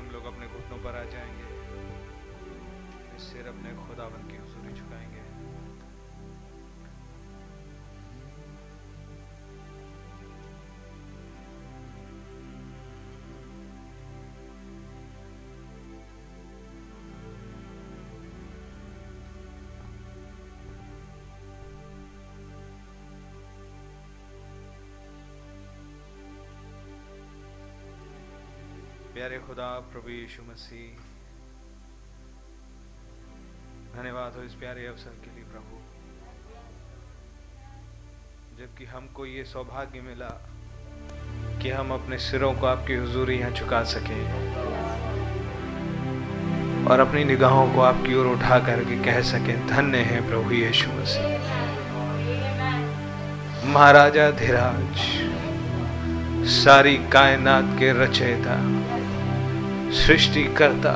हम लोग अपने घुटनों पर आ जाएंगे, फिर सिर अपने खुदावन की हुजूरी झुकाएंगे। प्यारे खुदा प्रभु यीशु मसीह, धन्यवाद हो इस प्यारे अवसर के लिए प्रभु, जबकि हमको ये सौभाग्य मिला कि हम अपने सिरों को आपकी हुजूरी यहाँ झुका सकें और अपनी निगाहों को आपकी ओर उठा करके कह सकें, धन्य है प्रभु यीशु मसीह। महाराजा धीराज, सारी कायनात के रचयिता, सृष्टिकर्ता,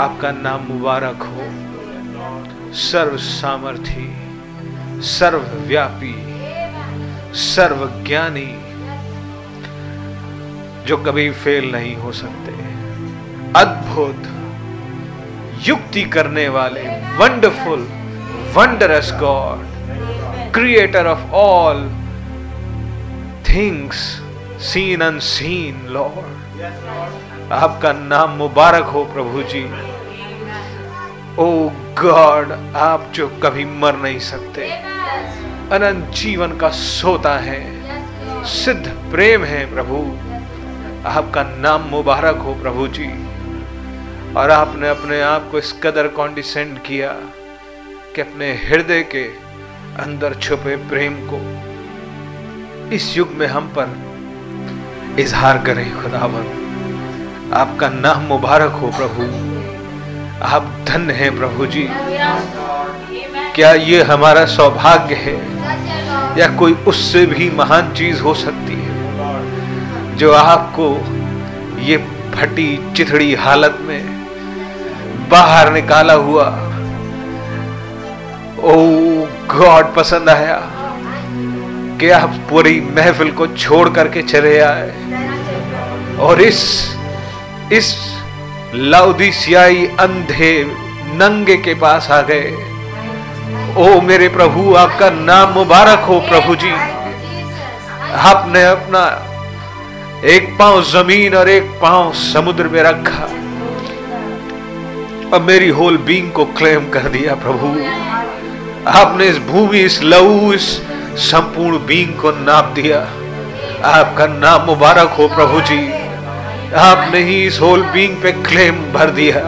आपका नाम मुबारक हो। सर्व सामर्थी, सर्वव्यापी, सर्वज्ञानी, जो कभी फेल नहीं हो सकते, अद्भुत, युक्ति करने वाले, wonderful, wondrous God, creator of all things seen unseen, Lord आपका नाम मुबारक हो प्रभु जी। ओ गॉड, आप जो कभी मर नहीं सकते, अनंत जीवन का सोता है, सिद्ध प्रेम है प्रभु, आपका नाम मुबारक हो प्रभु जी। और आपने अपने आप को इस कदर कॉन्डिसेंड किया कि अपने हृदय के अंदर छुपे प्रेम को इस युग में हम पर इजहार करें। खुदावन आपका नाम मुबारक हो प्रभु, आप धन्य हैं प्रभु जी। क्या ये हमारा सौभाग्य है या कोई उससे भी महान चीज हो सकती है जो आपको ये फटी चिथड़ी हालत में बाहर निकाला हुआ, ओ गॉड, पसंद आया कि आप पूरी महफिल को छोड़ करके चले आए और इस लाउदीसियाई अंधे नंगे के पास आ गए। ओ मेरे प्रभु, आपका नाम मुबारक हो प्रभु जी। आपने अपना एक पांव जमीन और एक पांव समुद्र में रखा और मेरी होल बींग को क्लेम कर दिया प्रभु। आपने इस भूमि, इस लहू, इस संपूर्ण बींग को नाप दिया। आपका नाम मुबारक हो प्रभु जी। आपने ही इस होल बींग पे क्लेम भर दिया।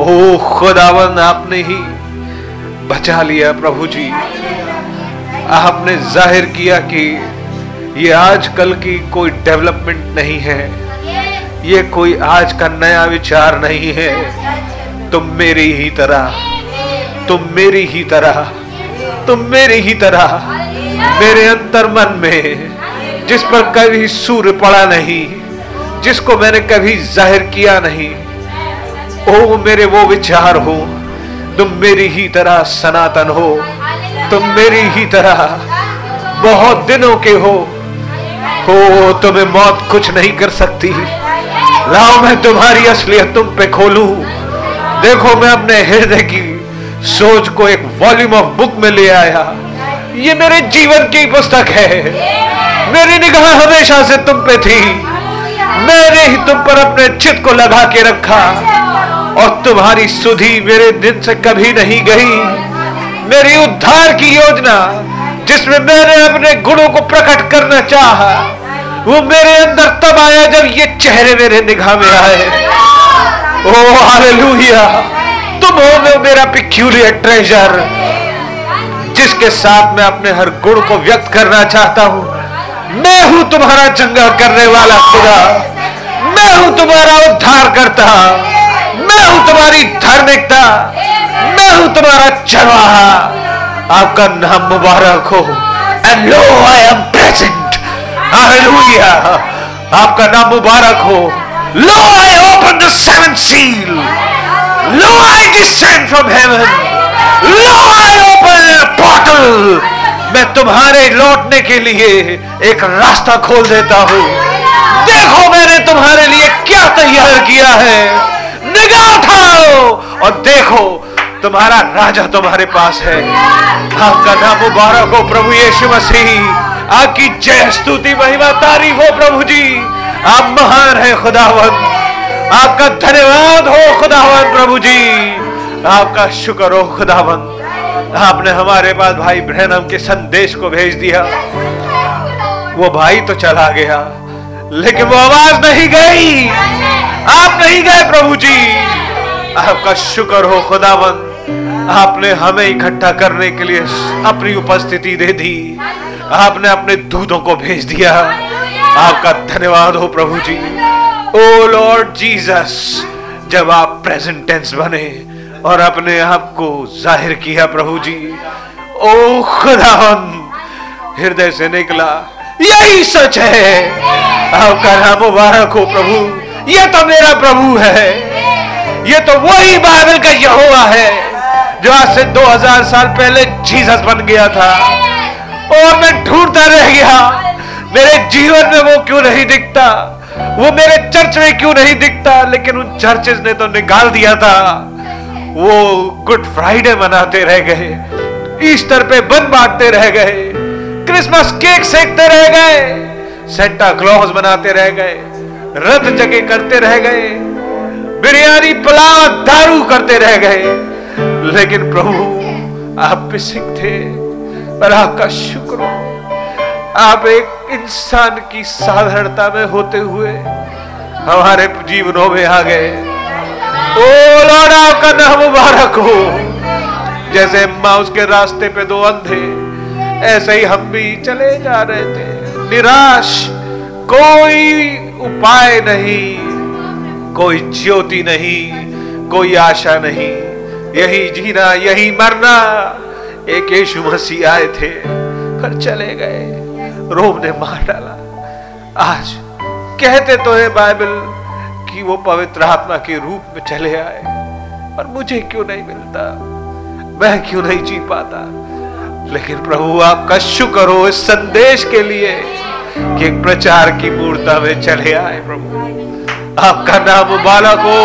ओ खुदावन, आपने ही बचा लिया प्रभु जी। आपने जाहिर किया कि ये आजकल की कोई डेवलपमेंट नहीं है, ये कोई आज का नया विचार नहीं है। तुम मेरी ही तरह मेरे अंतर्मन में, जिस पर कभी सूर्य पड़ा नहीं, जिसको मैंने कभी जाहिर किया नहीं, ओ मेरे वो विचार हो। तुम मेरी ही तरह सनातन हो, तुम मेरी ही तरह बहुत दिनों के हो। ओ तुम्हें मौत कुछ नहीं कर सकती। लाओ मैं तुम्हारी असलियत तुम पे खोलूं। देखो, मैं अपने हृदय की सोच को एक वॉल्यूम ऑफ बुक में ले आया। ये मेरे जीवन की पुस्तक है। मेरी निगाह हमेशा से तुम पे थी। मैंने ही तुम पर अपने चित्त को लगा के रखा और तुम्हारी सुधि मेरे दिन से कभी नहीं गई। मेरी उद्धार की योजना जिसमें मैंने अपने गुणों को प्रकट करना चाहा, वो मेरे अंदर तब आया जब ये चेहरे मेरे निगाह में आए। ओ हालेलुया, तुम हो मेरा पिक्यूलियर ट्रेजर, जिसके साथ मैं अपने हर गुण को व्यक्त करना चाहता हूं। मैं हूं तुम्हारा चंगा करने वाला खुदा, मैं हूं तुम्हारा उद्धार करता, मैं हूं तुम्हारी धार्मिकता, मैं हूं तुम्हारा चरवाहा। आपका नाम मुबारक हो। And lo I am present. Hallelujah, आपका नाम मुबारक हो। Lo I open the seventh seal, lo I descend from heaven, lo I open a portal। मैं तुम्हारे लौटने के लिए एक रास्ता खोल देता हूँ। देखो मैंने तुम्हारे लिए क्या तैयार किया है, निगाह उठाओ और देखो तुम्हारा राजा तुम्हारे पास है। आपका नाम मुबारक हो प्रभु यीशु मसीह, आपकी जय स्तुति महिमा तारीफ हो प्रभु जी, आप महान है खुदावन, आपका धन्यवाद हो खुदावन, प्रभु जी आपका शुक्र हो खुदावन, आपने हमारे पास भाई ब्रायनम के संदेश को भेज दिया। वो भाई तो चला गया लेकिन वो आवाज नहीं गई, आप नहीं गए प्रभु जी, आपका शुक्र हो खुदावन, आपने हमें इकट्ठा करने के लिए अपनी उपस्थिति दे दी, आपने अपने दूतों को भेज दिया, आपका धन्यवाद हो प्रभु जी। ओ लॉर्ड जीसस, जब आप प्रेजेंट टेंस बने और अपने आप को जाहिर किया प्रभु जी, ओ खुदावन हृदय से निकला यही सच है, आपका नाम मुबारक हो प्रभु, ये तो मेरा प्रभु है, ये तो वही बाइबल का यहोवा है जो आज से 2000 साल पहले जीसस बन गया था और मैं ढूंढता रह गया, मेरे जीवन में वो क्यों नहीं दिखता, वो मेरे चर्च में क्यों नहीं दिखता, लेकिन उन चर्चेस ने तो निकाल दिया था। वो गुड फ्राइडे मनाते रह गए, ईस्टर पे बन बांटते रह गए, क्रिसमस केक सेकते रह गए, सेंटा क्लॉज बनाते रह गए, रथ जगे करते रह गए, बिरयानी पुलाव दारू करते रह गए, लेकिन प्रभु आप सिख थे। पर आपका शुक्र हो, आप एक इंसान की साधारणता में होते हुए हमारे जीवनों में आ गए। ओ लॉर्ड आपका नाम मुबारक हो। जैसे माँ उसके रास्ते पे दो अंधे, ऐसे ही हम भी चले जा रहे थे निराश, कोई उपाय नहीं, कोई ज्योति नहीं, कोई आशा नहीं, यही जीना यही मरना। एक यीशु मसीह आए थे पर चले गए, रोम ने मार डाला। आज कहते तो है बाइबल कि वो पवित्र आत्मा के रूप में चले आए, पर मुझे क्यों नहीं मिलता, मैं क्यों नहीं जी पाता। लेकिन प्रभु आपका शुक्र हो इस संदेश के लिए कि एक प्रचार की मूर्ता में चले आए। प्रभु आपका नाम मुबारक हो,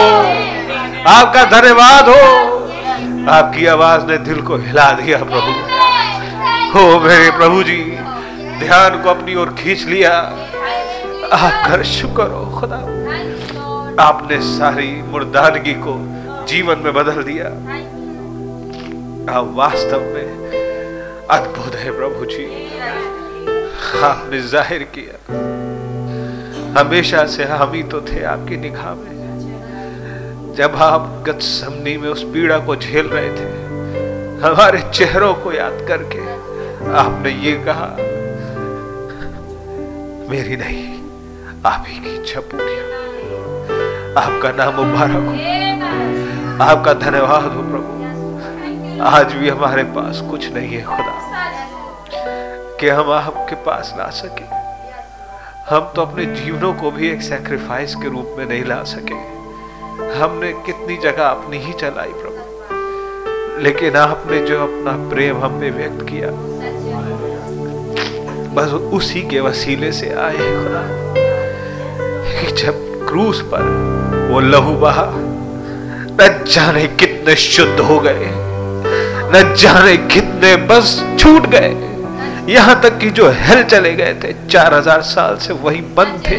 आपका धन्यवाद हो, आपकी आवाज ने दिल को हिला दिया प्रभु हो। मेरे प्रभु जी ध्यान को अपनी ओर खींच लिया, आपका शुक्र हो खुदा, आपने सारी मुर्दानगी को जीवन में बदल दिया। आप वास्तव में अद्भुत है प्रभु जी, आपने जाहिर किया। हमेशा से हम ही तो थे आपकी निगाह में। जब आप गतसमनी में उस पीड़ा को झेल रहे थे, हमारे चेहरों को याद करके आपने ये कहा, मेरी नहीं आप ही की इच्छा पूरी हो। आपका नाम मुबारक हो, आपका धन्यवाद हो प्रभु। आज भी हमारे पास कुछ नहीं है खुदा कि हम आपके पास ला सके, हम तो अपने जीवनों को भी एक सैक्रिफाइस के रूप में नहीं ला सके, हमने कितनी जगह अपनी ही चलाई प्रभु, लेकिन आपने जो अपना प्रेम हम पे व्यक्त किया बस उसी के वसीले से आए हैं खुदा। जब क्रूस पर वो लहू बहा, न जाने कितने शुद्ध हो गए, न जाने कितने बस छूट गए, यहाँ तक कि जो हेल चले गए थे 4000 साल से वही बंद थे,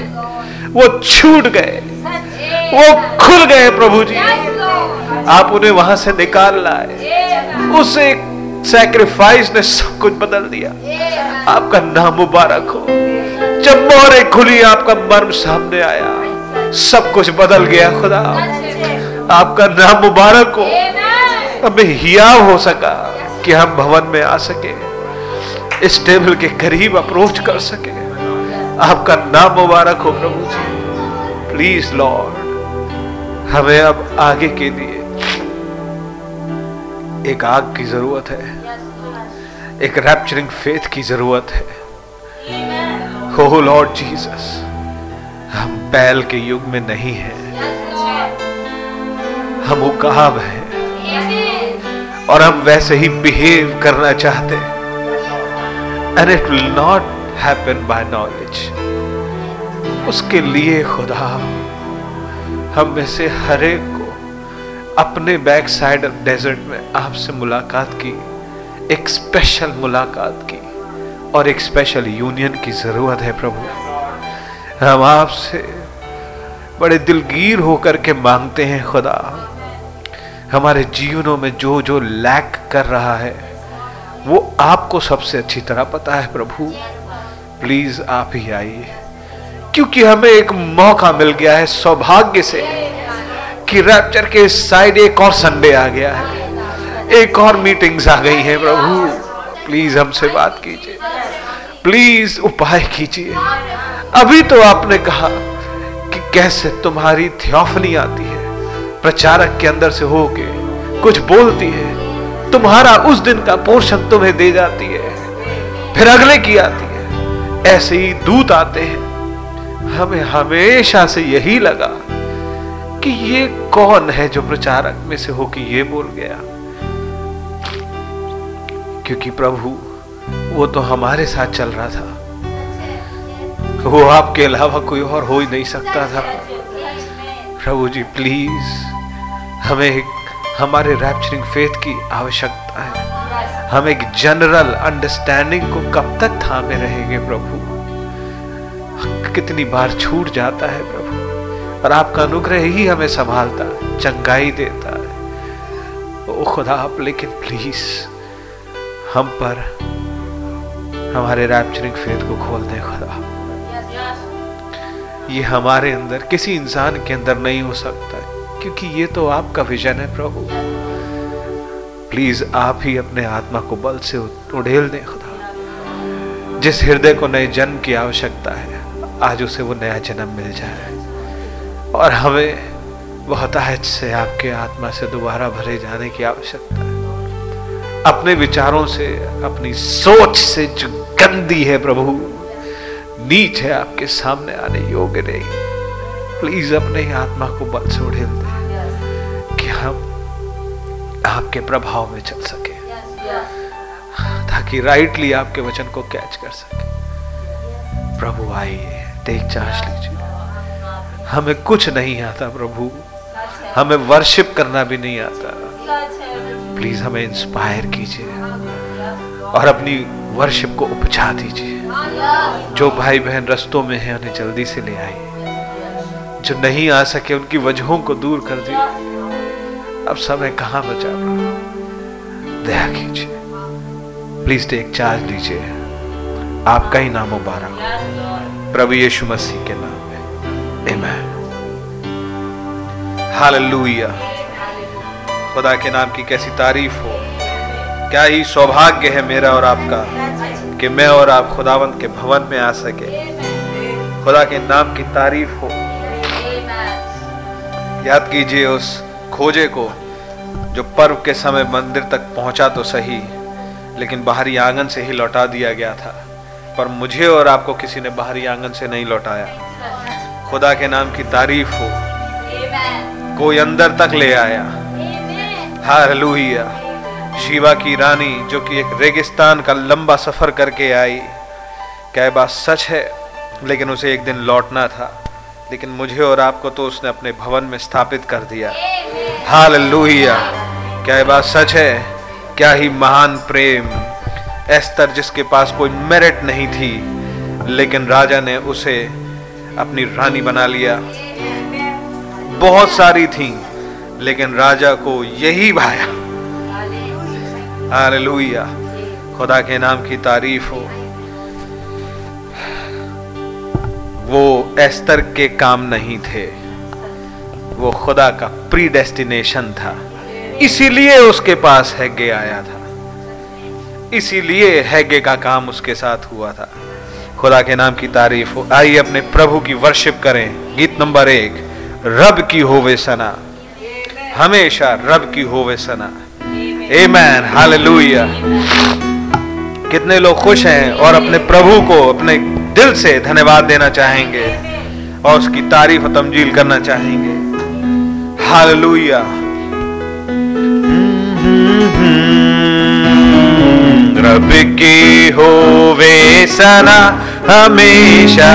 वो छूट गए, वो खुल गए प्रभु जी। आप उन्हें वहां से निकाल लाए, उसे सैक्रिफाइस ने सब कुछ बदल दिया। आपका नाम मुबारक हो। जब मोहरें खुली आपका मर्म सामने आया, सब कुछ बदल गया खुदा। आपका नाम मुबारक हो, हमें हियाव हो सका कि हम भवन में आ सके, इस टेबल के करीब अप्रोच कर सके। आपका नाम मुबारक हो प्रभु जी। प्लीज लॉर्ड, हमें अब आगे के लिए एक आग की जरूरत है, एक रैप्चरिंग फेथ की जरूरत है। हो लॉर्ड जीसस, हम बैल के युग में नहीं हैं, हम उकाब हैं और हम वैसे ही बिहेव करना चाहते हैं। And it will not happen by knowledge. उसके लिए खुदा हम में से हर एक को अपने बैक साइड ऑफ डेजर्ट में आपसे मुलाकात की, एक स्पेशल मुलाकात की और एक स्पेशल यूनियन की ज़रूरत है। प्रभु हम आपसे बड़े दिलगीर होकर के मांगते हैं खुदा, हमारे जीवनों में जो जो लैक कर रहा है वो आपको सबसे अच्छी तरह पता है। प्रभु प्लीज़ आप ही आइए, क्योंकि हमें एक मौका मिल गया है सौभाग्य से कि रैप्चर के साइड एक और संडे आ गया है, एक और मीटिंग्स आ गई हैं। प्रभु प्लीज़ हमसे बात कीजिए, प्लीज़ उपाय कीजिए। अभी तो आपने कहा कि कैसे तुम्हारी थियोफनी आती है, प्रचारक के अंदर से होके कुछ बोलती है, तुम्हारा उस दिन का पोर्शन तुम्हें दे जाती है, फिर अगले की आती है, ऐसे ही दूत आते हैं। हमें हमेशा से यही लगा कि ये कौन है जो प्रचारक में से होकर ये बोल गया, क्योंकि प्रभु वो तो हमारे साथ चल रहा था, वो आपके अलावा कोई और हो ही नहीं सकता था। प्रभु जी प्लीज हमें हमारे रैप्चरिंग फेथ की आवश्यकता है। हम एक जनरल अंडरस्टैंडिंग को कब तक थामे रहेंगे प्रभु? कितनी बार छूट जाता है प्रभु, और आपका अनुग्रह ही हमें संभालता, चंगाई देता है। ओ खुदा आप लेकिन प्लीज हम पर हमारे रैप्चरिंग फेथ को खोल दे खुदा। ये हमारे अंदर किसी इंसान के अंदर नहीं हो सकता, क्योंकि ये तो आपका विजन है प्रभु। प्लीज आप ही अपने आत्मा को बल से उड़ेल दें खुदा। जिस हृदय को नए जन्म की आवश्यकता है आज उसे वो नया जन्म मिल जाए, और हमें बहुत आज से आपके आत्मा से दोबारा भरे जाने की आवश्यकता है। अपने विचारों से, अपनी सोच से जो गंदी है प्रभु, नीच है, आपके सामने आने योग्य नहीं। प्लीज अपने आत्मा को बल से उड़ेल दें कि हम आपके प्रभाव में चल सके, ताकि राइटली आपके वचन को कैच कर सके। प्रभु आइए, टेक चार्ज लीजिए। हमें कुछ नहीं आता प्रभु, हमें वर्शिप करना भी नहीं आता। प्लीज हमें इंस्पायर कीजिए और अपनी वर्शिप को उपजा दीजिए। जो भाई बहन रस्तों में हैं उन्हें जल्दी से ले आइए, जो नहीं आ सके उनकी वजहों को दूर कर दीजिए। अब समय कहाँ बचा, दया कीजिए, प्लीज टेक चार्ज लीजिए। आपका ही नाम मुबारक हो प्रभु यीशु मसीह के नाम में, आमीन। हालेलुया, खुदा के नाम की कैसी तारीफ हो। क्या ही सौभाग्य है मेरा और आपका कि मैं और आप खुदावंत के भवन में आ सके। खुदा के नाम की तारीफ हो। याद कीजिए उस खोजे को जो पर्व के समय मंदिर तक पहुंचा तो सही, लेकिन बाहरी आंगन से ही लौटा दिया गया था, पर मुझे और आपको किसी ने बाहरी आंगन से नहीं लौटाया। खुदा के नाम की तारीफ हो। कोई अंदर तक ले आया। हालेलुया। शीबा की रानी जो कि एक रेगिस्तान का लंबा सफर करके आई, क्या बात सच है, लेकिन उसे एक दिन लौटना था, लेकिन मुझे और आपको तो उसने अपने भवन में स्थापित कर दिया। हालेलुया, क्या बात सच है। क्या ही महान प्रेम। एस्तर जिसके पास कोई मेरिट नहीं थी, लेकिन राजा ने उसे अपनी रानी बना लिया। बहुत सारी थी, लेकिन राजा को यही भाया। हालेलुया, खुदा के नाम की तारीफ हो। वो एस्तर के काम नहीं थे, वो खुदा का प्रीडेस्टिनेशन था। इसीलिए उसके पास हाग्गे आया था, इसीलिए हाग्गे का काम उसके साथ हुआ था। खुदा के नाम की तारीफ हो। आइए अपने प्रभु की वर्शिप करें। गीत नंबर 1, रब की होवे सना, हमेशा रब की होवे सना। आमीन, हालेलुया। कितने लोग खुश हैं और अपने प्रभु को अपने दिल से धन्यवाद देना चाहेंगे और उसकी तारीफ और तमजील करना चाहेंगे। हालेलुया। रब की होवे सना, हमेशा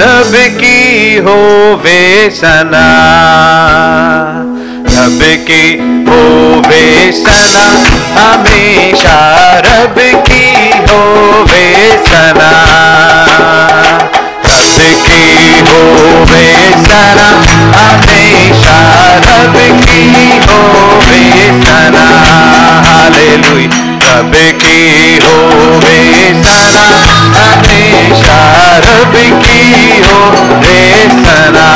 रब की होवे सना, रब की होवे सना, हमेशा रब की होवे सना, रब की होवे सना, हमेशा रब की होवे सना, हालेलुया। रब की होवे सना, हमेशा रब की होवे सना,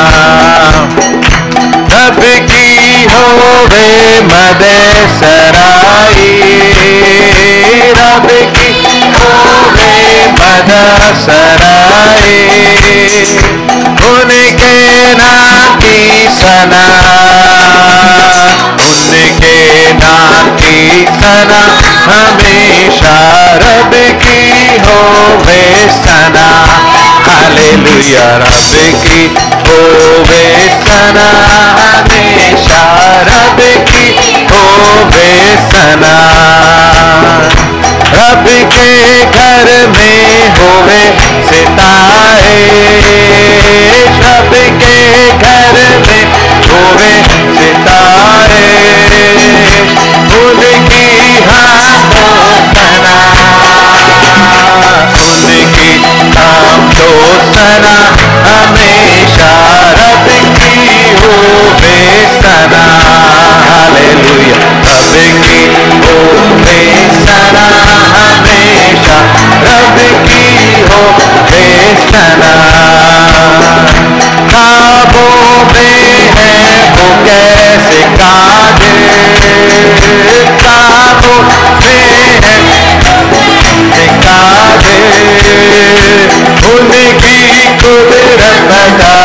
रब की होवे मदसराई, रब की होवे मदसराई, उनके नाम की सना, उनके नाम की सना, हमेशा रब की होवे सना, हालेलुया। रब की होवे सना, हमेशा रब की होवे सना, रब के घर में होवे सितारे, रब के घर में होवे सितारे, उनकी हाँ उनकी नाम तो सना, हमेशा रब की होवे सना, हालेलुया। रब की होवे सना, हमेशा रब की होवे सना, ख्वाबों में है वो कैसे काजे, ख्वाबों में काजे, उनकी कुदरत बता,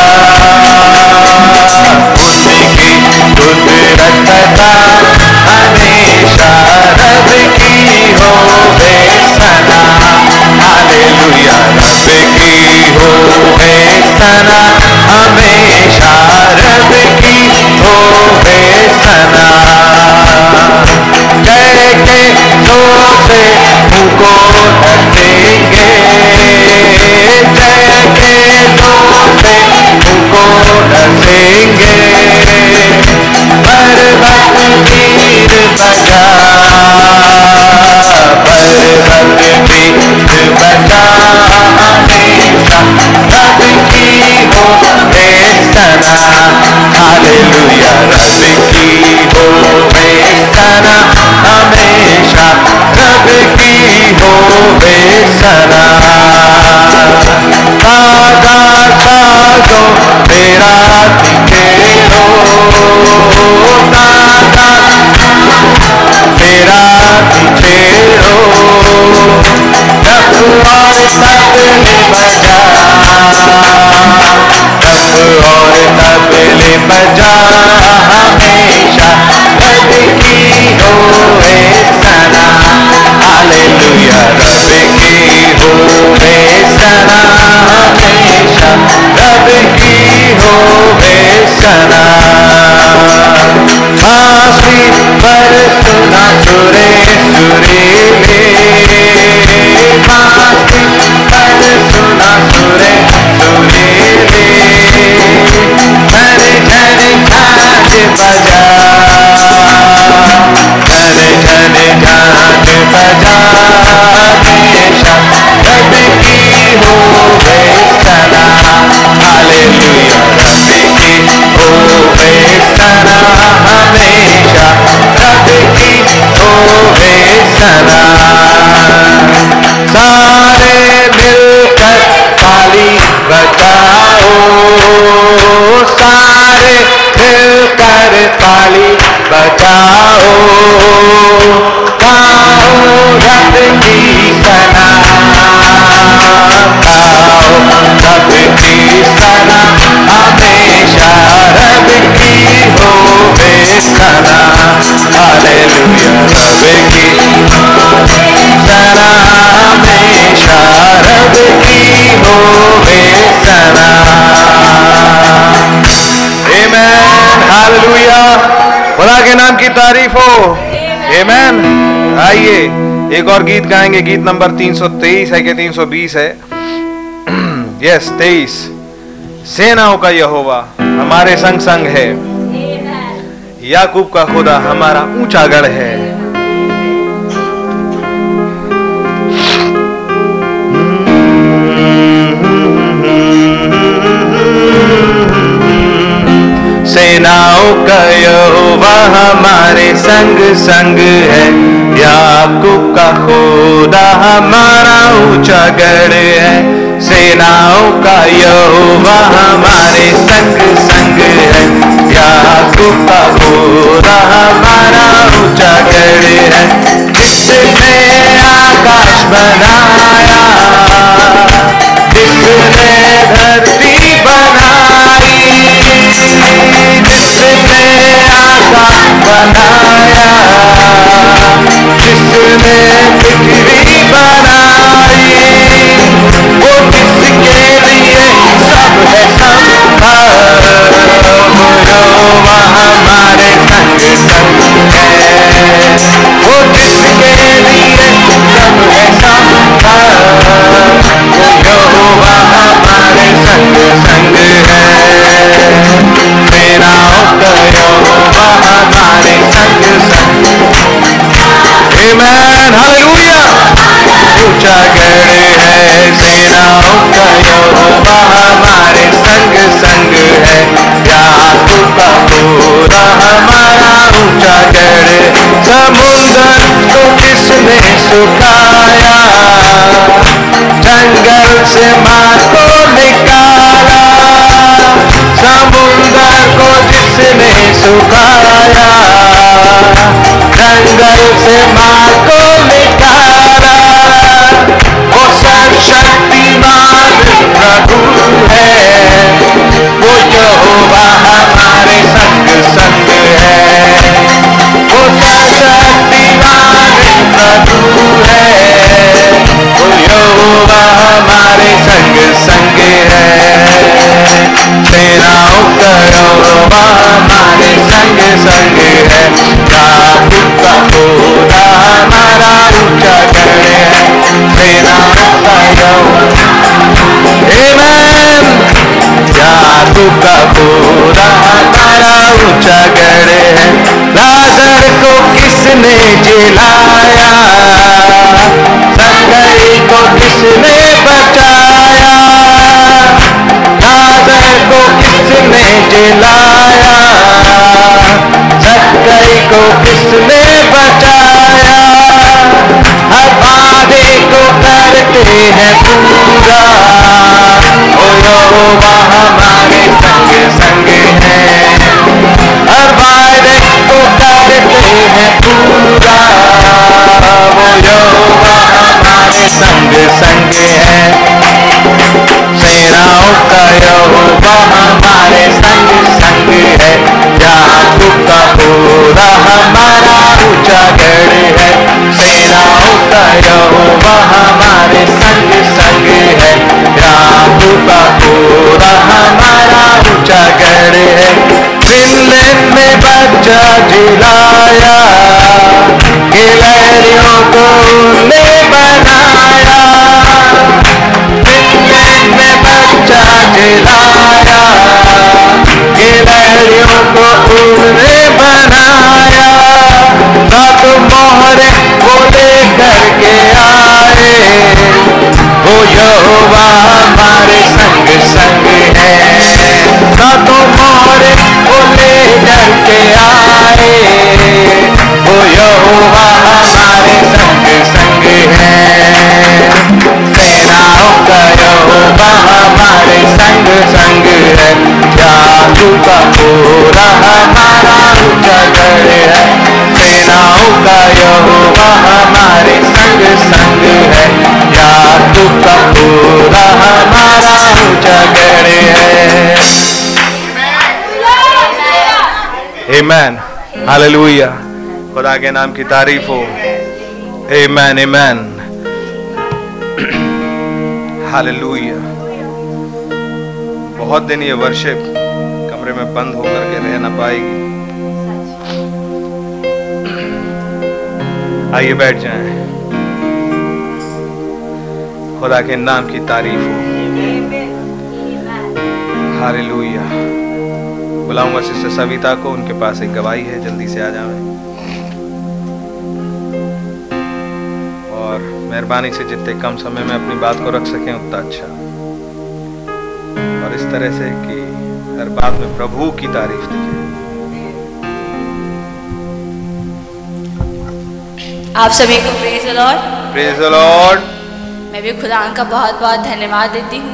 उनकी कुदरत बता, हमेशा रब की होवे सना, हालेलुया। रब की होवे सना, हमेशा रब की होवे सना, जय के जोर से उनको ढकेंगे, जय के जोर से उनको ढकेंगे, पर्वत तीर बचा, पर्वत तीर बचा, हमेशा रब की होवे सना, हालेलुया। रब की होवे सना, हमेशा रब की होवे सना, साजो मेरा दिखेरो, मेरा दिखेरो, डफ और तबले बजा, डफ और तबले बजा, हमेशा रब की होवे सना, हालेलुया। रब की होवे सना, हमेशा रब की होवे सना, फांसी पर सुना सुरे सुरीले, फांसी पर सुना सुरे सुरीले, धन धन झांझ बजा, धन धन झांझ बजा, हमेशा रब की होवे सना, हालेलुया। रब की होवे सना, हमेशा रब की होवे सना, सारे मिलकर ताली बजाओ, सारे मिलकर ताली बजाओ, गाओ रब की सना, गाओ रब की सना, हमेशा रब की होवे सना, हालेलुया। रब की सना, हमेशा रब की होवे सना, आमेन, हालेलुया। खुदा के नाम की तारीफ हो, आमेन। आइए एक और गीत गाएंगे, गीत नंबर 323 है कि 320 है, यस 23। सेनाओं का यहोवा हमारे संग संग है, याकूब का खुदा हमारा ऊंचा गढ़ है। सेनाओं का यहोवा हमारे संग संग है, याकूब का खुदा हमारा ऊंचा गढ़ है। सेनाओं का यहोवा हमारे संग संग है, याकूब का खुदा हमारा ऊंचा गढ़ है। जिसने आकाश बनाया, जिसने धरती बनाई, जिसने आकाश बनाया, जिसने पृथ्वी बनाई, वो किसके लिए सब है संभव। हमारे संग संग है, वो किसके लिए सब है संभव। हमारे संग संग है, सेनाओं का यहोवा हमारे संग संग। आमीन, हालेलुया। ऊंचा गढ़ है, सेनाओं का यहोवा हमारे संग संग है, याकूब का खुदा हमारा ऊंचा गढ़। समुद्र को किसने सुखाया, जंगल से मार को निकाला। समुद्र को जिसने सुखाया, जंगल से मार को निकाला, वो सर्वशक्तिमान प्रभु है, वो यहोवा हमारे संग संग है, वो सर्वशक्तिमान प्रभु है, वो यहोवा हमारे संग संग है। सेनाओं का यहोवा हमारे संग संग है, याकूब का खुदा हमारा ऊंचा गढ़ है। सेनाओं का यहोवा, आमीन, याकूब का खुदा हमारा ऊंचा गढ़ है। लाजर को किसने जिलाया, जक्कई को किसने बचाया, लाजर को किसने जिलाया, जक्कई को किसने बचाया। हर वादे को करते हैं पूरा, ओ यहोवा हमारे संग संग है। हर वादे को करते हैं पूरा, ओ यहोवा हमारे संग संग है। सेनाओं का यहोवा हमारे संग संग है, याकूब का खुदा हमारा ऊंचा गढ़ है। सेनाओं का यहोवा हमारे संग संग है, याकूब का खुदा हमारा ऊंचा गढ़ है। फिनलैंड में बच्चा जिलाया, गिलहरियों को उनने बनाया। फिनलैंड में बच्चा जिलाया, गिलहरियों को उनने बनाया। सात मोहरे को लेकर के आए, वो यहोवा हमारे संग संग है। सातों मोहरे को लेकर के आए, वो यहोवा हमारे संग संग है। सेनाओं का यहोवा हमारे संग संग है, याकूब का खुदा हमारा ऊंचा गढ़ है। सेनाओं का यहोवा हमारे संग संग है, याकूब का खुदा हमारा ऊंचा गढ़ है। आमीन, हालेलुया। खुदा के नाम की तारीफ हो। आमीन, आमीन, हालेलुया। बहुत दिन ये वर्शिप कमरे में बंद होकर के रह ना पाएगी। आइए बैठ जाएं। खुदा के नाम की तारीफ हो। हालेलुया। बुलाऊंगा सिस्टर सविता को, उनके पास एक गवाही है, जल्दी से आ जाओ। और मेहरबानी से जितने कम समय में अपनी बात को रख सकें उतना अच्छा, और इस तरह से कि हर बात में प्रभु की तारीफ दिखे। आप सभी को praise the Lord. Praise the Lord. मैं भी खुदा का बहुत बहुत धन्यवाद देती हूँ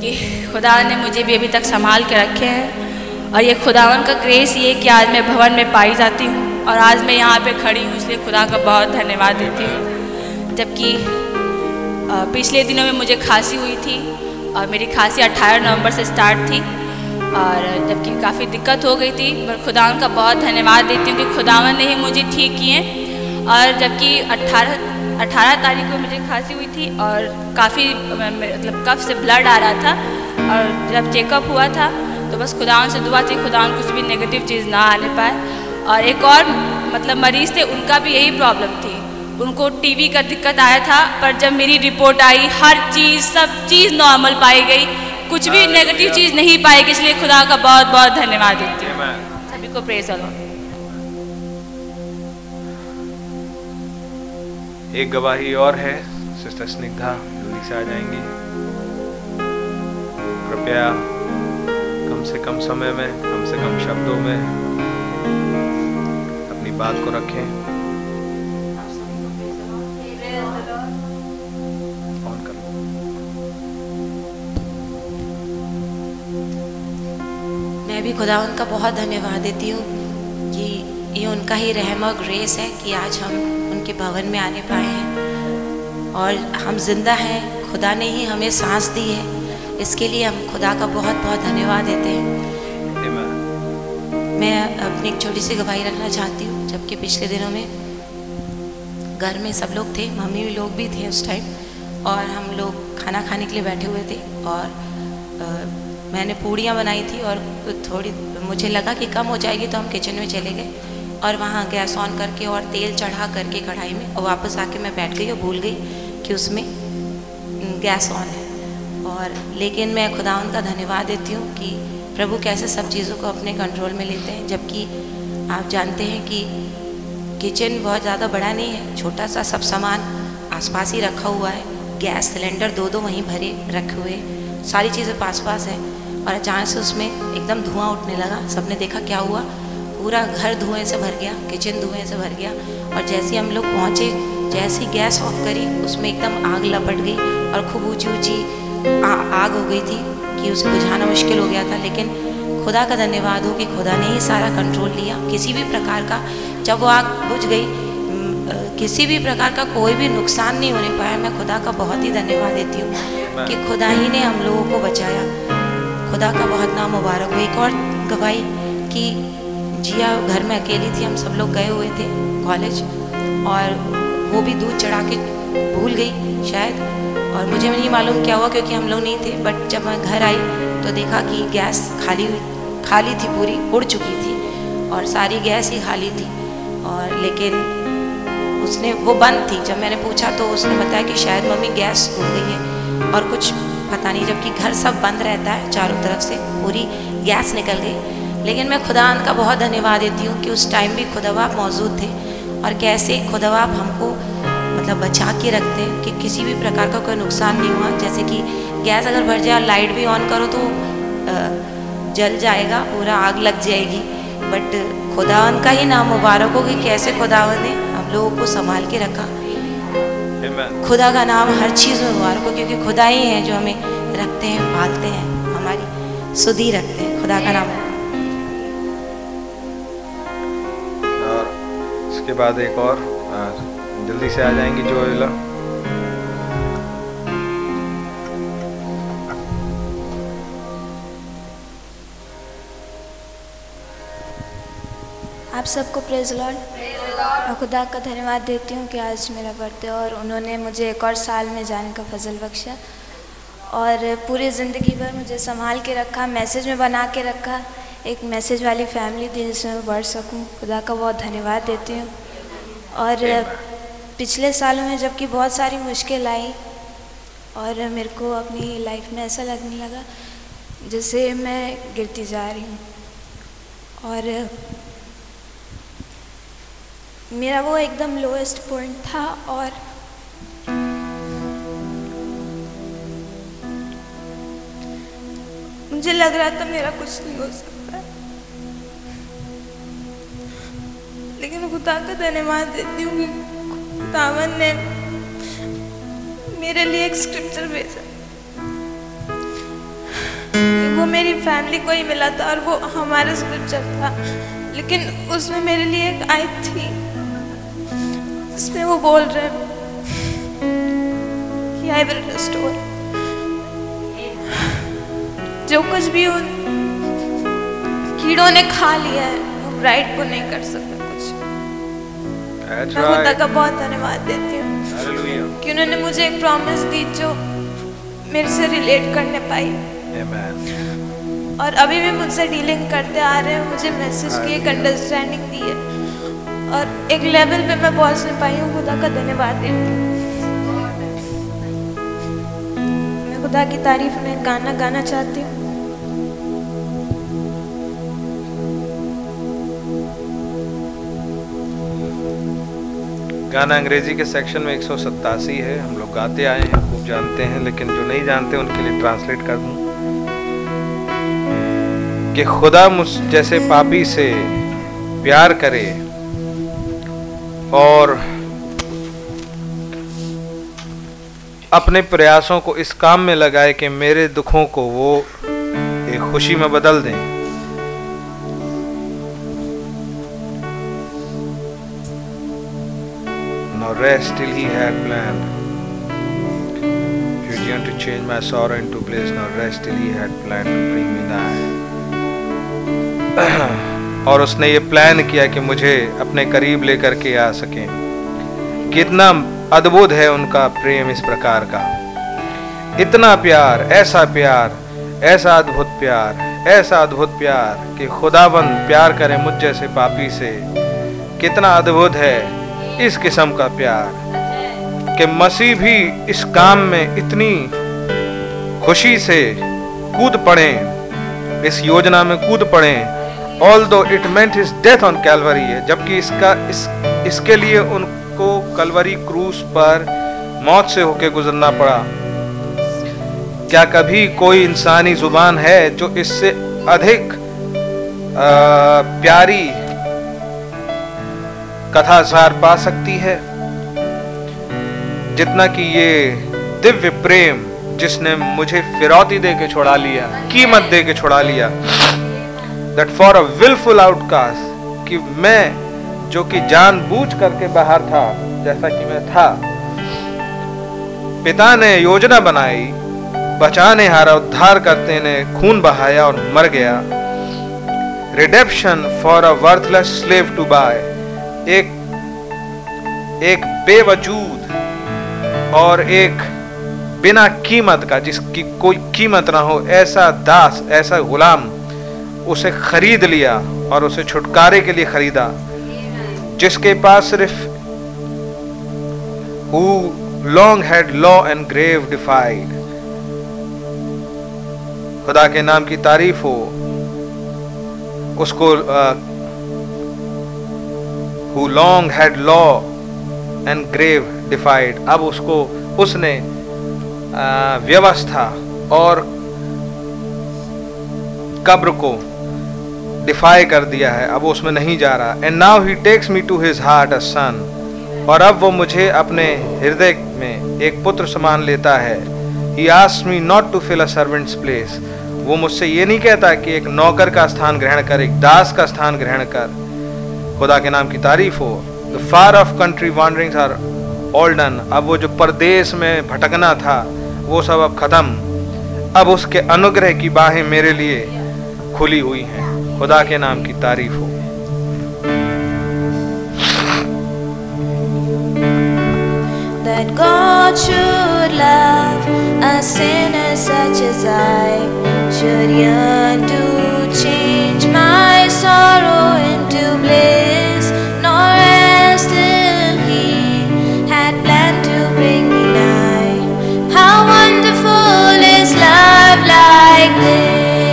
कि खुदा ने मुझे भी अभी तक संभाल के रखे हैं, और ये खुदावन का ग्रेस ये कि आज मैं भवन में पाई जाती हूँ और आज मैं यहाँ पे खड़ी हूँ, इसलिए खुदा का बहुत धन्यवाद देती हूँ। जबकि पिछले दिनों में मुझे खांसी हुई थी और मेरी खांसी 18 नवंबर से स्टार्ट थी, और जबकि काफ़ी दिक्कत हो गई थी, पर खुदावन का बहुत धन्यवाद देती हूँ कि खुदावन ने ही मुझे ठीक किए। और जबकि 18 तारीख को मुझे खांसी हुई थी और काफ़ी मतलब कफ से ब्लड आ रहा था, और जब चेकअप हुआ था तो बस खुदावन से दुआ थी खुदावन कुछ भी नेगेटिव चीज़ ना आने पाए। और एक और मतलब मरीज़ थे, उनका भी यही प्रॉब्लम थी, उनको टीवी का दिक्कत आया था, पर जब मेरी रिपोर्ट आई हर चीज़ सब चीज़ नॉर्मल पाई गई, कुछ भी नेगेटिव चीज़ नहीं पाई गई, इसलिए खुदा का बहुत बहुत धन्यवाद देती हूँ। सभी को प्रेज़ द लॉर्ड। एक गवाही और है, सिस्टर स्निग्धा जल्दी से आ जाएंगी। कृपया कम से कम समय में कम से कम शब्दों में अपनी बात को रखें। ऑन कर लो। मैं भी खुदा उनका बहुत धन्यवाद देती हूँ कि ये उनका ही रहम और ग्रेस है कि आज हम के भवन में आने पाए हैं और हम जिंदा हैं, खुदा ने ही हमें सांस दी है, इसके लिए हम खुदा का बहुत बहुत धन्यवाद देते हैं। मैं अपनी एक छोटी सी गवाही रखना चाहती हूँ। जबकि पिछले दिनों में घर में सब लोग थे, मम्मी लोग भी थे उस टाइम, और हम लोग खाना खाने के लिए बैठे हुए थे, और मैंने पूड़ियाँ बनाई थी और थोड़ी मुझे लगा कि कम हो जाएगी तो हम किचन में चले गए, और वहाँ गैस ऑन करके और तेल चढ़ा करके कढ़ाई में, और वापस आके मैं बैठ गई और भूल गई कि उसमें गैस ऑन है। और लेकिन मैं खुदा उनका धन्यवाद देती हूँ कि प्रभु कैसे सब चीज़ों को अपने कंट्रोल में लेते हैं। जबकि आप जानते हैं कि किचन बहुत ज़्यादा बड़ा नहीं है, छोटा सा, सब सामान आसपास ही रखा हुआ है, गैस सिलेंडर दो वहीं भरे रखे हुए, सारी चीज़ें पास पास हैं, और अचानक से उसमें एकदम धुआँ उठने लगा। सबने देखा क्या हुआ, पूरा घर धुएं से भर गया, किचन धुएं से भर गया। और जैसे हम लोग पहुँचे, जैसी गैस ऑफ करी उसमें एकदम आग लपट गई और खूब ऊँची ऊँची आग हो गई थी कि उसे बुझाना मुश्किल हो गया था। लेकिन खुदा का धन्यवाद हो कि खुदा ने ही सारा कंट्रोल लिया, किसी भी प्रकार का, जब वो आग बुझ गई किसी भी प्रकार का कोई भी नुकसान नहीं होने पाया। मैं खुदा का बहुत ही धन्यवाद देती हूँ कि खुदा ही ने हम लोगों को बचाया, खुदा का बहुत नाम मुबारक हो। एक और गवाही कि जिया घर में अकेली थी, हम सब लोग गए हुए थे कॉलेज, और वो भी दूध चढ़ा के भूल गई शायद, और मुझे नहीं मालूम क्या हुआ क्योंकि हम लोग नहीं थे। बट जब मैं घर आई तो देखा कि गैस खाली थी, पूरी उड़ चुकी थी और सारी गैस ही खाली थी। और लेकिन उसने वो बंद थी, जब मैंने पूछा तो उसने बताया कि शायद मम्मी गैस उड़ गई है और कुछ पता नहीं, जबकि घर सब बंद रहता है चारों तरफ से, पूरी गैस निकल गई। लेकिन मैं खुदा का बहुत धन्यवाद देती हूँ कि उस टाइम भी खुदावाप मौजूद थे, और कैसे खुदावाप हमको मतलब बचा के रखते हैं कि किसी भी प्रकार का कोई नुकसान नहीं हुआ। जैसे कि गैस अगर भर जाए, लाइट भी ऑन करो तो जल जाएगा पूरा, आग लग जाएगी। बट खुदावन का ही नाम मुबारक हो कि कैसे खुदावन ने हम लोगों को संभाल के रखा। खुदा का नाम हर चीज़ में मुबारक हो, क्योंकि खुदा ही है जो हमें रखते हैं, पालते हैं, हमारी सुधी रखते हैं। खुदा का नाम। के बाद एक और, जल्दी से आ जाएंगी जो एला। आप सबको प्रेज लॉर्ड। और खुदा का धन्यवाद देती हूँ कि आज मेरा बर्थडे, और उन्होंने मुझे एक और साल में जाने का फजल बख्शा, और पूरी ज़िंदगी भर मुझे संभाल के रखा, मैसेज में बना के रखा, एक मैसेज वाली फैमिली थी जिसमें मैं बढ़ सकूं। खुदा का बहुत धन्यवाद देती हूँ। और पिछले सालों में जबकि बहुत सारी मुश्किल आई और मेरे को अपनी लाइफ में ऐसा लगने लगा जैसे मैं गिरती जा रही हूँ। और मेरा वो एकदम लोएस्ट पॉइंट था। और मुझे लग रहा था मेरा कुछ नहीं हो सकता, लेकिन खुदा का धन्यवाद देती हूँ कि खुदावन ने मेरे लिए एक स्क्रिप्चर भेजा। वो मेरी फैमिली को ही मिला था और वो हमारा स्क्रिप्चर था, लेकिन उसमें मेरे लिए एक आयत थी जिसमें वो बोल रहे हैं कि आई विल रिस्टोर जो कुछ भी उन कीड़ों ने खा लिया है, वो ब्राइड को नहीं कर सकता कुछ। मैं खुदा का बहुत धन्यवाद देती हूँ कि उन्होंने मुझे एक प्रॉमिस दी जो मेरे से रिलेट करने पाई। Amen. और अभी भी मुझसे डीलिंग करते आ रहे हैं, मुझे मैसेज की एक अंडरस्टैंडिंग दी है और एक लेवल पे मैं पहुँचने पाई हूँ। खुदा का धन्यवाद देती हूँ। मैं खुदा की तारीफ में गाना गाना चाहती हूँ। गाना अंग्रेजी के सेक्शन में 187 है। हम लोग गाते आए हैं, खूब जानते हैं, लेकिन जो नहीं जानते उनके लिए ट्रांसलेट कर दूं कि खुदा मुझ जैसे पापी से प्यार करे और अपने प्रयासों को इस काम में लगाए कि मेरे दुखों को वो एक खुशी में बदल दें। Rest till he had planned. Fugitive to change my sorrow into bliss. Now rest till he had planned to bring me nigh. और उसने ये प्लान किया कि मुझे अपने करीब लेकर के आ सके। कितना अद्भुत है उनका प्रेम इस प्रकार का, इतना प्यार, ऐसा अद्भुत प्यार, ऐसा अद्भुत प्यार कि खुदाबंद प्यार करे मुझ जैसे पापी से। कितना अद्भुत है इस किस्म का प्यार कि मसीह भी इस काम में इतनी खुशी से कूद पड़े, इस योजना में कूद पड़े। Although it meant his death on Calvary है, जबकि इसके लिए उनको कलवरी क्रूस पर मौत से होके गुजरना पड़ा। क्या कभी कोई इंसानी जुबान है जो इससे अधिक प्यारी कथा सार पा सकती है जितना कि ये दिव्य प्रेम जिसने मुझे फिरौती दे के छुड़ा लिया, कीमत दे के छुड़ा लिया। That for a wilful outcast, कि मैं जो कि जानबूझ करके बाहर था, जैसा कि मैं था, पिता ने योजना बनाई, बचाने हारा उद्धार करते ने खून बहाया और मर गया। Redemption for a worthless slave to buy, एक बेवजूद और एक बिना कीमत का, जिसकी कोई कीमत ना हो, ऐसा दास, ऐसा गुलाम उसे खरीद लिया और उसे छुटकारे के लिए खरीदा, जिसके पास सिर्फ who long had law and grave defied. खुदा के नाम की तारीफ हो। उसको Who long had law and grave defied, अब उसने व्यवस्था और कब्र को डिफाई कर दिया है, अब उसमें नहीं जा रहा। And now he takes me to his heart as son, और अब वो मुझे अपने हृदय में एक पुत्र समान लेता है। He asked me not to fill a servant's place, वो मुझसे ये नहीं कहता कि एक नौकर का स्थान ग्रहण कर, एक दास का स्थान ग्रहण कर। खुदा के नाम की तारीफ हो। The far off country wanderings are all done, अब वो जो परदेश में भटकना था वो सब अब खत्म। अब उसके अनुग्रह की बाहें मेरे लिए खुली हुई हैं। खुदा के नाम की तारीफ हो। That God should love a sinner such as I, should yearn to change my sorrow into bliss. Like this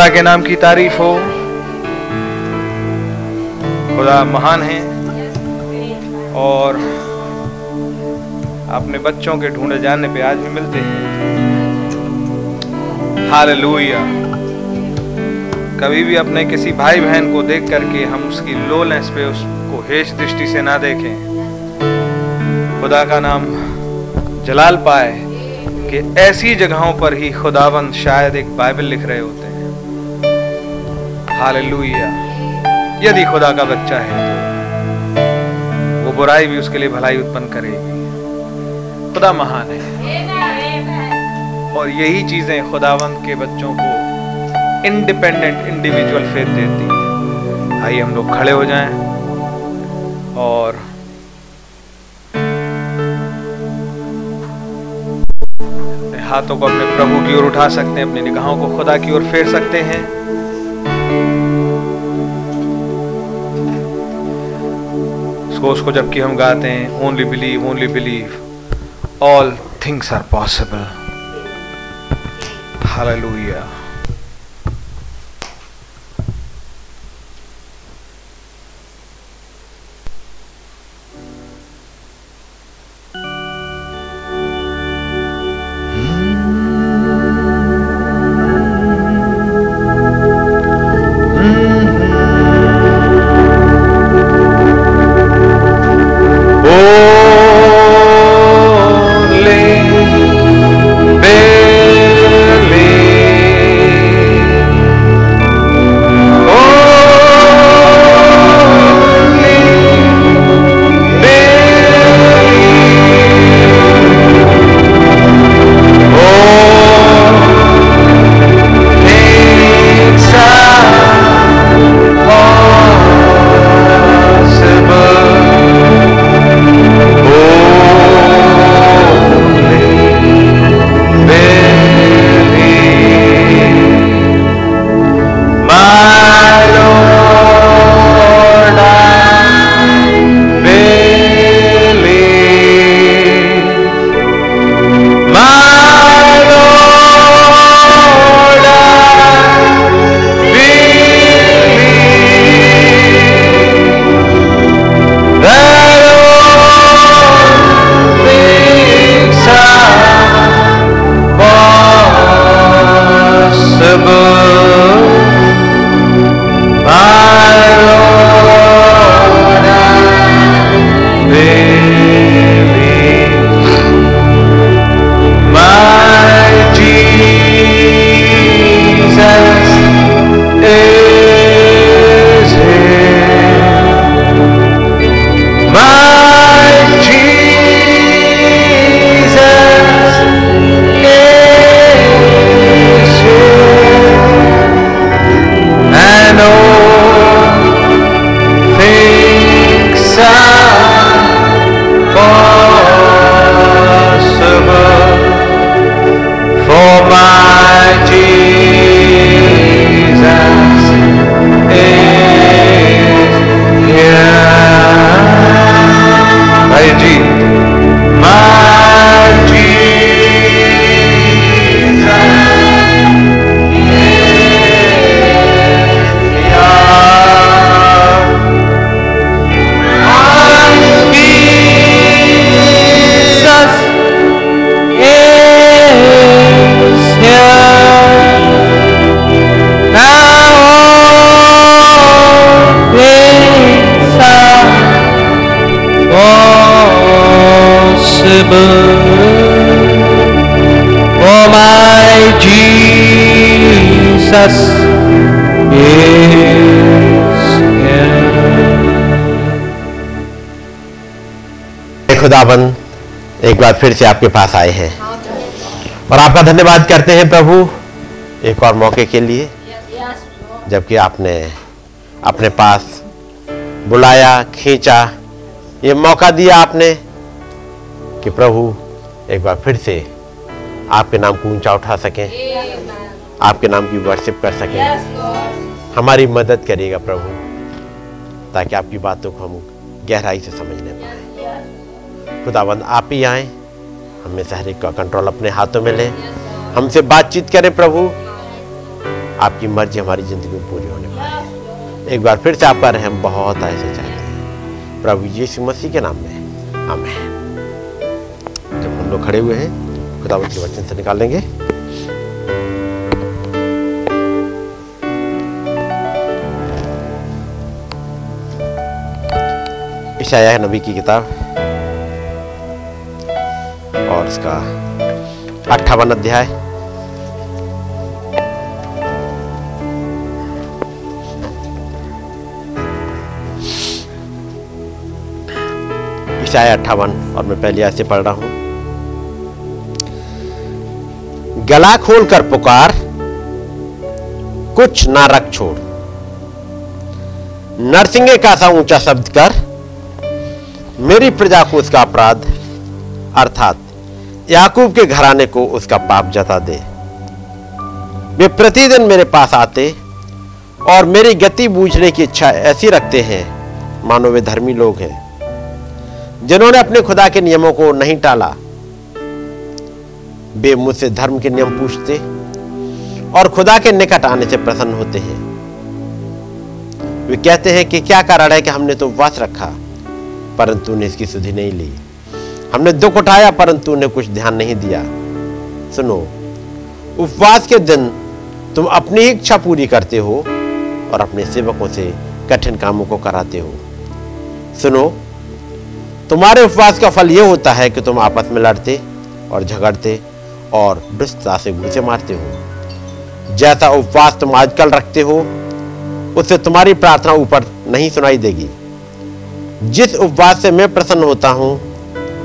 खुदा के नाम की तारीफ हो। खुदा महान है। और अपने बच्चों के ढूंढे जाने पे आज भी मिलते हैं। हालेलुया। कभी भी अपने किसी भाई बहन को देख करके हम उसकी लोलेंस पे, उसको हेच दृष्टि से ना देखें। खुदा का नाम जलाल पाए कि ऐसी जगहों पर ही खुदावंद शायद एक बाइबल लिख रहे होते हैं। हालेलुया। यदि खुदा का बच्चा है तो वो बुराई भी उसके लिए भलाई उत्पन्न करेगी। खुदा महान है। और यही चीजें खुदावंद के बच्चों को इंडिपेंडेंट इंडिविजुअल फेथ देती है। आइए हम लोग खड़े हो जाएं और हाथों को अपने प्रभु की ओर उठा सकते हैं, अपनी निगाहों को खुदा की ओर फेर सकते हैं। उसको जबकि हम गाते हैं, only believe all things are possible. Hallelujah. खुदावन एक बार फिर से आपके पास आए हैं और आपका धन्यवाद करते हैं प्रभु एक और मौके के लिए, जबकि आपने अपने पास बुलाया, खींचा, ये मौका दिया आपने कि प्रभु एक बार फिर से आपके नाम को ऊंचा उठा सकें, आपके नाम की वर्शिप कर सकें। हमारी मदद करिएगा प्रभु, ताकि आपकी बातों को हम गहराई से समझने पाएं। खुदावंद आप ही आए, हमें हर एक का कंट्रोल अपने हाथों में लें, हमसे बातचीत करें प्रभु। आपकी मर्जी हमारी ज़िंदगी में पूरी होने पाए। एक बार फिर से आपका रहम बहुत ऐसे चाहते हैं प्रभु यीशु मसीह के नाम में, आमीन। जब हम लोग खड़े हुए हैं खुदावंद के वचन से निकालेंगे इशाया नबी की किताब और इसका 58 अध्याय इशाया 58 और मैं पहले ऐसे पढ़ रहा हूं। गला खोल कर पुकार, कुछ ना रख छोड़, नरसिंह का सा ऊंचा शब्द कर, मेरी प्रजा को उसका अपराध अर्थात याकूब के घराने को उसका पाप जता दे। वे प्रतिदिन मेरे पास आते और मेरी गति बूझने की इच्छा ऐसी रखते हैं मानो वे धर्मी लोग हैं, जिन्होंने अपने खुदा के नियमों को नहीं टाला। वे मुझसे धर्म के नियम पूछते और खुदा के निकट आने से प्रसन्न होते हैं। वे कहते हैं कि क्या कारण है कि हमने तो उपवास रखा परंतु तूने इसकी सुधि नहीं ली, हमने दुख उठाया परंतु तूने कुछ ध्यान नहीं दिया। सुनो, उपवास के दिन तुम अपनी इच्छा पूरी करते हो और अपने सेवकों से कठिन कामों को कराते हो। सुनो, तुम्हारे उपवास का फल यह होता है कि तुम आपस में लड़ते और झगड़ते और दुष्टता से घूंसे मारते हो। जैसा उपवास तुम आजकल रखते हो उससे तुम्हारी प्रार्थना ऊपर नहीं सुनाई देगी। जिस उपवास से मैं प्रसन्न होता हूँ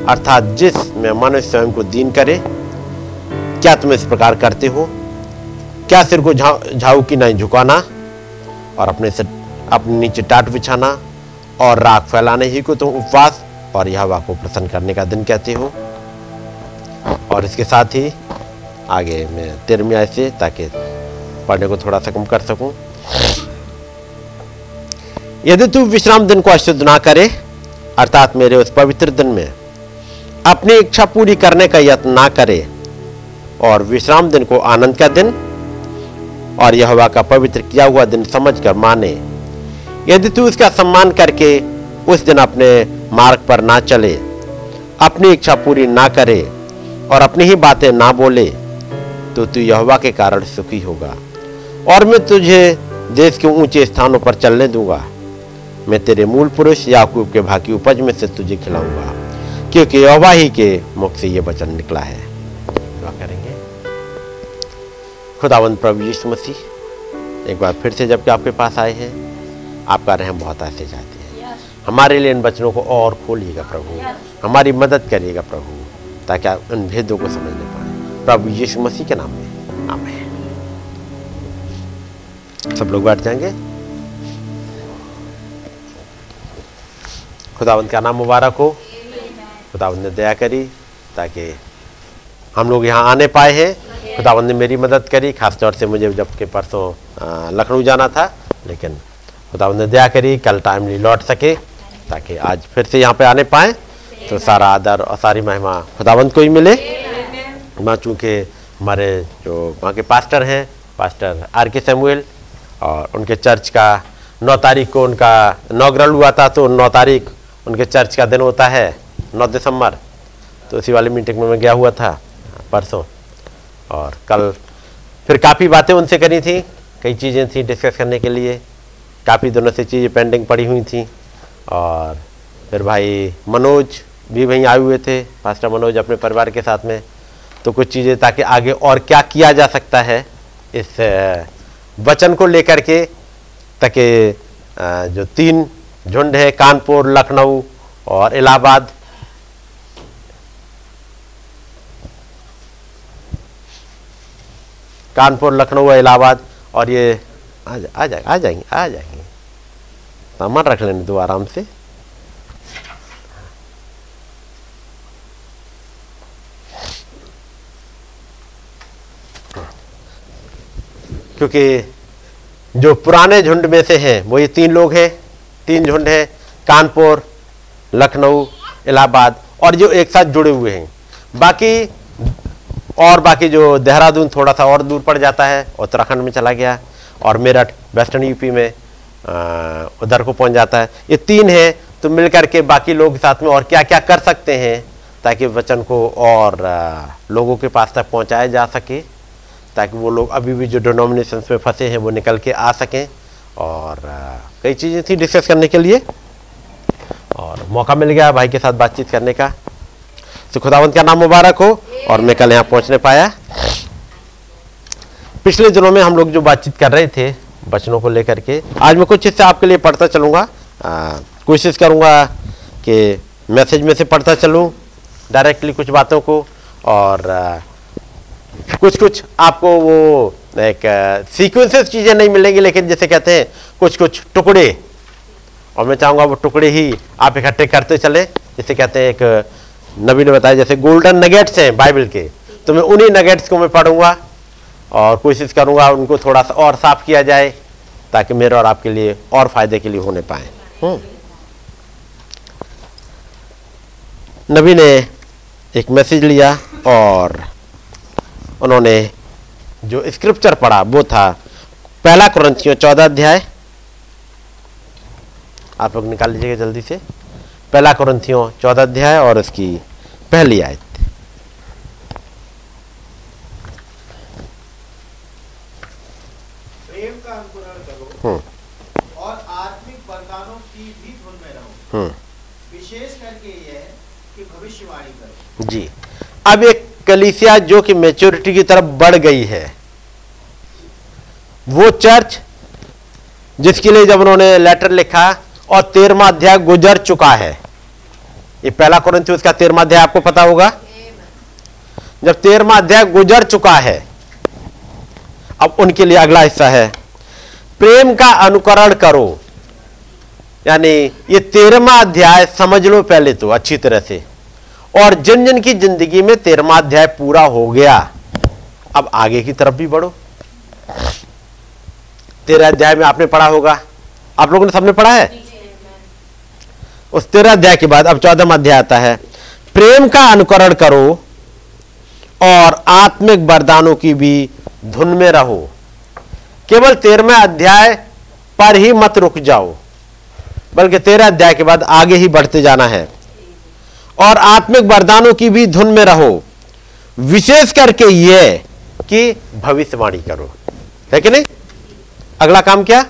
अर्थात जिस में मनुष्य स्वयं को दीन करे, क्या तुम इस प्रकार करते हो? क्या सिर को झाऊ की नहीं झुकाना और अपने नीचे टाट बिछाना और राख फैलाने ही को तुम उपवास और यहोवा को प्रसन्न करने का दिन कहते हो? और इसके साथ ही आगे मैं 13वीं आयत से, ताकि पढ़ने को थोड़ा सा कम कर सकूँ। यदि तू विश्राम दिन को अशुद्ध ना करे अर्थात मेरे उस पवित्र दिन में अपनी इच्छा पूरी करने का यत्न ना करे, और विश्राम दिन को आनंद का दिन और यहोवा का पवित्र किया हुआ दिन समझकर माने, यदि तू उसका सम्मान करके उस दिन अपने मार्ग पर ना चले, अपनी इच्छा पूरी ना करे और अपनी ही बातें ना बोले, तो तू यहोवा के कारण सुखी होगा और मैं तुझे देश के ऊंचे स्थानों पर चलने दूंगा। मैं तेरे मूल पुरुष याकूब के भाग की उपज में से तुझे खिलाऊंगा, क्योंकि यहोवा ही के मुख से यह वचन निकला है। दुआ करेंगे। खुदावंद प्रभु यीशु मसीह, एक बार फिर से जबकि आपके पास आए हैं, आपका रहम बहुत ऐसे चाहते हैं। हमारे लिए इन वचनों को और खोलिएगा प्रभु, हमारी मदद करिएगा प्रभु, ताकि आप इन भेदों को समझने पाए। प्रभु यीशु मसीह के नाम में, आमीन। सब लोग बैठ जाएंगे। खुदावंद का नाम मुबारक हो। खुदावंद ने दया करी ताकि हम लोग यहाँ आने पाए हैं। खुदावंद ने मेरी मदद करी, ख़ासतौर से मुझे जबकि परसों लखनऊ जाना था, लेकिन खुदावंद ने दया करी कल टाइमली लौट सके ताकि आज फिर से यहाँ पे आने पाएँ। तो सारा आदर और सारी महिमा खुदावंद को ही मिले। माँ, चूँकि हमारे जो वहाँ के पास्टर हैं, पास्टर आर सैमुएल, और उनके चर्च का 9 तारीख को उनका इनॉग्रल हुआ था, तो 9 तारीख उनके चर्च का दिन होता है, 9 दिसंबर। तो इसी वाली मीटिंग में मैं गया हुआ था परसों, और कल फिर काफ़ी बातें उनसे करी थी, कई चीज़ें थी डिस्कस करने के लिए, काफ़ी दोनों से चीज़ें पेंडिंग पड़ी हुई थी। और फिर भाई मनोज भी वहीं आए हुए थे, पास्टर मनोज अपने परिवार के साथ में। तो कुछ चीज़ें ताकि आगे और क्या किया जा सकता है इस वचन को लेकर के, ताकि जो 3 झुंड है, कानपुर, लखनऊ और इलाहाबाद, और ये आ जाएंगे। सामान रख लेने दो आराम से। क्योंकि जो पुराने झुंड में से हैं वो ये 3 लोग हैं, 3 झुंड हैं, कानपुर, लखनऊ, इलाहाबाद, और जो एक साथ जुड़े हुए हैं। बाकी और बाकी जो देहरादून थोड़ा सा और दूर पड़ जाता है, उत्तराखंड में चला गया, और मेरठ वेस्टर्न यूपी में उधर को पहुंच जाता है। ये तीन हैं, तो मिल करके बाकी लोग साथ में और क्या क्या कर सकते हैं ताकि वचन को और लोगों के पास तक पहुंचाया जा सके, ताकि वो लोग अभी भी जो डिनोमिनेशंस में फंसे हैं वो निकल के आ सकें। और कई चीज़ें थी डिस्कस करने के लिए और मौका मिल गया भाई के साथ बातचीत करने का, तो खुदावंत का नाम मुबारक हो। और मैं कल यहाँ पहुँचने पाया। पिछले दिनों में हम लोग जो बातचीत कर रहे थे बचनों को लेकर के, आज मैं कुछ हिस्से आपके लिए पढ़ता चलूँगा, कोशिश करूँगा कि मैसेज में से पढ़ता चलूँ डायरेक्टली कुछ बातों को, और कुछ कुछ आपको वो एक सीक्वेंसेस चीज़ें नहीं मिलेंगी, लेकिन जैसे कहते हैं कुछ कुछ टुकड़े, और मैं चाहूँगा वो टुकड़े ही आप इकट्ठे करते चले। जैसे कहते हैं एक नबी ने बताया जैसे गोल्डन नगेट्स हैं बाइबल के, तो मैं उन्हीं नगेट्स को मैं पढ़ूँगा और कोशिश करूँगा उनको थोड़ा सा और साफ किया जाए ताकि मेरे और आपके लिए और फायदे के लिए होने पाए। नबी ने एक मैसेज लिया और उन्होंने जो स्क्रिप्चर पढ़ा वो था पहला कुरिन्थियों 14 अध्याय। आप लोग निकाल लीजिएगा जल्दी से, पहला कुरिन्थियों 14 अध्याय और उसकी पहली आयत। प्रेम का अंकुरण करो और आत्मिक वरदानों की भी धुन में रहो, विशेष करके यह कि भविष्यवाणी करो। जी, अब एक कलीसिया जो कि मैच्योरिटी की तरफ बढ़ गई है, वो चर्च जिसके लिए जब उन्होंने लेटर लिखा और 13वां अध्याय गुजर चुका है, ये पहला कुरिन्थियों उसका 13वां अध्याय आपको पता होगा। जब 13वां अध्याय गुजर चुका है, अब उनके लिए अगला हिस्सा है प्रेम का अनुकरण करो, यानी ये 13वां अध्याय समझ लो पहले तो अच्छी तरह से, और जिन जिन की जिंदगी में 13वां अध्याय पूरा हो गया, अब आगे की तरफ भी बढ़ो। 13 अध्याय में आपने पढ़ा होगा, आप लोगों ने सबने पढ़ा है। उस 13 अध्याय के बाद अब 14वां अध्याय आता है, प्रेम का अनुकरण करो और आत्मिक वरदानों की भी धुन में रहो। केवल 13वें अध्याय पर ही मत रुक जाओ, बल्कि 13 अध्याय के बाद आगे ही बढ़ते जाना है। और आत्मिक वरदानों की भी धुन में रहो, विशेष करके यह कि भविष्यवाणी करो, है कि नहीं। अगला काम क्या,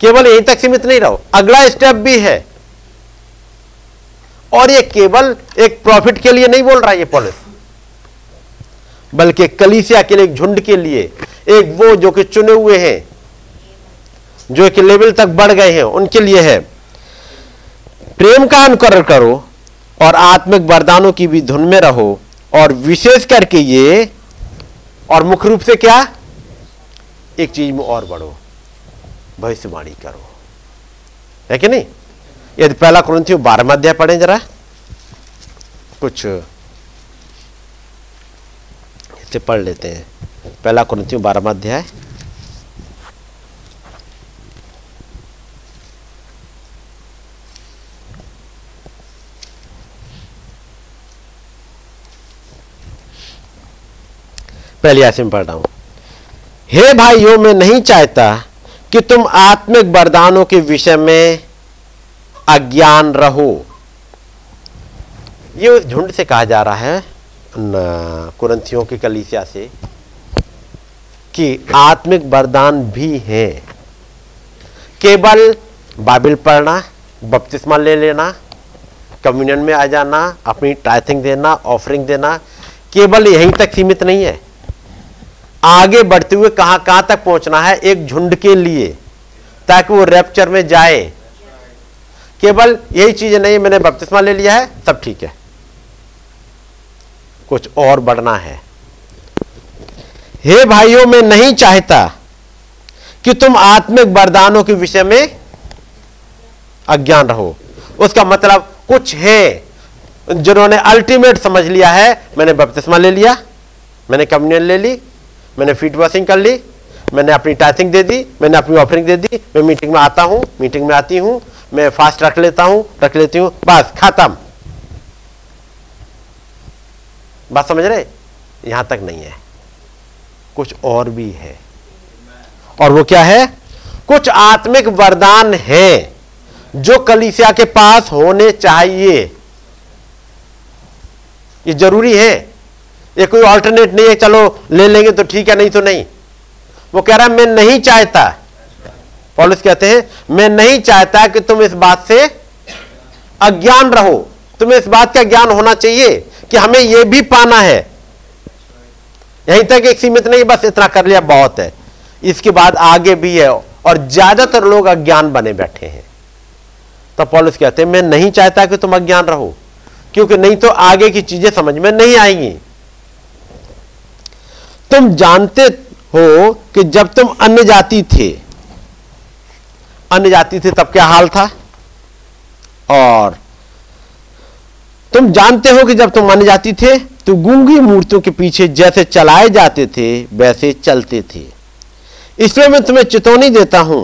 केवल यहीं तक सीमित नहीं रहो, अगला स्टेप भी है। और ये केवल एक प्रॉफिट के लिए नहीं बोल रहा है ये पौलुस, बल्कि कलीसिया के लिए, एक झुंड के लिए, एक वो जो कि चुने हुए हैं, जो कि लेवल तक बढ़ गए हैं, उनके लिए है। प्रेम का अनुकरण करो और आत्मिक वरदानों की भी धुन में रहो, और विशेष करके ये, और मुख्य रूप से क्या, एक चीज में और बढ़ो, भविष्यवाणी करो, है कि नहीं। यदि पहला कुरिन्थियों 12वां अध्याय पढ़ें जरा, कुछ इसे पढ़ लेते हैं। पहला कुरिन्थियों 12वां अध्याय, पहली आयत में पढ़ रहा हूं। हे भाइयों, मैं नहीं चाहता कि तुम आत्मिक वरदानों के विषय में अज्ञान रहो। ये उस झुंड से कहा जा रहा है कुरिन्थियों की कलीसिया से कि आत्मिक वरदान भी हैं, केवल बाइबल पढ़ना, बपतिस्मा ले लेना, कम्युनियन में आ जाना, अपनी टाइथिंग देना, ऑफरिंग देना, केवल यहीं तक सीमित नहीं है। आगे बढ़ते हुए कहां कहां तक पहुंचना है एक झुंड के लिए, ताकि वो रैप्चर में जाए। केवल यही चीजें नहीं, मैंने बपतिस्मा ले लिया है सब ठीक है, कुछ और बढ़ना है। हे भाइयों, मैं नहीं चाहता कि तुम आत्मिक वरदानों के विषय में अज्ञान रहो। उसका मतलब कुछ है जिन्होंने अल्टीमेट समझ लिया है, मैंने बपतिस्मा ले लिया, मैंने कम्युनियन ले ली, मैंने फीट वॉशिंग कर ली, मैंने अपनी टाइथिंग दे दी, मैंने अपनी ऑफरिंग दे दी, मैं मीटिंग में आता हूँ, मीटिंग में आती हूँ, मैं फास्ट रख लेती हूँ, बस खत्म। बात समझ रहे, यहाँ तक नहीं है, कुछ और भी है। और वो क्या है? कुछ आत्मिक वरदान हैं जो कलीसिया के पास होने चाहिए। ये जरूरी है, ये कोई ऑल्टरनेट नहीं है चलो ले लेंगे तो ठीक है नहीं तो नहीं। वो कह रहा है मैं नहीं चाहता, पौलुस कहते हैं मैं नहीं चाहता कि तुम इस बात से अज्ञान रहो। तुम्हें इस बात का ज्ञान होना चाहिए कि हमें यह भी पाना है। यहीं तक एक सीमित नहीं, बस इतना कर लिया बहुत है, इसके बाद आगे भी है। और ज्यादातर लोग अज्ञान बने बैठे हैं। तो पौलुस कहते हैं मैं नहीं चाहता कि तुम अज्ञान रहो, क्योंकि नहीं तो आगे की चीजें समझ में नहीं आएंगी। तुम जानते हो कि जब तुम अन्य जाति थे तब क्या हाल था, और तुम जानते हो कि जब तुम अन्य जाति थे तो गूंगी मूर्तियों के पीछे जैसे चलाए जाते थे वैसे चलते थे। इसलिए मैं तुम्हें चेतावनी देता हूं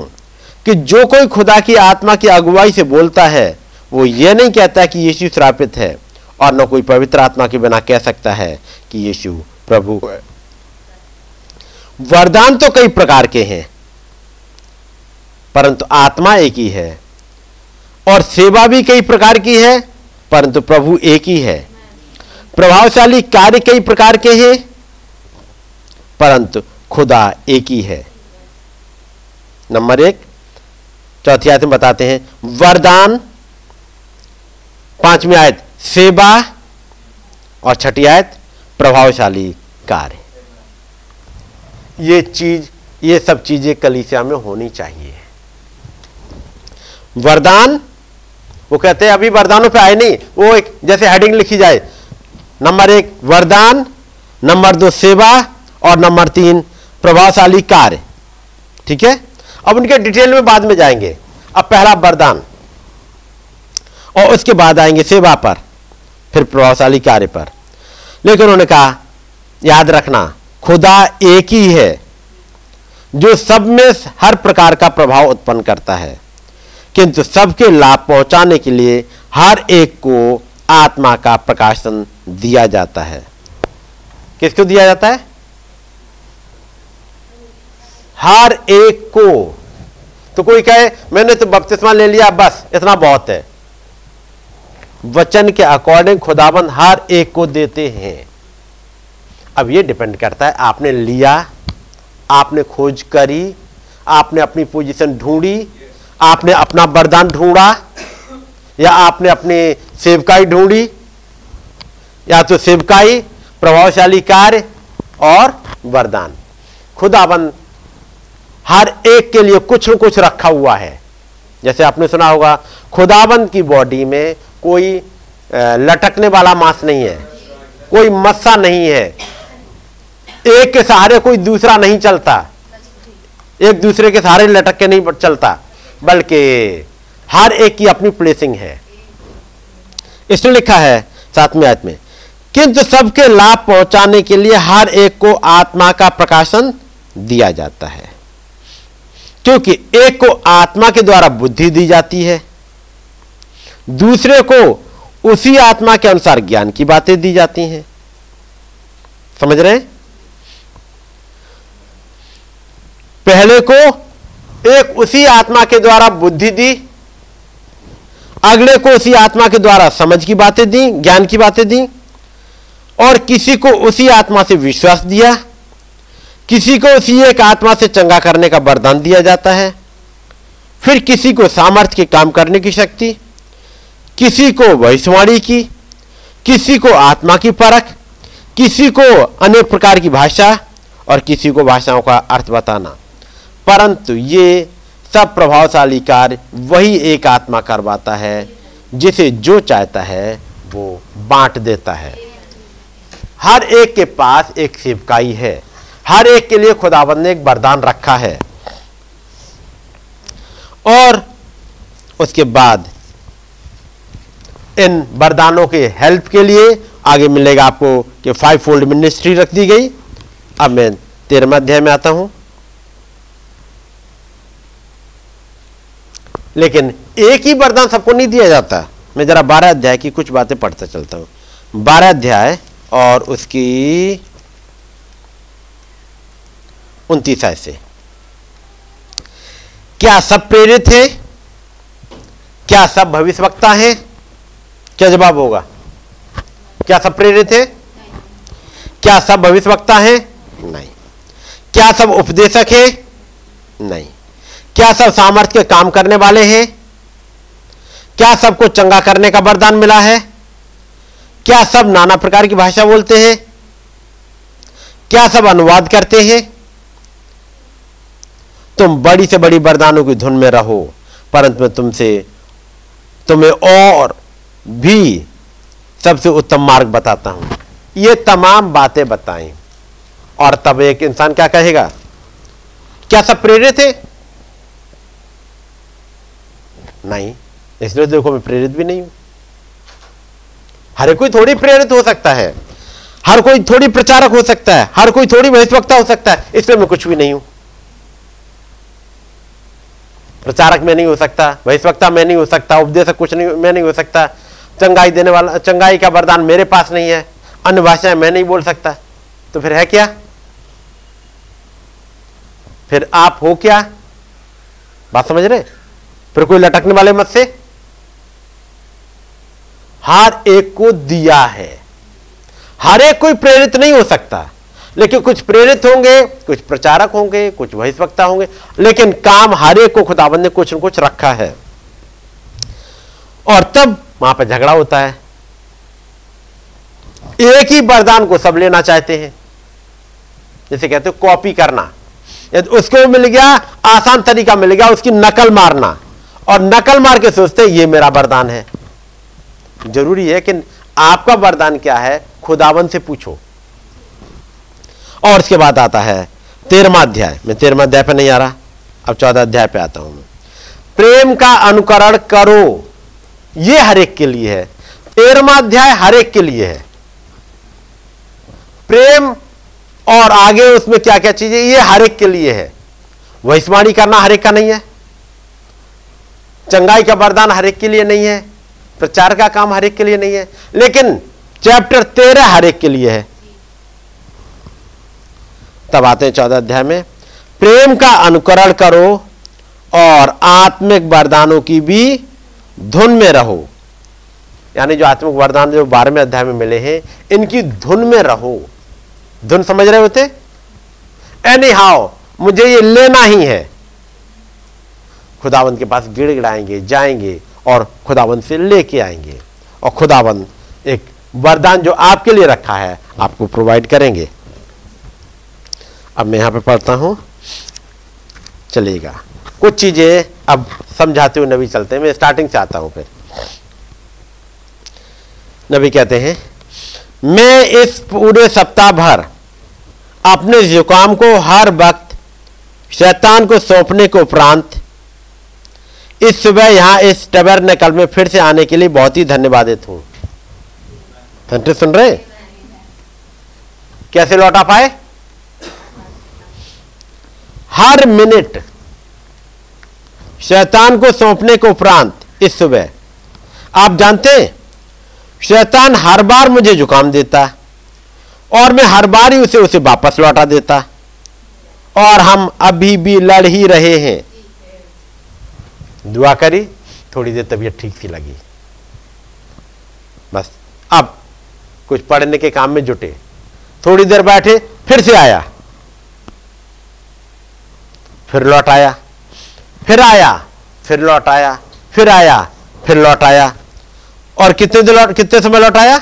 कि जो कोई खुदा की आत्मा की अगुवाई से बोलता है वो ये नहीं कहता कि यीशु श्रापित है, और न कोई पवित्र आत्मा के बिना कह सकता है कि यीशु प्रभु है। वरदान तो कई प्रकार के हैं परंतु आत्मा एक ही है, और सेवा भी कई प्रकार की है परंतु प्रभु एक ही है। प्रभावशाली कार्य कई प्रकार के हैं परंतु खुदा एक ही है। नंबर 1 चौथी आयत में बताते हैं वरदान, 5वीं आयत सेवा और 6ठी आयत प्रभावशाली कार्य। ये सब चीजें कलीसिया में होनी चाहिए। वरदान, वो कहते हैं अभी वरदानों पे आए नहीं, वो एक जैसे हेडिंग लिखी जाए, नंबर 1 वरदान, नंबर 2 सेवा और नंबर 3 प्रभावशाली कार्य। ठीक है, अब उनके डिटेल में बाद में जाएंगे। अब पहला वरदान और उसके बाद आएंगे सेवा पर, फिर प्रभावशाली कार्य पर। लेकिन उन्होंने कहा याद रखना खुदा एक ही है जो सब में हर प्रकार का प्रभाव उत्पन्न करता है, किंतु सबके लाभ पहुंचाने के लिए हर एक को आत्मा का प्रकाशन दिया जाता है। किसको दिया जाता है? हर एक को। तो कोई कहे मैंने तो बपतिस्मा ले लिया बस इतना बहुत है। वचन के अकॉर्डिंग खुदाबंद हर एक को देते हैं। अब ये डिपेंड करता है आपने लिया, आपने खोज करी, आपने अपनी पोजीशन ढूंढी, आपने अपना वरदान ढूंढा, या आपने अपनी सेवकाई ढूंढी, या तो सेवकाई, प्रभावशाली कार्य और वरदान। खुदाबंद हर एक के लिए कुछ न कुछ रखा हुआ है। जैसे आपने सुना होगा खुदाबंद की बॉडी में कोई लटकने वाला मांस नहीं है, कोई मस्सा नहीं है, एक के सहारे कोई दूसरा नहीं चलता, एक दूसरे के सहारे लटक के नहीं चलता, बल्कि हर एक की अपनी प्लेसिंग है। इसलिए लिखा है 7वीं आयत में किंतु सबके लाभ पहुंचाने के लिए हर एक को आत्मा का प्रकाशन दिया जाता है, क्योंकि एक को आत्मा के द्वारा बुद्धि दी जाती है, दूसरे को उसी आत्मा के अनुसार ज्ञान की बातें दी जाती हैं। समझ रहे हैं? पहले को एक उसी आत्मा के द्वारा बुद्धि दी, अगले को उसी आत्मा के द्वारा समझ की बातें दी, ज्ञान की बातें दी, और किसी को उसी आत्मा से विश्वास दिया, किसी को उसी एक आत्मा से चंगा करने का वरदान दिया जाता है, फिर किसी को सामर्थ्य के काम करने की शक्ति, किसी को भविष्यवाणी की, किसी को आत्मा की परख, किसी को अनेक प्रकार की भाषा और किसी को भाषाओं का अर्थ बताना। परंतु ये सब प्रभावशाली कार्य वही एक आत्मा करवाता है जिसे जो चाहता है वो बांट देता है। हर एक के पास एक सेवकाई है, हर एक के लिए खुदावंद ने एक वरदान रखा है। और उसके बाद इन वरदानों के हेल्प के लिए आगे मिलेगा आपको कि 5-fold मिनिस्ट्री रख दी गई। अब मैं 13वें अध्याय में आता हूं। लेकिन एक ही वरदान सबको नहीं दिया जाता। मैं जरा 12 अध्याय की कुछ बातें पढ़ता चलता हूं। 12 अध्याय और उसकी 29 ऐसे। क्या सब प्रेरित हैं? क्या सब भविष्यवक्ता हैं? क्या जवाब होगा? क्या सब प्रेरित हैं? क्या सब भविष्यवक्ता हैं? नहीं। क्या सब उपदेशक हैं? नहीं। क्या सब सामर्थ्य के काम करने वाले हैं? क्या सबको चंगा करने का वरदान मिला है? क्या सब नाना प्रकार की भाषा बोलते हैं? क्या सब अनुवाद करते हैं? तुम बड़ी से बड़ी वरदानों की धुन में रहो, परंतु तुम्हें और भी सबसे उत्तम मार्ग बताता हूं। ये तमाम बातें बताएं और तब एक इंसान क्या कहेगा? क्या सब प्रेरित है? नहीं, इसलिए देखो मैं प्रेरित भी नहीं हूं। हर कोई थोड़ी प्रेरित हो सकता है, हर कोई थोड़ी प्रचारक हो सकता है, हर कोई थोड़ी भविष्यवक्ता हो सकता है, इसलिए मैं कुछ भी नहीं हूं। प्रचारक मैं नहीं हो सकता, भविष्यवक्ता मैं नहीं हो सकता, उपदेशक कुछ नहीं मैं नहीं हो सकता, चंगाई देने वाला, चंगाई का वरदान मेरे पास नहीं है, अन्य भाषाएं मैं नहीं बोल सकता, तो फिर है क्या? फिर आप हो क्या? बात समझ रहे? फिर कोई लटकने वाले मत से। हर एक को दिया है, हर एक कोई प्रेरित नहीं हो सकता, लेकिन कुछ प्रेरित होंगे, कुछ प्रचारक होंगे, कुछ भविष्यवक्ता होंगे, लेकिन काम हर एक को खुदावंद ने कुछ न कुछ रखा है। और तब वहां पर झगड़ा होता है। एक ही वरदान को सब लेना चाहते हैं, जैसे कहते हो कॉपी करना। यदि उसको मिल गया, आसान तरीका मिल गया, उसकी नकल मारना, और नकल मार के सोचते ये मेरा वरदान है। जरूरी है कि आपका वरदान क्या है खुदावन से पूछो। और उसके बाद आता है 13वां अध्याय। मैं 13वां अध्याय पे नहीं आ रहा, अब 14 अध्याय पे आता हूं। प्रेम का अनुकरण करो, ये हर एक के लिए है। 13वां अध्याय हर एक के लिए है। प्रेम और आगे उसमें क्या क्या चीजें, ये हर एक के लिए है। भविष्यवाणी करना हर एक का नहीं है, चंगाई का वरदान हर एक के लिए नहीं है, प्रचार का काम हर एक के लिए नहीं है, लेकिन चैप्टर 13 हर एक के लिए है। तब आते हैं 14 अध्याय में, प्रेम का अनुकरण करो और आत्मिक वरदानों की भी धुन में रहो। यानी जो आत्मिक वरदान जो 12वें अध्याय में मिले हैं, इनकी धुन में रहो। धुन समझ रहे होते? एनी हाउ मुझे ये लेना ही है। खुदावंत के पास गिड़गिड़ाएंगे, जाएंगे और खुदावंत से लेके आएंगे, और खुदावंत एक वरदान जो आपके लिए रखा है आपको प्रोवाइड करेंगे। अब मैं यहाँ पे पढ़ता हूँ, चलेगा कुछ चीज़ें अब समझाते हुए नबी चलते हैं। मैं स्टार्टिंग से आता हूँ। फिर नबी कहते हैं, मैं इस पूरे सप्ताह भर अपने जुकाम को हर वक्त शैतान को सौंपने के उपरांत इस सुबह यहाँ इस टबरनेकल में फिर से आने के लिए बहुत ही धन्यवादित हूँ। सुन रहे? कैसे लौटा पाए? हर मिनट शैतान को सौंपने के उपरांत इस सुबह। आप जानते हैं शैतान हर बार मुझे जुकाम देता और मैं हर बार ही उसे वापस लौटा देता, और हम अभी भी लड़ ही रहे हैं। दुआ करी, थोड़ी देर तबीयत ठीक सी लगी, बस अब कुछ पढ़ने के काम में जुटे, थोड़ी देर बैठे, फिर से आया, फिर लौट आया, फिर आया, फिर लौट आया, फिर आया, फिर लौट आया। और कितने समय लौट आया?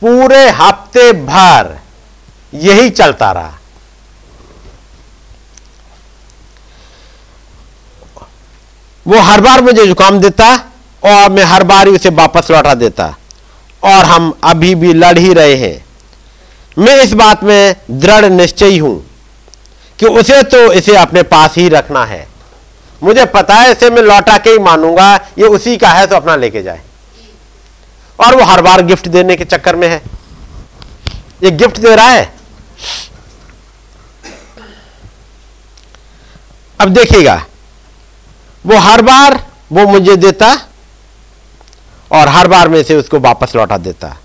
पूरे हफ्ते भर यही चलता रहा। वो हर बार मुझे जुकाम देता और मैं हर बार ही उसे वापस लौटा देता, और हम अभी भी लड़ ही रहे हैं। मैं इस बात में दृढ़ निश्चयी हूं कि उसे तो इसे अपने पास ही रखना है। मुझे पता है इसे मैं लौटा के ही मानूंगा, ये उसी का है तो अपना लेके जाए। और वो हर बार गिफ्ट देने के चक्कर में है, ये गिफ्ट दे रहा है। अब देखिएगा, वो हर बार वो मुझे देता और हर बार में से उसको वापस लौटा देता।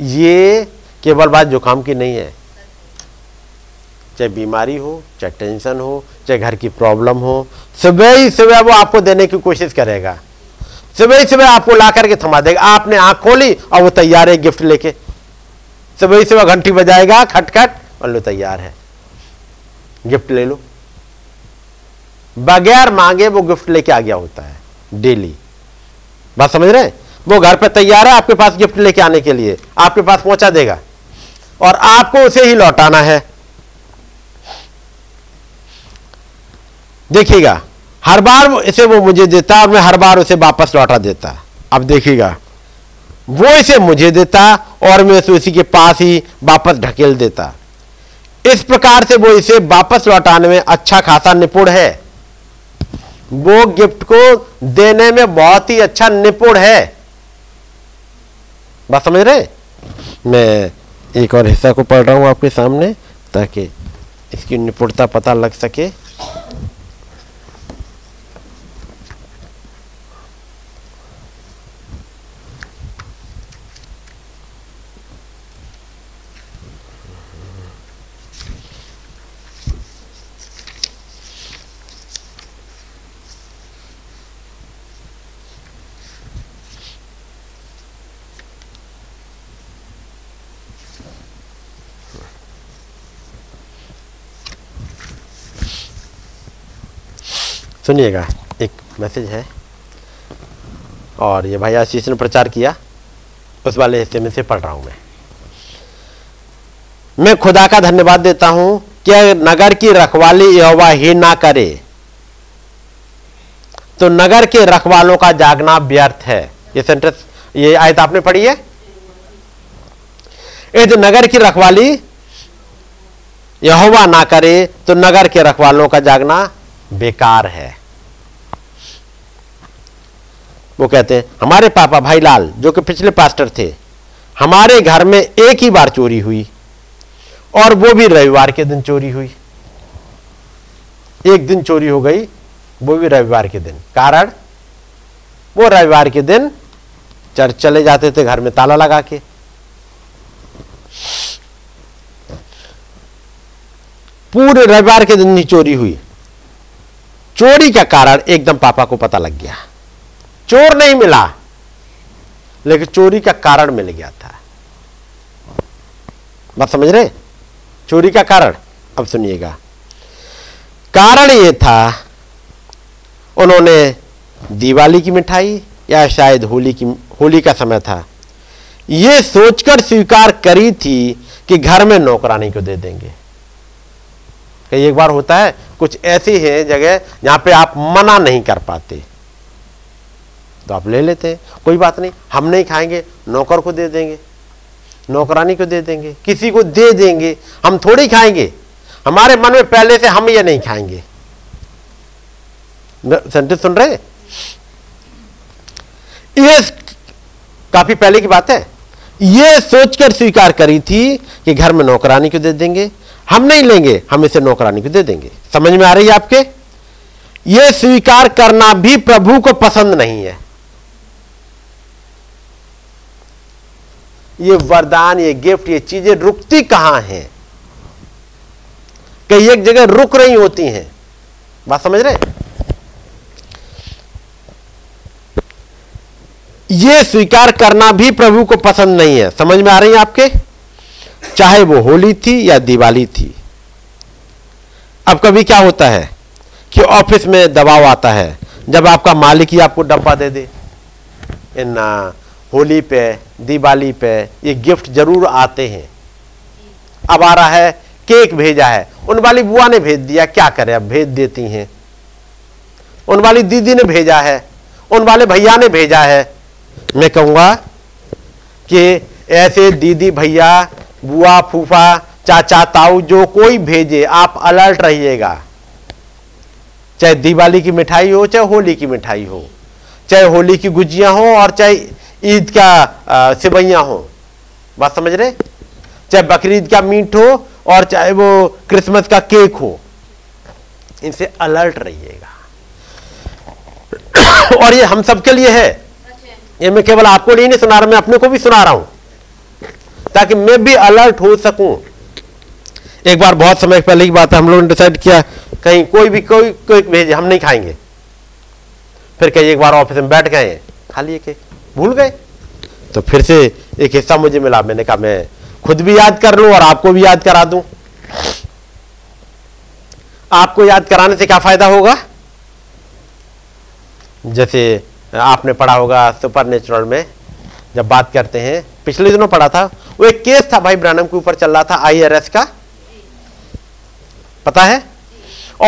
ये केवल बात जुकाम की नहीं है, चाहे बीमारी हो, चाहे टेंशन हो, चाहे घर की प्रॉब्लम हो, सुबह ही सुबह वो आपको देने की कोशिश करेगा, सुबह ही सुबह आपको ला करके थमा देगा। आपने आँख खोली और वो तैयार है गिफ्ट लेके, सुबह ही सुबह घंटी बजाएगा खटखट और लो तैयार है गिफ्ट ले लो, बगैर मांगे वो गिफ्ट लेके आ गया होता है डेली। बात समझ रहे हैं? वो घर पर तैयार है आपके पास गिफ्ट लेके आने के लिए, आपके पास पहुंचा देगा और आपको उसे ही लौटाना है। देखिएगा हर बार इसे वो मुझे देता है और मैं हर बार उसे वापस लौटा देता। अब देखिएगा वो इसे मुझे देता और मैं उसे उसी के पास ही वापस ढकेल देता। इस प्रकार से वो इसे वापस लौटाने में अच्छा खासा निपुण है। वो गिफ्ट को देने में बहुत ही अच्छा निपुण है। बात समझ रहे? मैं एक और हिस्सा को पढ़ रहा हूं आपके सामने ताकि इसकी निपुणता पता लग सके। सुनिएगा, एक मैसेज है और ये भाई आशीष ने प्रचार किया, उस वाले हिस्से में से पढ़ रहा हूँ मैं खुदा का धन्यवाद देता हूँ कि नगर की रखवाली यहोवा ही ना करे तो नगर के रखवालों का जागना व्यर्थ है। ये सेंटेंस, ये आयत आपने पढ़ी है। यदि नगर की रखवाली यहोवा ना करे तो नगर के रखवालों का जागना बेकार है। वो कहते हैं हमारे पापा भाईलाल जो कि पिछले पास्टर थे, हमारे घर में एक ही बार चोरी हुई और वो भी रविवार के दिन चोरी हुई। एक दिन चोरी हो गई, वो भी रविवार के दिन। कारण वो रविवार के दिन चर्च चले जाते थे घर में ताला लगा के। पूरे रविवार के दिन ही चोरी हुई। चोरी का कारण एकदम पापा को पता लग गया। चोर नहीं मिला लेकिन चोरी का कारण मिल गया था। बात समझ रहे? चोरी का कारण। अब सुनिएगा, कारण यह था उन्होंने दिवाली की मिठाई या शायद होली का समय था, यह सोचकर स्वीकार करी थी कि घर में नौकरानी को दे देंगे। कई एक बार होता है कुछ ऐसी है जगह जहां पे आप मना नहीं कर पाते तो आप ले लेते हैं, कोई बात नहीं हम नहीं खाएंगे, नौकर को दे देंगे, नौकरानी को दे देंगे, किसी को दे देंगे, हम थोड़ी खाएंगे। हमारे मन में पहले से हम ये नहीं खाएंगे। सेंटेंस सुन रहे? ये काफी पहले की बात है। ये सोचकर स्वीकार करी थी कि घर में नौकरानी को दे देंगे, हम नहीं लेंगे, हम इसे नौकरानी को दे देंगे। समझ में आ रही है आपके? यह स्वीकार करना भी प्रभु को पसंद नहीं है। ये वरदान, ये गिफ्ट, ये चीजें रुकती कहां हैं? कई एक जगह रुक रही होती हैं। बात समझ रहे? ये स्वीकार करना भी प्रभु को पसंद नहीं है। समझ में आ रही है आपके? चाहे वो होली थी या दिवाली थी। अब कभी क्या होता है कि ऑफिस में दबाव आता है जब आपका मालिक ही आपको डब्बा दे दे। इन होली पे, दिवाली पे ये गिफ्ट जरूर आते हैं। अब आ रहा है केक, भेजा है उन वाली बुआ ने भेज दिया, क्या करे, अब भेज देती हैं। उन वाली दीदी ने भेजा है, उन वाले भैया ने भेजा है। मैं कहूँगा कि ऐसे दीदी, भैया, बुआ, फूफा, चाचा, ताऊ जो कोई भेजे आप अलर्ट रहिएगा। चाहे दिवाली की मिठाई हो, चाहे होली की मिठाई हो, चाहे होली की गुजिया हो और चाहे ईद का सिवैया हो। बात समझ रहे? चाहे बकरीद का मीट हो और चाहे वो क्रिसमस का केक हो, इनसे अलर्ट रहिएगा। और ये हम सबके लिए है। ये मैं केवल आपको नहीं सुना रहा, मैं अपने को भी सुना रहा हूं। ताकि मैं भी अलर्ट हो सकूं। एक बार बहुत समय पहले की बात है, हम लोगों ने डिसाइड किया कहीं कोई भेजे, हम नहीं खाएंगे। फिर कहीं एक बार ऑफिस में बैठ गए, खा लिए केक, भूल गए, तो फिर से एक हिस्सा मुझे मिला। मैंने कहा मैं खुद भी याद कर लूं और आपको भी याद करा दूं। आपको याद कराने से क्या फायदा होगा? जैसे आपने पढ़ा होगा सुपरनेचुरल में जब बात करते हैं, पिछले दिनों पढ़ा था, वो एक केस था भाई ब्रायनम के ऊपर चल रहा था IRS का, पता है।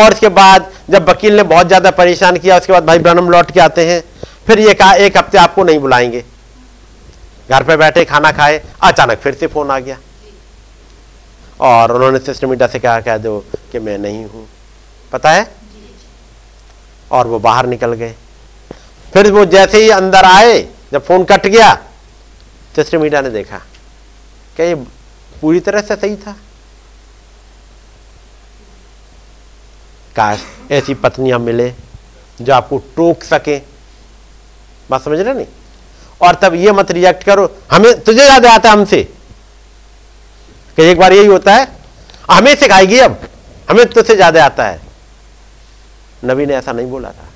और इसके बाद जब वकील ने बहुत ज़्यादा परेशान किया, उसके बाद भाई ब्रायनम लौट के आते हैं, फिर ये कहा एक हफ्ते आपको नहीं बुलाएंगे। घर पे बैठे खाना खाए, अचानक फिर से फ़ोन आ गया और उन्होंने सिस्टमीडा से कहा कह दो कि मैं नहीं हूँ, पता है। और वो बाहर निकल गए। फिर वो जैसे ही अंदर आए, जब फ़ोन कट गया, सिस्टमीडा ने देखा कि ये पूरी तरह से सही था। काश ऐसी पत्नियां मिले जो आपको टोक सके, बात समझ रहे नहीं। और तब ये मत रिएक्ट करो। हमें तुझे याद आता है हमसे कि एक बार यही होता है, हमें सिखाएगी अब, हमें तुझसे ज्यादा आता है। नबी ने ऐसा नहीं बोला था,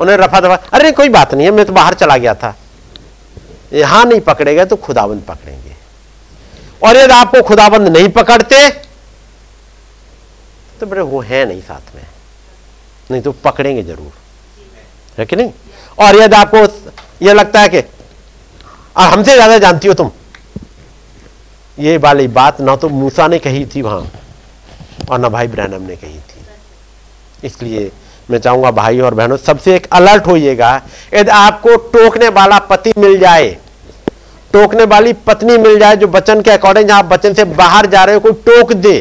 उन्हें रफा दफा, अरे कोई बात नहीं है, मैं तो बाहर चला गया था। यहां नहीं पकड़ेगा तो खुदाबंद पकड़ेंगे, और यदि आपको खुदाबंद नहीं पकड़ते तो बड़े वो है नहीं साथ में, नहीं तो पकड़ेंगे जरूर, है कि नहीं। और यदि आपको ये लगता है कि हमसे ज्यादा जानती हो तुम, ये वाली बात ना तो मूसा ने कही थी वहां और ना भाई ब्रायनम ने कही थी। इसलिए मैं चाहूंगा भाई और बहनों सबसे एक अलर्ट होइएगा। यदि आपको टोकने वाला पति मिल जाए, टोकने वाली पत्नी मिल जाए जो वचन के अकॉर्डिंग, जहां वचन से बाहर जा रहे हो कोई टोक दे,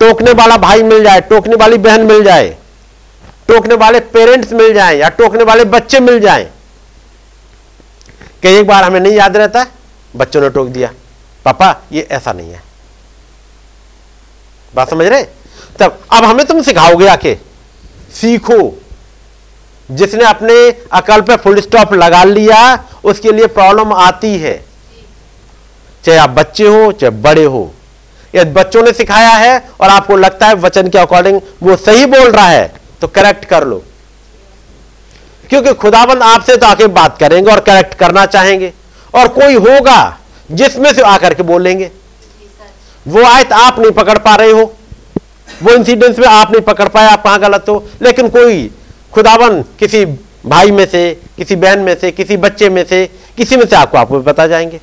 टोकने वाला भाई मिल जाए, टोकने वाली बहन मिल जाए, टोकने वाले पेरेंट्स मिल जाए या टोकने वाले बच्चे मिल जाए। कई एक बार हमें नहीं याद रहता, बच्चों ने टोक दिया, पापा ये ऐसा नहीं है, बात समझ रहे। तब अब हमें तुम सिखाओगे आके, सीखो। जिसने अपने अकल पे फुल स्टॉप लगा लिया उसके लिए प्रॉब्लम आती है, चाहे आप बच्चे हो चाहे बड़े हो। यदि बच्चों ने सिखाया है और आपको लगता है वचन के अकॉर्डिंग वो सही बोल रहा है तो करेक्ट कर लो, क्योंकि खुदाबंद आपसे तो आके बात करेंगे और करेक्ट करना चाहेंगे। और कोई होगा जिसमें से आकर के बोलेंगे, वो आयत आप नहीं पकड़ पा रहे हो, वो इंसिडेंस में आप नहीं पकड़ पाए, आप कहां गलत हो। लेकिन कोई खुदाबंद किसी भाई में से, किसी बहन में से, किसी बच्चे में से, किसी में से आपको बता जाएंगे।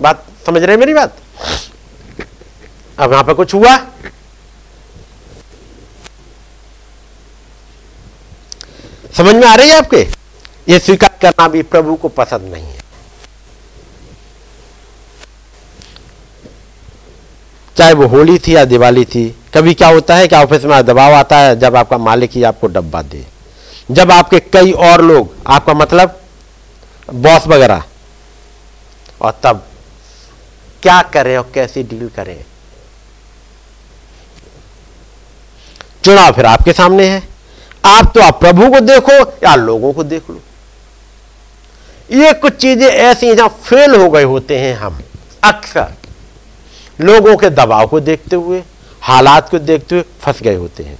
बात समझ रहे हैं मेरी बात। अब यहां पर कुछ हुआ, समझ में आ रही है आपके। ये स्वीकार करना भी प्रभु को पसंद नहीं है, चाहे वो होली थी या दिवाली थी। कभी क्या होता है कि ऑफिस में दबाव आता है जब आपका मालिक ही आपको डब्बा दे, जब आपके कई और लोग, आपका मतलब बॉस वगैरह, और तब क्या करें और कैसे डील करें। चुनाव फिर आपके सामने है। आप तो आप प्रभु को देखो या लोगों को देख लो। ये कुछ चीजें ऐसी जहां फेल हो गए होते हैं हम अक्सर, लोगों के दबाव को देखते हुए, हालात को देखते हुए फंस गए होते हैं।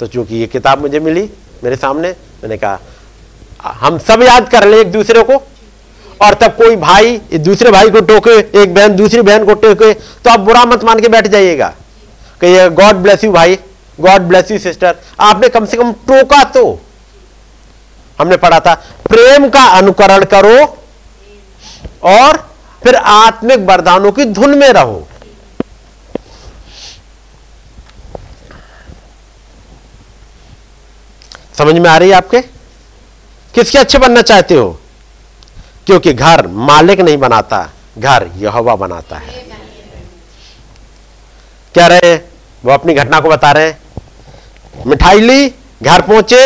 तो चूंकि ये किताब मुझे मिली मेरे सामने, मैंने कहा हम सब याद कर ले एक दूसरे को। और तब कोई भाई दूसरे भाई को टोके, एक बहन दूसरी बहन को टोके, तो आप बुरा मत मान के बैठ जाइएगा कि ये गॉड ब्लेस यू भाई, गॉड ब्लेस यू सिस्टर। आपने कम से कम टोका तो। हमने पढ़ा था प्रेम का अनुकरण करो और फिर आत्मिक वरदानों की धुन में रहो। समझ में आ रही है आपके। किसके अच्छे बनना चाहते हो? क्योंकि घर मालिक नहीं बनाता, घर यहोवा बनाता है। कह रहे हैं वो अपनी घटना को बता रहे हैं, मिठाई ली, घर पहुंचे,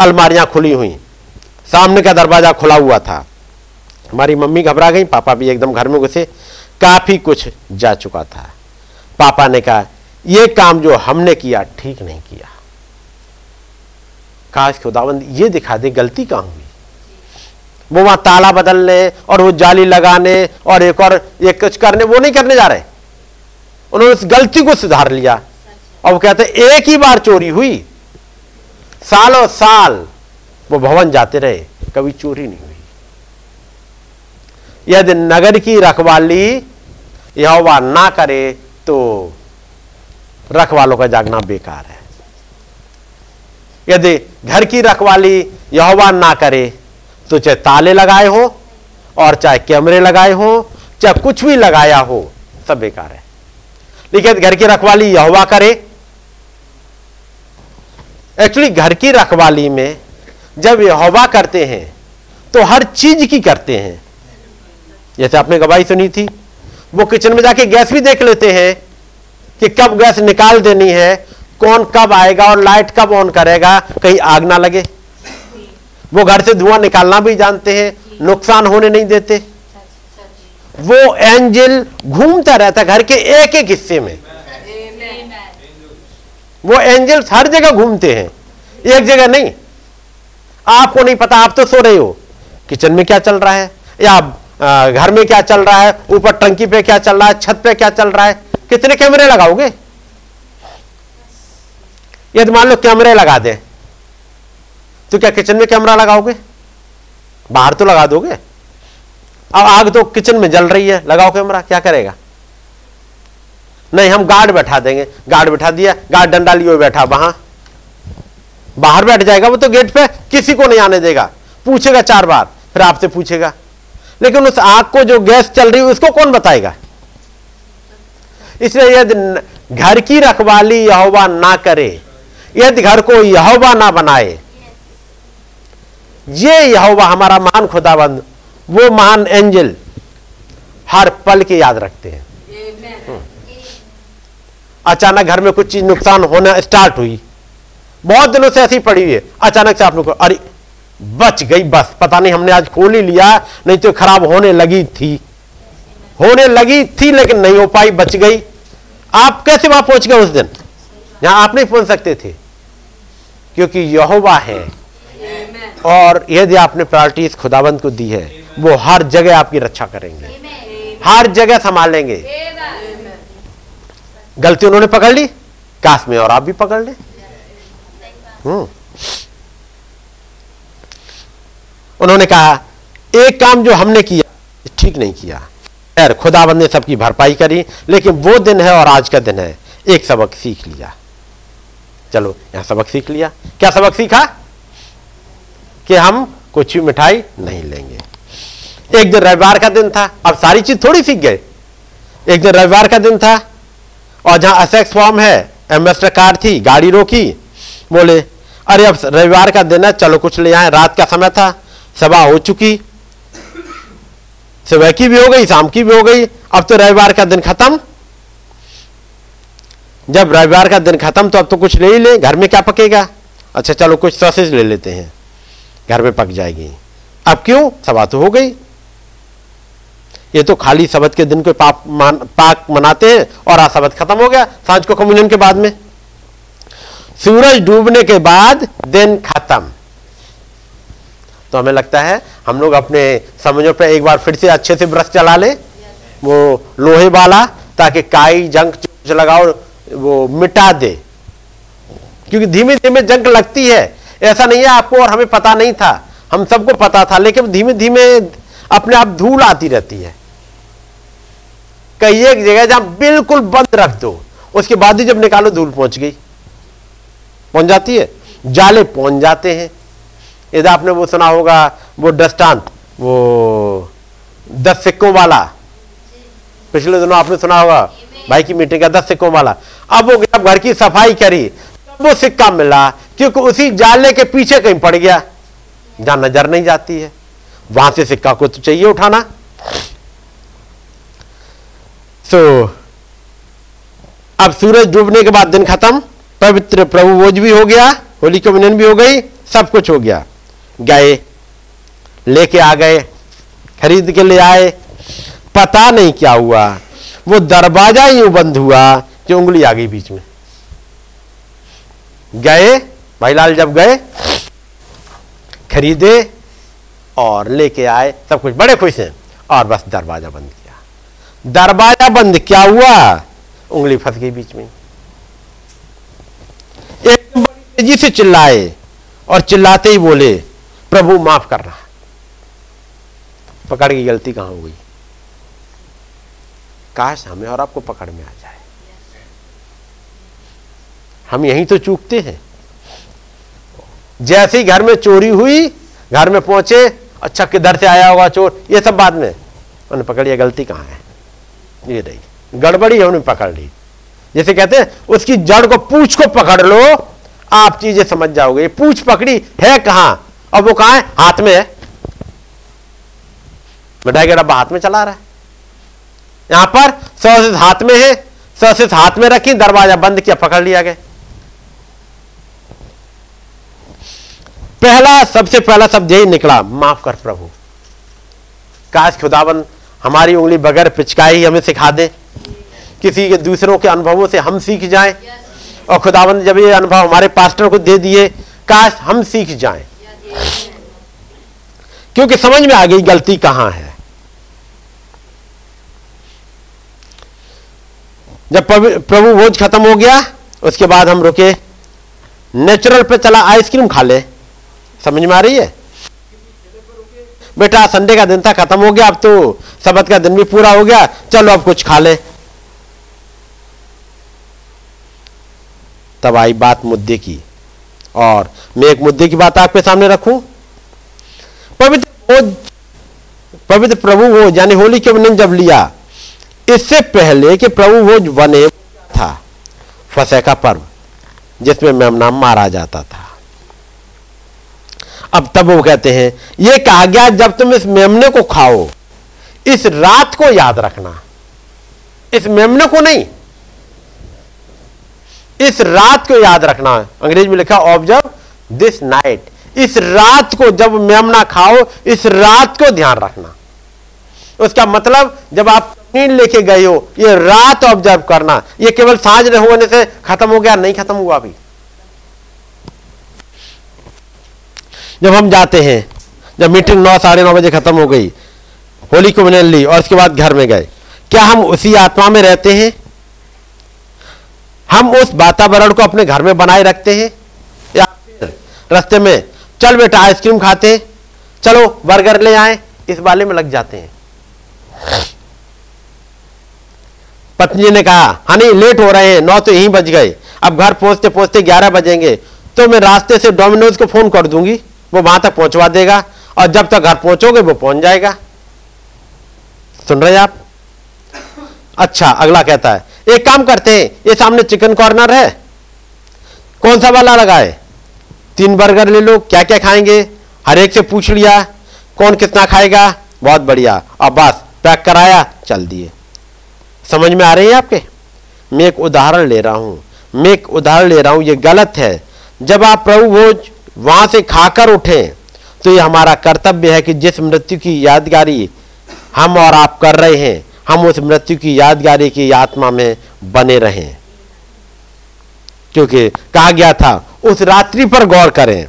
अलमारियां खुली हुई, सामने का दरवाजा खुला हुआ था। हमारी मम्मी घबरा गई, पापा भी एकदम घर में घुसे, काफी कुछ जा चुका था। पापा ने कहा यह काम जो हमने किया ठीक नहीं किया, काश खुदावंद ये दिखा दे गलती कहां हुई। वो वहां ताला बदलने और वो जाली लगाने और एक कुछ करने वो नहीं करने जा रहे। उन्होंने उस गलती को सुधार लिया और वो कहते एक ही बार चोरी हुई, सालों साल वो भवन जाते रहे, कभी चोरी नहीं हुई। यदि नगर की रखवाली यहोवा ना करे तो रखवालों का जागना बेकार है। यदि घर की रखवाली यहोवा ना करे तो चाहे ताले लगाए हो और चाहे कैमरे लगाए हो, चाहे कुछ भी लगाया हो, सब बेकार है। लेकिन घर की रखवाली यहोवा करे। एक्चुअली घर की रखवाली में जब यहोवा करते हैं तो हर चीज की करते हैं। जैसे आपने गवाही सुनी थी, वो किचन में जाके गैस भी देख लेते हैं कि कब गैस निकाल देनी है, कौन कब आएगा और लाइट कब ऑन करेगा, कहीं आग ना लगे। वो घर से धुआं निकालना भी जानते हैं, नुकसान होने नहीं देते। वो एंजल घूमता रहता घर के एक एक हिस्से में। वो एंजल्स हर जगह घूमते हैं, एक जगह नहीं। आपको नहीं पता, आप तो सो रहे हो, किचन में क्या चल रहा है या घर में क्या चल रहा है, ऊपर टंकी पे क्या चल रहा है, छत पे क्या चल रहा है। कितने कैमरे लगाओगे? यदि मान लो कैमरे लगा दें तो क्या किचन में कैमरा लगाओगे? बाहर तो लगा दोगे। अब आग तो किचन में जल रही है, लगाओ कैमरा, क्या करेगा? नहीं, हम गार्ड बैठा देंगे। गार्ड बैठा दिया, गार्ड डंडा लिए बैठा वहां, बाहर बैठ जाएगा वो तो गेट पे, किसी को नहीं आने देगा। पूछेगा 4 बार, फिर आपसे पूछेगा। लेकिन उस आग को जो गैस चल रही है उसको कौन बताएगा? इसलिए यदि घर की रखवाली यहोवा ना करे, यदि घर को यहोवा ना बनाए, ये यहोवा हमारा महान खुदाबंद, वो महान एंजल हर पल के याद रखते हैं। अचानक घर में कुछ चीज नुकसान होना स्टार्ट हुई, बहुत दिनों से ऐसी पड़ी हुई है, अचानक से आप लोग अरे बच गई, बस पता नहीं हमने आज खोल ही लिया, नहीं तो खराब होने लगी थी लेकिन नहीं हो पाई, बच गई। आप कैसे वहां पहुंच गए उस दिन? यहां आप नहीं पहुंच सकते थे, क्योंकि यहोवा है। और यदि आपने प्रायोरिटीज खुदाबंद को दी है, वो हर जगह आपकी रक्षा करेंगे, हर जगह संभालेंगे। गलती उन्होंने पकड़ ली, काश में और आप भी पकड़ लें। उन्होंने कहा एक काम जो हमने किया ठीक नहीं किया, खैर खुदाबंद ने सबकी भरपाई करी। लेकिन वो दिन है और आज का दिन है, एक सबक सीख लिया। चलो यहां सबक सीख लिया। क्या सबक सीखा? कि हम कुछ भी मिठाई नहीं लेंगे। एक दिन रविवार का दिन था, अब सारी चीज थोड़ी सीख गए। एक दिन रविवार का दिन था और जहां असेक्स फॉर्म है, एम्बेसडर कार थी, गाड़ी रोकी, बोले अरे अब रविवार का दिन है, चलो कुछ ले आए। रात का समय था, सभा हो चुकी, सुबह की भी हो गई, शाम की भी हो गई, अब तो रविवार का दिन खत्म। जब रविवार का दिन खत्म तो अब तो कुछ ले ही ले, घर में क्या पकेगा? अच्छा चलो कुछ सॉसेज ले लेते हैं, घर में पक जाएगी। अब क्यों? सभा तो हो गई, ये तो खाली शब्द के दिन को पाक मनाते हैं और आज शब्द खत्म हो गया। सांझ को कम्युनियन के बाद में, सूरज डूबने के बाद दिन खत्म। तो हमें लगता है हम लोग अपने समझों पे एक बार फिर से अच्छे से ब्रश चला ले, वो लोहे वाला, ताकि काई जंक चोंच लगाओ वो मिटा दे, क्योंकि धीमे धीमे जंक लगती है। ऐसा नहीं है आपको और हमें पता नहीं था, हम सबको पता था, लेकिन धीमे धीमे अपने आप धूल आती रहती है। कहीं एक जगह जहां बिल्कुल बंद रख दो, उसके बाद ही जब निकालो धूल पहुंच गई, पहुंच जाती है, जाले पहुंच जाते हैं। यदि आपने वो सुना होगा वो दृष्टांत, वो 10 सिक्कों वाला, पिछले दिनों आपने सुना होगा भाई की मीटिंग का 10 सिक्कों वाला। अब वो जब घर की सफाई करी तब वो सिक्का मिला, क्योंकि उसी जाले के पीछे कहीं पड़ गया जहां नजर नहीं जाती है, वहां से सिक्का को तो चाहिए उठाना। अब सूरज डूबने के बाद दिन खत्म, पवित्र प्रभु भोज भी हो गया, होली कम्युनियन भी हो गई, सब कुछ हो गया। गए, लेके आ गए, खरीद के ले आए, पता नहीं क्या हुआ, वो दरवाजा यूं बंद हुआ कि उंगली आ गई बीच में। गए भाईलाल, जब गए खरीदे और लेके आए सब कुछ, बड़े खुश हैं। और बस दरवाज़ा बंद किया, दरवाज़ा बंद क्या हुआ, उंगली फंस गई बीच में। एक बड़ी तेजी से चिल्लाए और चिल्लाते ही बोले, प्रभु माफ करना। पकड़ की गलती कहाँ हुई? काश हमें और आपको पकड़ में आ जाए। हम यहीं तो चूकते हैं। जैसे ही घर में चोरी हुई, घर में पहुंचे, अच्छा किधर से आया होगा चोर, ये सब बाद में उन्हें पकड़ लिया, गलती कहाँ है, ये रही गड़बड़ी, हमने पकड़ ली। जैसे कहते हैं उसकी जड़ को, पूछ को पकड़ लो, आप चीजें समझ जाओगे। पूछ पकड़ी है कहाँ, और वो कहाँ है, हाथ में है। मिठाई का डब्बा हाथ में चला रहा है, यहां पर सॉसेस हाथ में है, सॉसेस हाथ में रखी, दरवाजा बंद किया, पकड़ लिया गया। पहला, सबसे पहला शब्द यही निकला, माफ कर प्रभु। काश खुदावन हमारी उंगली बगैर पिचकाई हमें सिखा दे, किसी के दूसरों के अनुभवों से हम सीख जाएं। और खुदावन जब ये अनुभव हमारे पास्टर को दे दिए, काश हम सीख जाएं, क्योंकि समझ में आ गई गलती कहां है। जब प्रभु भोज खत्म हो गया, उसके बाद हम रुके, नेचुरल पे चला, आइसक्रीम खा ले। समझ में आ रही है बेटा? संडे का दिन था, खत्म हो गया, अब तो सबत का दिन भी पूरा हो गया, चलो अब कुछ खा ले। तब आई बात मुद्दे की, और मैं एक मुद्दे की बात आपके सामने रखूं। पवित्र प्रभु भोज यानी होली के वर्णन जब लिया, इससे पहले कि प्रभु भोज बने था फसह का पर्व, जिसमें मेमना मारा जाता था। अब तब वो कहते हैं, ये कहा गया जब तुम इस मेमने को खाओ, इस रात को याद रखना। इस मेमने को नहीं, इस रात को याद रखना। अंग्रेजी में लिखा ऑब्जर्व दिस नाइट, इस रात को, जब मेमना खाओ इस रात को ध्यान रखना। उसका मतलब जब आप नींद लेके गए हो, ये रात ऑब्जर्व करना। ये केवल सांझ न होने से खत्म हो गया नहीं, खत्म हुआ अभी। जब हम जाते हैं, जब मीटिंग 9, 9:30 बजे खत्म हो गई, होली कम्युनियन ली और उसके बाद घर में गए, क्या हम उसी आत्मा में रहते हैं? हम उस वातावरण को अपने घर में बनाए रखते हैं? या रास्ते में चल बेटा आइसक्रीम खाते हैं, चलो बर्गर ले आए, इस वाले में लग जाते हैं। पत्नी ने कहा, हाँ नहीं लेट हो रहे हैं, 9 तो यहीं बज गए, अब घर पहुंचते पहुंचते 11 बजेंगे, तो मैं रास्ते से डोमिनोज को फोन कर दूंगी, वो वहां तक पहुंचवा देगा, और जब तक घर पहुंचोगे वो पहुंच जाएगा। सुन रहे आप? अच्छा, अगला कहता है, एक काम करते हैं, ये सामने चिकन कॉर्नर है, कौन सा वाला लगाए, 3 बर्गर ले लो, क्या क्या खाएंगे, हर एक से पूछ लिया कौन कितना खाएगा, बहुत बढ़िया, अब बस पैक कराया, चल दिए। समझ में आ रही है आपके? मैं एक उदाहरण ले रहा हूं, ये गलत है। जब आप प्रभु भोज वहां से खाकर उठें, तो ये हमारा कर्तव्य है कि जिस मृत्यु की यादगारी हम और आप कर रहे हैं, हम उस मृत्यु की यादगारी की आत्मा में बने रहें। क्योंकि कहा गया था उस रात्रि पर गौर करें,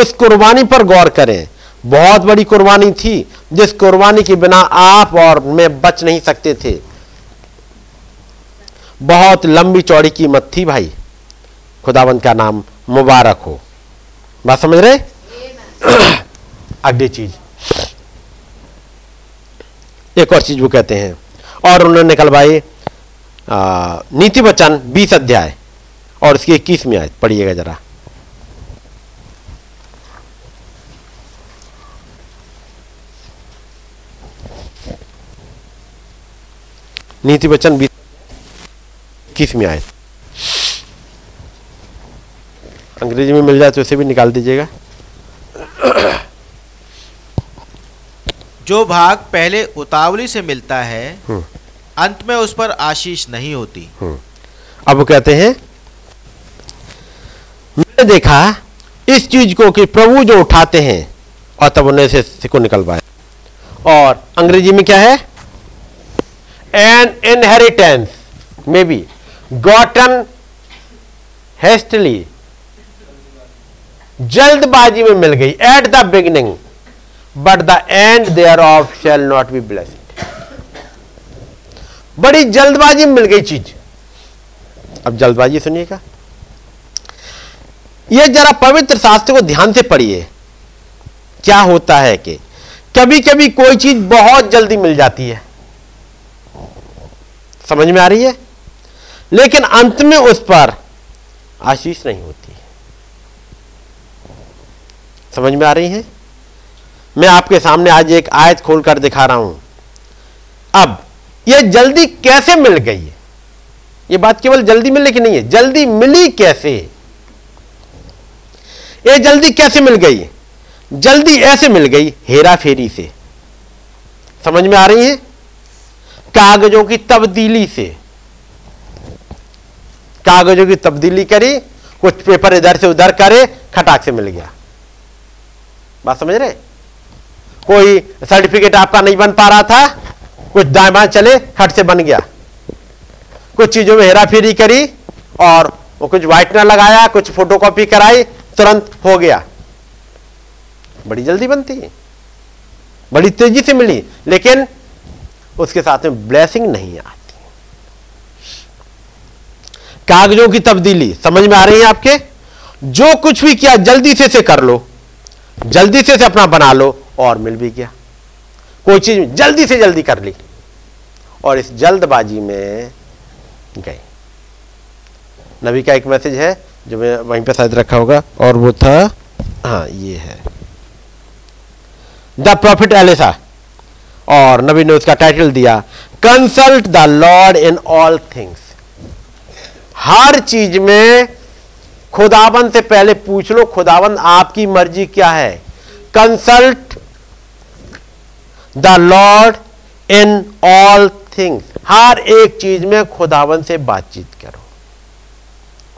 उस कुर्बानी पर गौर करें। बहुत बड़ी कुर्बानी थी, जिस कुर्बानी के बिना आप और मैं बच नहीं सकते थे। बहुत लंबी चौड़ी कीमत थी भाई, खुदावंद का नाम मुबारक हो। बात समझ रहे? अगली चीज, एक और चीज वो कहते हैं, और उन्होंने निकलवाई नीति वचन 20 अध्याय और उसकी 21वीं आयत पढ़िएगा जरा। नीति वचन 20:21 अंग्रेजी में मिल जाए तो उसे भी निकाल दीजिएगा। जो भाग पहले उतावली से मिलता है, अंत में उस पर आशीष नहीं होती। अब वो कहते हैं, मैंने देखा इस चीज को कि प्रभु जो उठाते हैं, और तब उन्हें से निकलवाया। और अंग्रेजी में क्या है, an inheritance may be gotten hastily, जल्दबाजी में मिल गई, at the beginning, but the end thereof shall not be blessed. बड़ी जल्दबाजी में मिल गई चीज। अब जल्दबाजी सुनिएगा, यह जरा पवित्र शास्त्र को ध्यान से पढ़िए। क्या होता है कि कभी कभी कोई चीज बहुत जल्दी मिल जाती है, समझ में आ रही है, लेकिन अंत में उस पर आशीष नहीं होती, समझ में आ रही है। मैं आपके सामने आज एक आयत खोलकर दिखा रहा हूं। अब यह जल्दी कैसे मिल गई, यह बात केवल जल्दी मिलने की नहीं है, जल्दी मिली कैसे, यह जल्दी कैसे मिल गई। जल्दी ऐसे मिल गई, हेरा फेरी से, समझ में आ रही है, कागजों की तब्दीली से। कागजों की तब्दीली करी, कुछ पेपर इधर से उधर करे, खटाक से मिल गया। बात समझ रहे। कोई सर्टिफिकेट आपका नहीं बन पा रहा था, कुछ दाएं बाएं चले, खट से बन गया। कुछ चीजों में हेरा फेरी करी और वो कुछ व्हाइटनर लगाया, कुछ फोटोकॉपी कराई, तुरंत हो गया। बड़ी जल्दी बनती है, बड़ी तेजी से मिली, लेकिन उसके साथ में ब्लेसिंग नहीं आती। कागजों की तब्दीली, समझ में आ रही है आपके। जो कुछ भी किया जल्दी से कर लो, जल्दी से अपना बना लो, और मिल भी गया। कोई चीज जल्दी से जल्दी कर ली और इस जल्दबाजी में गए। नबी का एक मैसेज है जो मैं वहीं पर शायद रखा होगा, और वो था, हाँ ये है, द प्रॉफिट एलिसा, और नबी ने उसका टाइटल दिया, consult the Lord in all things. हर चीज में खुदाबंद से पहले पूछ लो, खुदाबंद आपकी मर्जी क्या है। Consult the Lord in all things, हर एक चीज में खुदाबंद से बातचीत करो।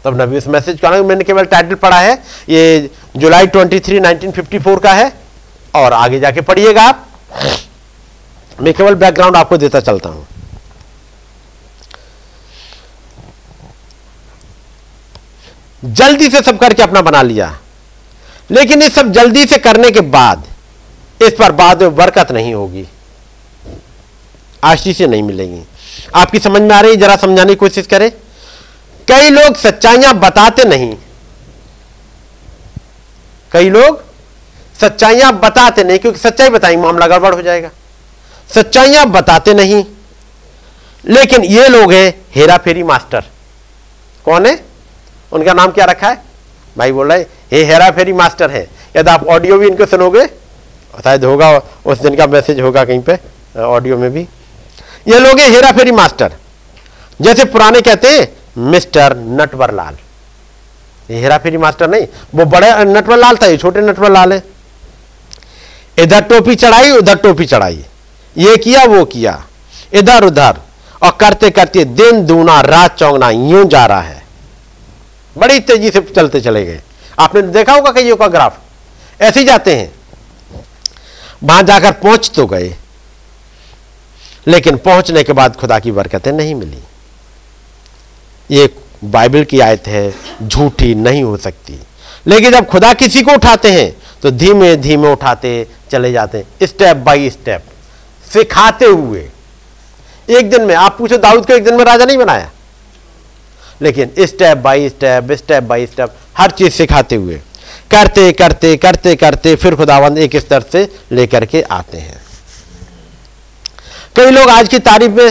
तब नबी उस मैसेज का, मैंने केवल टाइटल पढ़ा है, ये जुलाई 23 1954 का है, और आगे जाके पढ़िएगा आप। मैं केवल बैकग्राउंड आपको देता चलता हूं। जल्दी से सब करके अपना बना लिया, लेकिन ये सब जल्दी से करने के बाद इस पर बाद में बरकत नहीं होगी, आशीष नहीं मिलेगी। आपकी समझ में आ रही है, जरा समझाने की कोशिश करें। कई लोग सच्चाइयां बताते नहीं, कई लोग सच्चाइयां बताते नहीं, क्योंकि सच्चाई बताएंगे मामला गड़बड़ हो जाएगा। सच्चाइयां बताते नहीं, लेकिन ये लोग हैं हेरा फेरी मास्टर। कौन है, उनका नाम क्या रखा है? भाई बोल रहा है ये हेरा फेरी मास्टर है। यदि आप ऑडियो भी इनको सुनोगे, शायद होगा उस दिन का मैसेज होगा कहीं पे ऑडियो में भी, ये लोग हैं हेरा फेरी मास्टर। जैसे पुराने कहते हैं मिस्टर नटवरलाल, ये हेरा फेरी मास्टर नहीं, वो बड़े नटवरलाल था, ये छोटे नटवरलाल है। इधर टोपी चढ़ाई, उधर टोपी चढ़ाई, ये किया वो किया, इधर उधर, और करते करते दिन दूना रात चौगना यूं जा रहा है। बड़ी तेजी से चलते चले गए। आपने देखा होगा कईयों का ग्राफ ऐसे ही जाते हैं। वहां जाकर पहुंच तो गए, लेकिन पहुंचने के बाद खुदा की बरकतें नहीं मिली। ये बाइबल की आयत है, झूठी नहीं हो सकती। लेकिन जब खुदा किसी को उठाते हैं तो धीमे धीमे उठाते चले जाते हैं, स्टेप बाय स्टेप सिखाते हुए। एक दिन में आप पूछो, दाऊद को एक दिन में राजा नहीं बनाया, लेकिन step by step, step by step, हर चीज सिखाते हुए करते करते करते करते फिर खुदावंद एक स्तर से लेकर के आते हैं। कई लोग आज की तारीफ में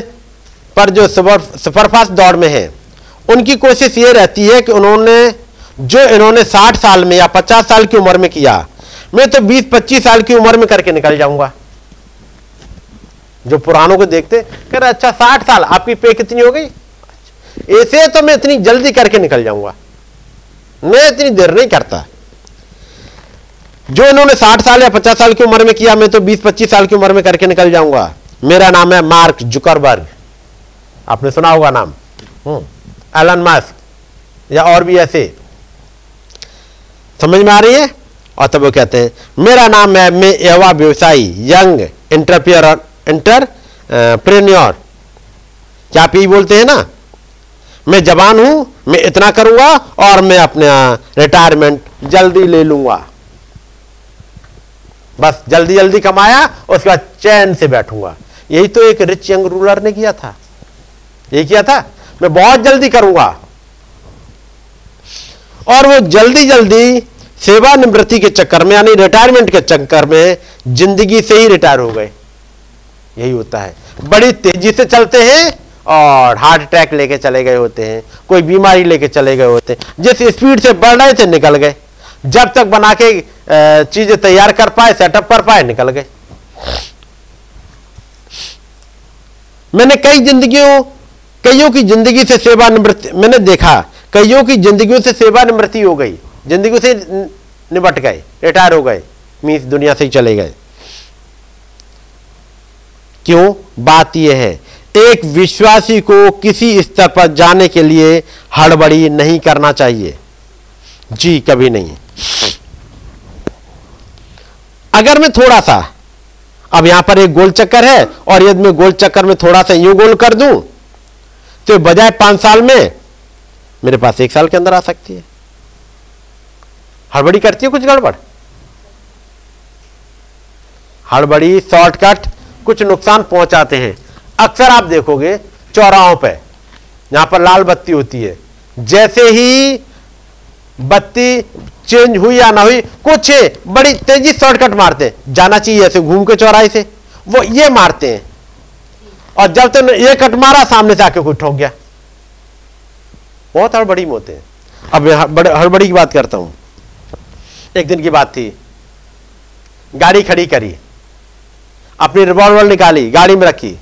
पर जो सुपरफास्ट दौड़ में हैं, उनकी कोशिश ये रहती है कि उन्होंने जो इन्होंने 60 साल में या 50 साल की उम्र में किया, मैं तो 20-25 साल की उम्र में करके निकल जाऊंगा। जो पुरानों को देखते कह रहे, अच्छा 60 साल आपकी पे कितनी हो गई, ऐसे तो मैं इतनी जल्दी करके निकल जाऊंगा, मैं इतनी देर नहीं करता। जो इन्होंने 60 साल या 50 साल की उम्र में किया, मैं तो 20-25 साल की उम्र में करके निकल जाऊंगा। मेरा नाम है मार्क जुकरबर्ग, आपने सुना होगा नाम, एलन मास्क, या और भी ऐसे, समझ में आ रही है। और तब वो कहते हैं मेरा नाम है, मैं एवा व्यवसायी, यंग एंटरप्रेन्योर, क्या आप यही बोलते हैं ना, मैं जवान हूं, मैं इतना करूंगा और मैं अपना रिटायरमेंट जल्दी ले लूंगा। बस जल्दी जल्दी कमाया, उसके बाद चैन से बैठूंगा। यही तो एक रिच यंग रूलर ने किया था, यही किया था, मैं बहुत जल्दी करूंगा। और वो जल्दी जल्दी सेवानिवृत्ति के चक्कर में, यानी रिटायरमेंट के चक्कर में जिंदगी से ही रिटायर हो गए। यही होता है, बड़ी तेजी से चलते हैं और हार्ट अटैक लेके चले गए होते हैं, कोई बीमारी लेके चले गए होते हैं। जिस स्पीड से बढ़ रहे थे निकल गए, जब तक बना के चीजें तैयार कर पाए, सेटअप कर पाए, निकल गए। मैंने कईयों की जिंदगी से सेवानिवृत्ति, मैंने देखा कईयों की जिंदगियों से सेवानिवृत्ति हो गई, जिंदगी से निपट गए, रिटायर हो गए, मींस दुनिया से ही चले गए। क्यों? बात यह है, एक विश्वासी को किसी स्तर पर जाने के लिए हड़बड़ी नहीं करना चाहिए, जी कभी नहीं। अगर मैं थोड़ा सा, अब यहां पर एक गोल चक्कर है, और यदि मैं गोल चक्कर में थोड़ा सा यूं गोल कर दूं तो बजाय 5 साल में मेरे पास 1 साल के अंदर आ सकती है। हड़बड़ी करती है कुछ गड़बड़, हड़बड़ी, शॉर्टकट कुछ नुकसान पहुंचाते हैं। अक्सर आप देखोगे चौराहों पे, यहां पर लाल बत्ती होती है, जैसे ही बत्ती चेंज हुई या ना हुई, कुछ बड़ी तेजी शॉर्टकट मारते हैं, जाना चाहिए ऐसे घूम के चौराहे से, वो ये मारते हैं, और जब तक ये कट मारा सामने से आके कोई ठोक गया। बहुत हड़बड़ी में होते हैं। अब हड़बड़ी की बात करता हूं। एक दिन की बात थी, गाड़ी खड़ी करी, अपनी रिवॉल्वर निकाली, गाड़ी में रखी,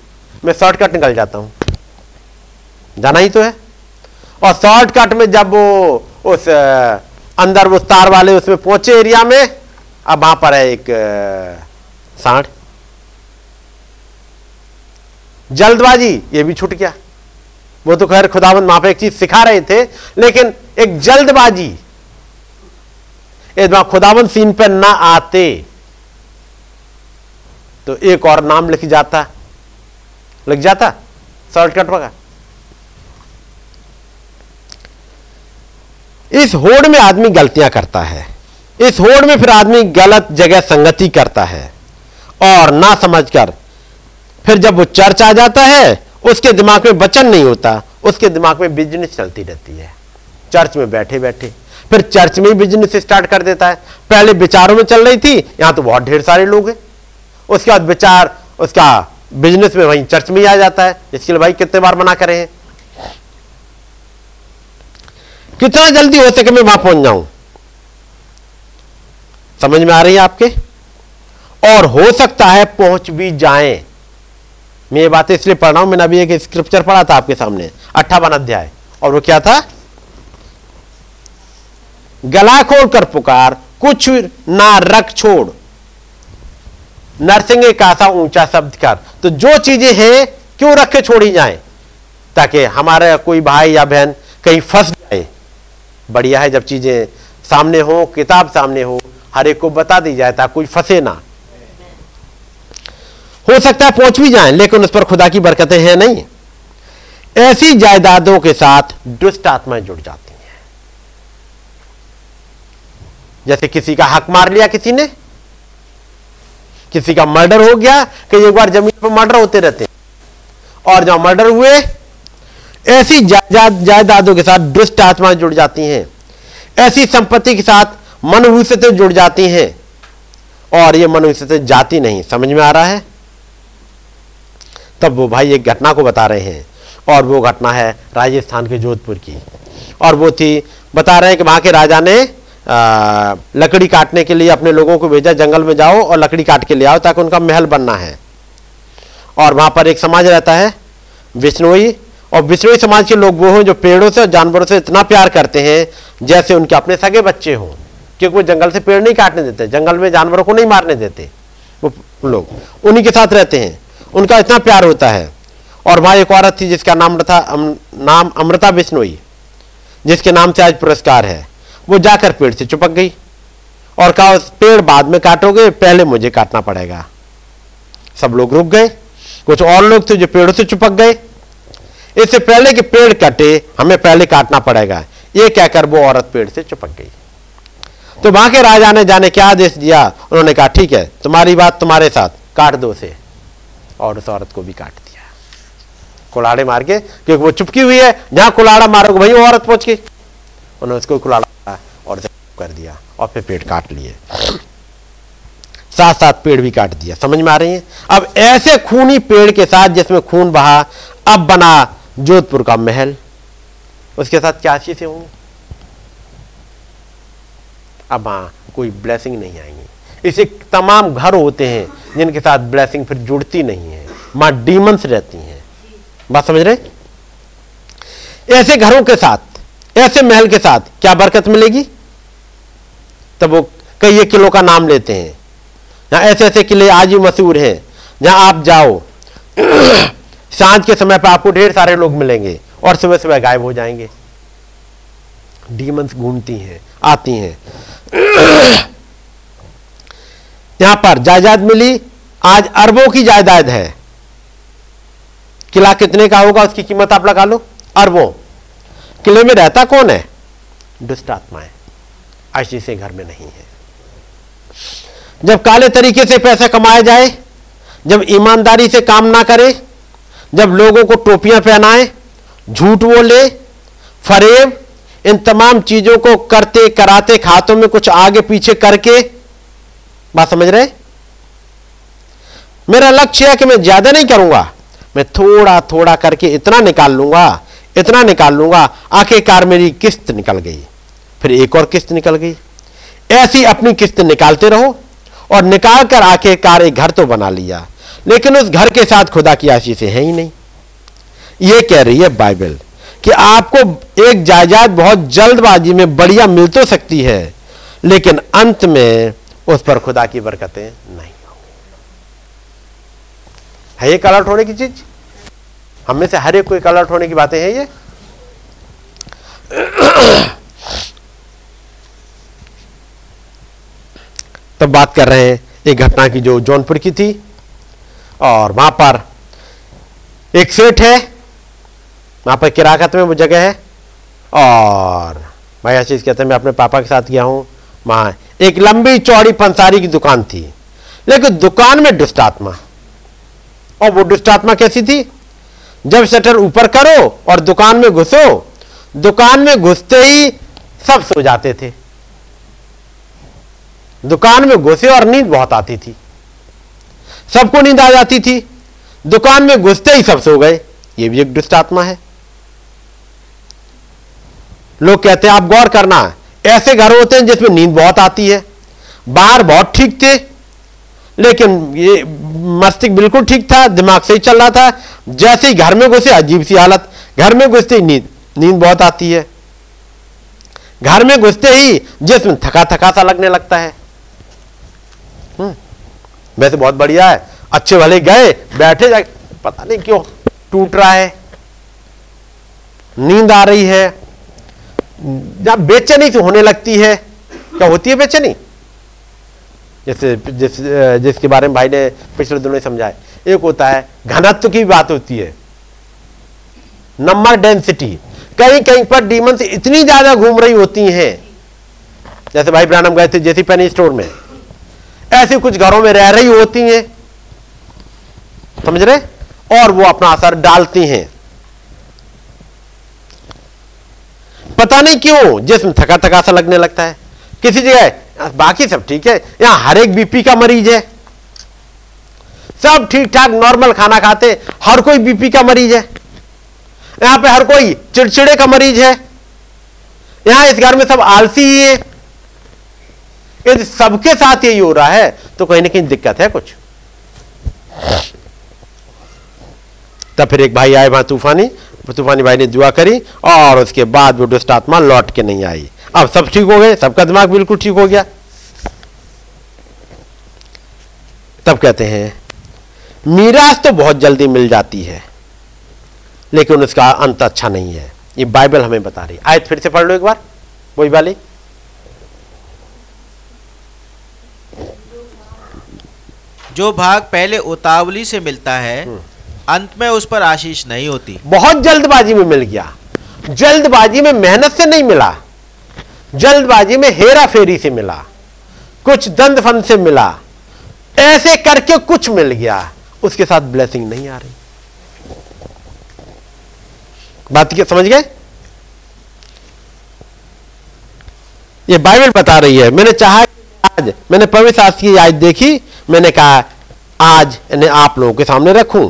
मैं शॉर्टकट निकल जाता हूं, जाना ही तो है। और शॉर्टकट में जब वो उस अंदर वो तार वाले उसमें पहुंचे एरिया में, अब वहां पर है एक सांड, जल्दबाजी, ये भी छूट गया। वो तो खैर खुदावंद वहां पर एक चीज सिखा रहे थे, लेकिन एक जल्दबाजी, यदि खुदावन सीन पर ना आते तो एक और नाम लिख जाता शॉर्टकट होगा। इस होड़ में आदमी गलतियां करता है, इस होड़ में फिर आदमी गलत जगह संगति करता है, और ना समझकर फिर जब वो चर्च आ जाता है, उसके दिमाग में वचन नहीं होता, उसके दिमाग में बिजनेस चलती रहती है। चर्च में बैठे बैठे फिर चर्च में ही बिजनेस स्टार्ट कर देता है। पहले विचारों में चल रही थी, यहां तो बहुत ढेर सारे लोग हैं, उसके बाद विचार उसका बिजनेस में वहीं चर्च में ही आ जाता है। इसके लिए भाई कितने बार मना करे हैं, कितना जल्दी हो सके मैं वहां पहुंच जाऊं। समझ में आ रही है आपके? और हो सकता है पहुंच भी जाएं। मैं ये बातें इसलिए पढ़ रहा हूं, मैंने अभी एक स्क्रिप्चर पढ़ा था आपके सामने, 58 अध्याय, और वो क्या था? गला खोल कर पुकार, कुछ ना रख छोड़, नरसिंह एक आशा ऊंचा शब्द कर। तो जो चीजें हैं क्यों रख के छोड़ी जाएं, ताकि हमारा कोई भाई या बहन कहीं फंस जाए। बढ़िया है जब चीजें सामने हो, किताब सामने हो, हर एक को बता दी जाए ताकि कोई फंसे ना। हो सकता है पहुंच भी जाए, लेकिन उस पर खुदा की बरकतें हैं नहीं। ऐसी जायदादों के साथ दुष्ट आत्माएं जुड़ जाती हैं। जैसे किसी का हक मार लिया किसी ने, किसी का मर्डर हो गया, कई बार जमीन पर मर्डर होते रहते, और जब मर्डर हुए, ऐसी जायदादों के साथ दुष्ट आत्माएं जुड़ जाती हैं, ऐसी संपत्ति के साथ मनहूसतें जुड़ जाती हैं, और ये मनहूसतें जाती नहीं। समझ में आ रहा है? तब वो भाई एक घटना को बता रहे हैं, और वो घटना है राजस्थान के जोधपुर की, और वो थी, बता रहे हैं कि वहां के राजा ने लकड़ी काटने के लिए अपने लोगों को भेजा, जंगल में जाओ और लकड़ी काट के ले आओ ताकि उनका महल बनना है। और वहाँ पर एक समाज रहता है बिश्नोई, और बिश्नोई समाज के लोग वो हैं जो पेड़ों से और जानवरों से इतना प्यार करते हैं जैसे उनके अपने सगे बच्चे हों, क्योंकि वो जंगल से पेड़ नहीं काटने देते, जंगल में जानवरों को नहीं मारने देते, वो लोग उन्हीं के साथ रहते हैं, उनका इतना प्यार होता है। और वहाँ एक औरत थी जिसका नाम था अमृता बिश्नोई, जिसके नाम से आज पुरस्कार है। वो जाकर पेड़ से चिपक गई और कहा, उस पेड़ बाद में काटोगे, पहले मुझे काटना पड़ेगा। सब लोग रुक गए, कुछ और लोग थे जो पेड़ों से चिपक गए, इससे पहले कि पेड़ कटे हमें पहले काटना पड़ेगा। ये कहकर वो औरत पेड़ से चिपक गई। तो वहां के राजा ने जाने क्या आदेश दिया, उन्होंने कहा ठीक है तुम्हारी बात तुम्हारे साथ, काट दो उसे। और उस औरत को भी काट दिया कुल्हाड़े मार के, क्योंकि वो चुपकी हुई है, जहां कुल्हाड़ा मारोगे वहीं वो औरत पहुंच गई। उन्होंने उसको कुल्हाड़ा और कर दिया और फिर पेड़ काट लिए, साथ साथ पेड़ भी काट दिया। समझ में आ रही है? अब ऐसे खूनी पेड़ के साथ जिसमें खून बहा अब बना जोधपुर का महल, उसके साथ क्या आशीष से होंगी? अब हाँ, कोई ब्लेसिंग नहीं आएंगी। इसे तमाम घर होते हैं जिनके साथ ब्लेसिंग फिर जुड़ती नहीं है, मां डीमंस रहती हैं। बात समझ रहे? ऐसे घरों के साथ, ऐसे महल के साथ क्या बरकत मिलेगी? तब वो कई एक किलो का नाम लेते हैं। यहाँ ऐसे ऐसे किले आज भी मशहूर हैं, जहाँ आप जाओ सांझ के समय पर आपको ढेर सारे लोग मिलेंगे और सुबह सुबह गायब हो जाएंगे। डीमंस घूमती हैं, आती हैं। यहाँ पर जायदाद मिली, आज अरबों की जायदाद है। किला कितने का होगा उसकी कीमत आप लगा लो, अरबों। किले में रहता कौन है? दुष्ट आत्माएं, आशीष से घर में नहीं है। जब काले तरीके से पैसा कमाया जाए, जब ईमानदारी से काम ना करे, जब लोगों को टोपियां पहनाए, झूठ बोले, फरेब, इन तमाम चीजों को करते कराते खातों में कुछ आगे पीछे करके, बात समझ रहे? मेरा लक्ष्य है कि मैं ज्यादा नहीं करूंगा, मैं थोड़ा थोड़ा करके इतना निकाल लूंगा, इतना निकाल लूंगा। आखिरकार मेरी किस्त निकल गई, फिर एक और किस्त निकल गई। ऐसी अपनी किस्त निकालते रहो और निकाल कर आखिरकार एक घर तो बना लिया, लेकिन उस घर के साथ खुदा की आशीषें हैं ही नहीं। ये कह रही है बाइबल कि आपको एक जायदाद बहुत जल्दबाजी में बढ़िया मिल तो सकती है, लेकिन अंत में उस पर खुदा की बरकतें नहीं होंगी। है ये अलर्ट होने की चीज? हम में से हर एक को एक अलर्ट होने की बातें हैं ये। तब बात कर रहे हैं एक घटना की जो जौनपुर की थी, और वहां पर एक सेठ है, वहां पर किराकत में वो जगह है। और भाई आशीष कहते हैं मैं अपने पापा के साथ गया हूँ। वहां एक लंबी चौड़ी पंसारी की दुकान थी, लेकिन दुकान में दुष्ट आत्मा। और वो दुष्ट आत्मा कैसी थी? जब शटर ऊपर करो और दुकान में घुसो, दुकान में घुसते ही सब सो जाते थे। दुकान में घुसे और नींद बहुत आती थी, सबको नींद आ जाती थी। दुकान में घुसते ही सब सो गए। ये भी एक दुष्ट आत्मा है। लोग कहते हैं, आप गौर करना, ऐसे घर होते हैं जिसमें नींद बहुत आती है, बाहर बहुत ठीक थे, लेकिन ये मस्तिष्क बिल्कुल ठीक था, दिमाग सही चल रहा था। जैसे ही घर में घुसे अजीब सी हालत, घर में घुसते ही नींद बहुत आती है, घर में घुसते ही जिसमें थका थका सा लगने लगता है। वैसे बहुत बढ़िया है, अच्छे भले गए बैठे, जाके पता नहीं क्यों टूट रहा है, नींद आ रही है। जब बेचैनी से होने लगती है, क्या होती है बेचैनी? जैसे जिसके बारे में भाई ने पिछले दिनों समझाए, एक होता है घनत्व की बात होती है, नंबर डेंसिटी। कहीं कहीं पर डीमंस इतनी ज्यादा घूम रही होती हैं। जैसे भाई ब्रायनम गए थे जेसी पेनी स्टोर में, ऐसे कुछ घरों में रह रही होती हैं, समझ रहे? और वो अपना असर डालती हैं, पता नहीं क्यों जिसम थका थका सा लगने लगता है। किसी जगह बाकी सब ठीक है, यहां हर एक बीपी का मरीज है, सब ठीक ठाक नॉर्मल खाना खाते, हर कोई बीपी का मरीज है। यहां पे हर कोई चिड़चिड़े का मरीज है, यहां इस घर में सब आलसी ही है। यदि सबके साथ यही हो रहा है तो कहीं ना कहीं दिक्कत है कुछ। तब फिर एक भाई आए वहां, तूफानी भाई ने दुआ करी और उसके बाद वो दुष्ट आत्मा लौट के नहीं आई। अब सब ठीक हो गए, सबका दिमाग बिल्कुल ठीक हो गया। तब कहते हैं मीरास तो बहुत जल्दी मिल जाती है, लेकिन उसका अंत अच्छा नहीं है। ये बाइबल हमें बता रही है। आयत फिर से पढ़ लो एक बार, वही वाली। जो भाग पहले उतावली से मिलता है, अंत में उस पर आशीष नहीं होती। बहुत जल्दबाजी में मिल गया, जल्दबाजी में मेहनत से नहीं मिला, जल्दबाजी में हेरा फेरी से मिला, कुछ दंड फंद से मिला, ऐसे करके कुछ मिल गया, उसके साथ ब्लेसिंग नहीं आ रही। बात क्या समझ गए? ये बाइबल बता रही है। मैंने चाहा आज, मैंने पवित्र शास्त्र की आज देखी, मैंने कहा आज इन्हें आप लोगों के सामने रखूं।